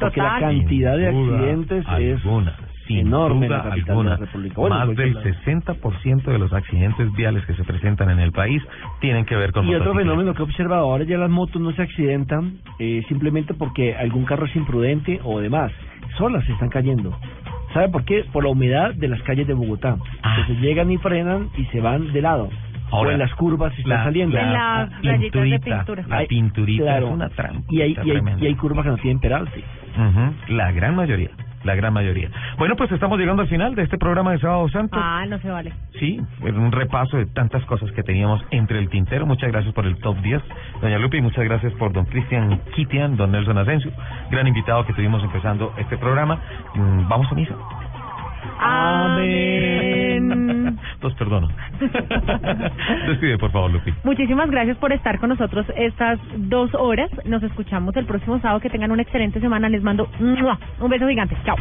porque Total. la cantidad de accidentes alguna. es... Sin enorme duda alguna, de la bueno, más del lado. sesenta por ciento de los accidentes viales que se presentan en el país tienen que ver con motos. Y otro fenómeno que he observado, ahora ya las motos no se accidentan eh, simplemente porque algún carro es imprudente o demás, solas se están cayendo. ¿Sabe por qué? Por la humedad de las calles de Bogotá. Ah. Entonces llegan y frenan y se van de lado. Ahora, o en las curvas se están la, saliendo. La, la, la pinturita, de pintura. La pinturita claro. es una trampa. Y hay, y, hay, y hay curvas que no tienen peralte. Uh-huh. La gran mayoría. La gran mayoría. Bueno, pues estamos llegando al final de este programa de Sábado Santo. Ah, no se vale. Sí, un repaso de tantas cosas que teníamos entre el tintero. Muchas gracias por el top diez, doña Lupi, y muchas gracias por don Cristian Kitian, don Nelson Asensio, gran invitado que tuvimos empezando este programa. Vamos a misa. Amén. Los perdono. Despide, por favor, Lupi. Muchísimas gracias por estar con nosotros estas dos horas. Nos escuchamos el próximo sábado. Que tengan una excelente semana. Les mando un beso gigante. Chao.